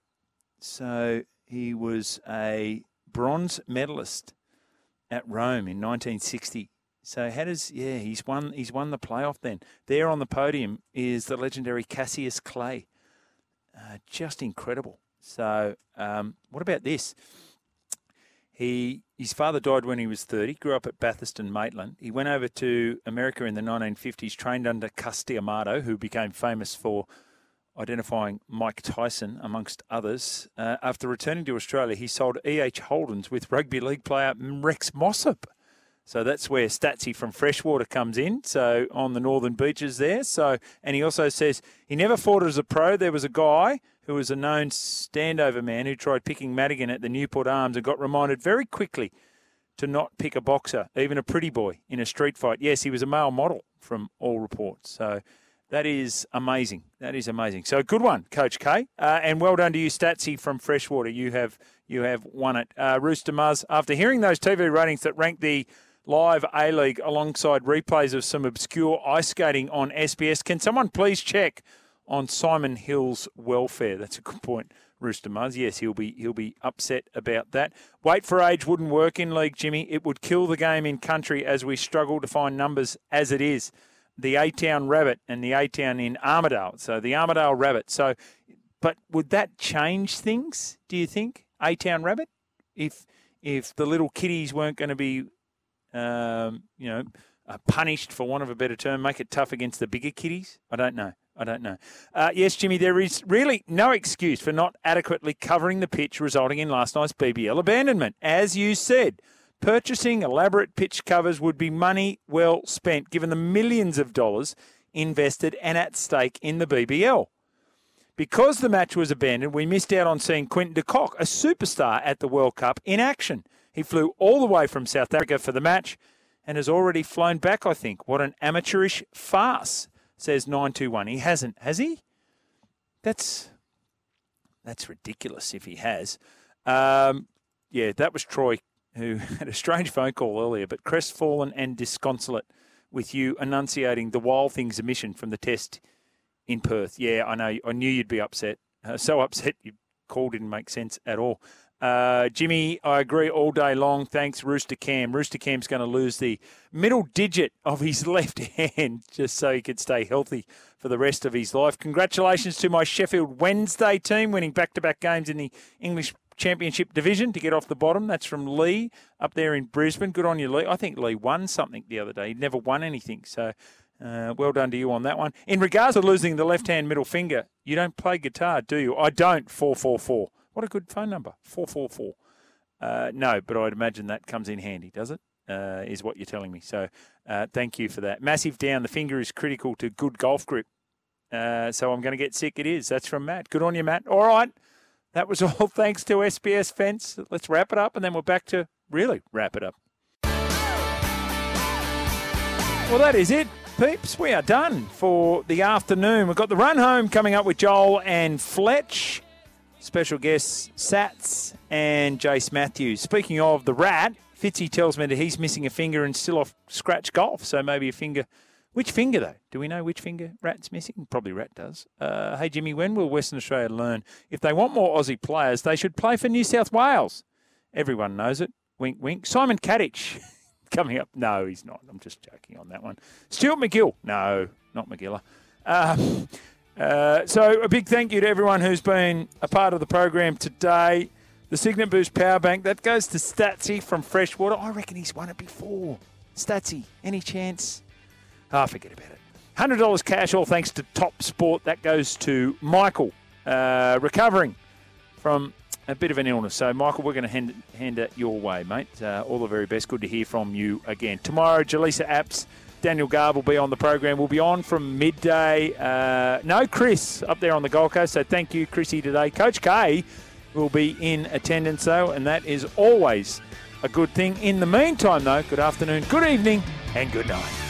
So he was a bronze medalist at Rome in nineteen sixty. So how does, yeah, he's won, he's won the playoff then. There on the podium is the legendary Cassius Clay. Uh, just incredible. So um, what about this? He his father died when he was thirty, grew up at Bathurst and Maitland. He went over to America in the nineteen fifties, trained under Castiamato, who became famous for identifying Mike Tyson, amongst others. Uh, after returning to Australia, he sold E H Holdens with rugby league player Rex Mossop. So that's where Statsy from Freshwater comes in, so on the northern beaches there. So, and he also says he never fought as a pro. There was a guy who was a known standover man who tried picking Madigan at the Newport Arms and got reminded very quickly to not pick a boxer, even a pretty boy, in a street fight. Yes, he was a male model from all reports. So that is amazing. That is amazing. So good one, Coach K. Uh, and well done to you, Statsy from Freshwater. You have you have won it. Uh, Rooster Muzz, after hearing those T V ratings that rank the live A-League alongside replays of some obscure ice skating on S B S, can someone please check on Simon Hill's welfare? That's a good point, Rooster Muzz. Yes, he'll be he'll be upset about that. Wait for age wouldn't work in league, Jimmy. It would kill the game in country as we struggle to find numbers as it is. The A-Town Rabbit and the A-Town in Armidale. So the Armidale Rabbit. So, but would that change things, do you think, A-Town Rabbit? If if the little kiddies weren't going to be, um, you know, punished, for want of a better term, make it tough against the bigger kiddies? I don't know. I don't know. Uh, yes, Jimmy, there is really no excuse for not adequately covering the pitch, resulting in last night's B B L abandonment. As you said, purchasing elaborate pitch covers would be money well spent, given the millions of dollars invested and at stake in the B B L. Because the match was abandoned, we missed out on seeing Quinton de Kock, a superstar at the World Cup, in action. He flew all the way from South Africa for the match and has already flown back, I think. What an amateurish farce. Says nine two one. He hasn't, has he? That's that's ridiculous if he has. Um, yeah, that was Troy, who had a strange phone call earlier, but crestfallen and disconsolate with you enunciating the wild things omission from the test in Perth. Yeah, I know. I knew you'd be upset. Uh, so upset your call didn't make sense at all. Uh, Jimmy, I agree all day long. Thanks, Rooster Cam. Rooster Cam's going to lose the middle digit of his left hand just so he could stay healthy for the rest of his life. Congratulations to my Sheffield Wednesday team winning back-to-back games in the English Championship division to get off the bottom. That's from Lee up there in Brisbane. Good on you, Lee. I think Lee won something the other day. He'd never won anything. So uh, well done to you on that one. In regards to losing the left-hand middle finger, you don't play guitar, do you? I don't, four four four. What a good phone number, four four four. Uh, no, but I'd imagine that comes in handy, does it? Uh, is what you're telling me. So uh, thank you for that. Massive down. The finger is critical to good golf grip. Uh, so I'm going to get sick. It is. That's from Matt. Good on you, Matt. All right. That was all thanks to S B S Fence. Let's wrap it up, and then we're back to really wrap it up. Well, that is it, peeps. We are done for the afternoon. We've got the run home coming up with Joel and Fletch. Special guests Sats and Jace Matthews. Speaking of the rat, Fitzy tells me that he's missing a finger and still off scratch golf, so maybe a finger... Which finger, though? Do we know which finger Rat's missing? Probably Rat does. Uh, hey, Jimmy, when will Western Australia learn? If they want more Aussie players, they should play for New South Wales. Everyone knows it. Wink, wink. Simon Kadich coming up. No, he's not. I'm just joking on that one. Stuart McGill. No, not McGillah. Uh, uh, so a big thank you to everyone who's been a part of the program today. The Signet Boost Power Bank, that goes to Statsy from Freshwater. I reckon he's won it before. Statsy, any chance? Ah, oh, forget about it. one hundred dollars cash, all thanks to Top Sport. That goes to Michael, uh, recovering from a bit of an illness. So, Michael, we're going to hand, hand it your way, mate. Uh, all the very best. Good to hear from you again. Tomorrow, Jaleesa Apps, Daniel Garb will be on the program. We'll be on from midday. Uh, no, Chris up there on the Gold Coast. So, thank you, Chrissy, today. Coach K will be in attendance, though, and that is always a good thing. In the meantime, though, good afternoon, good evening, and good night.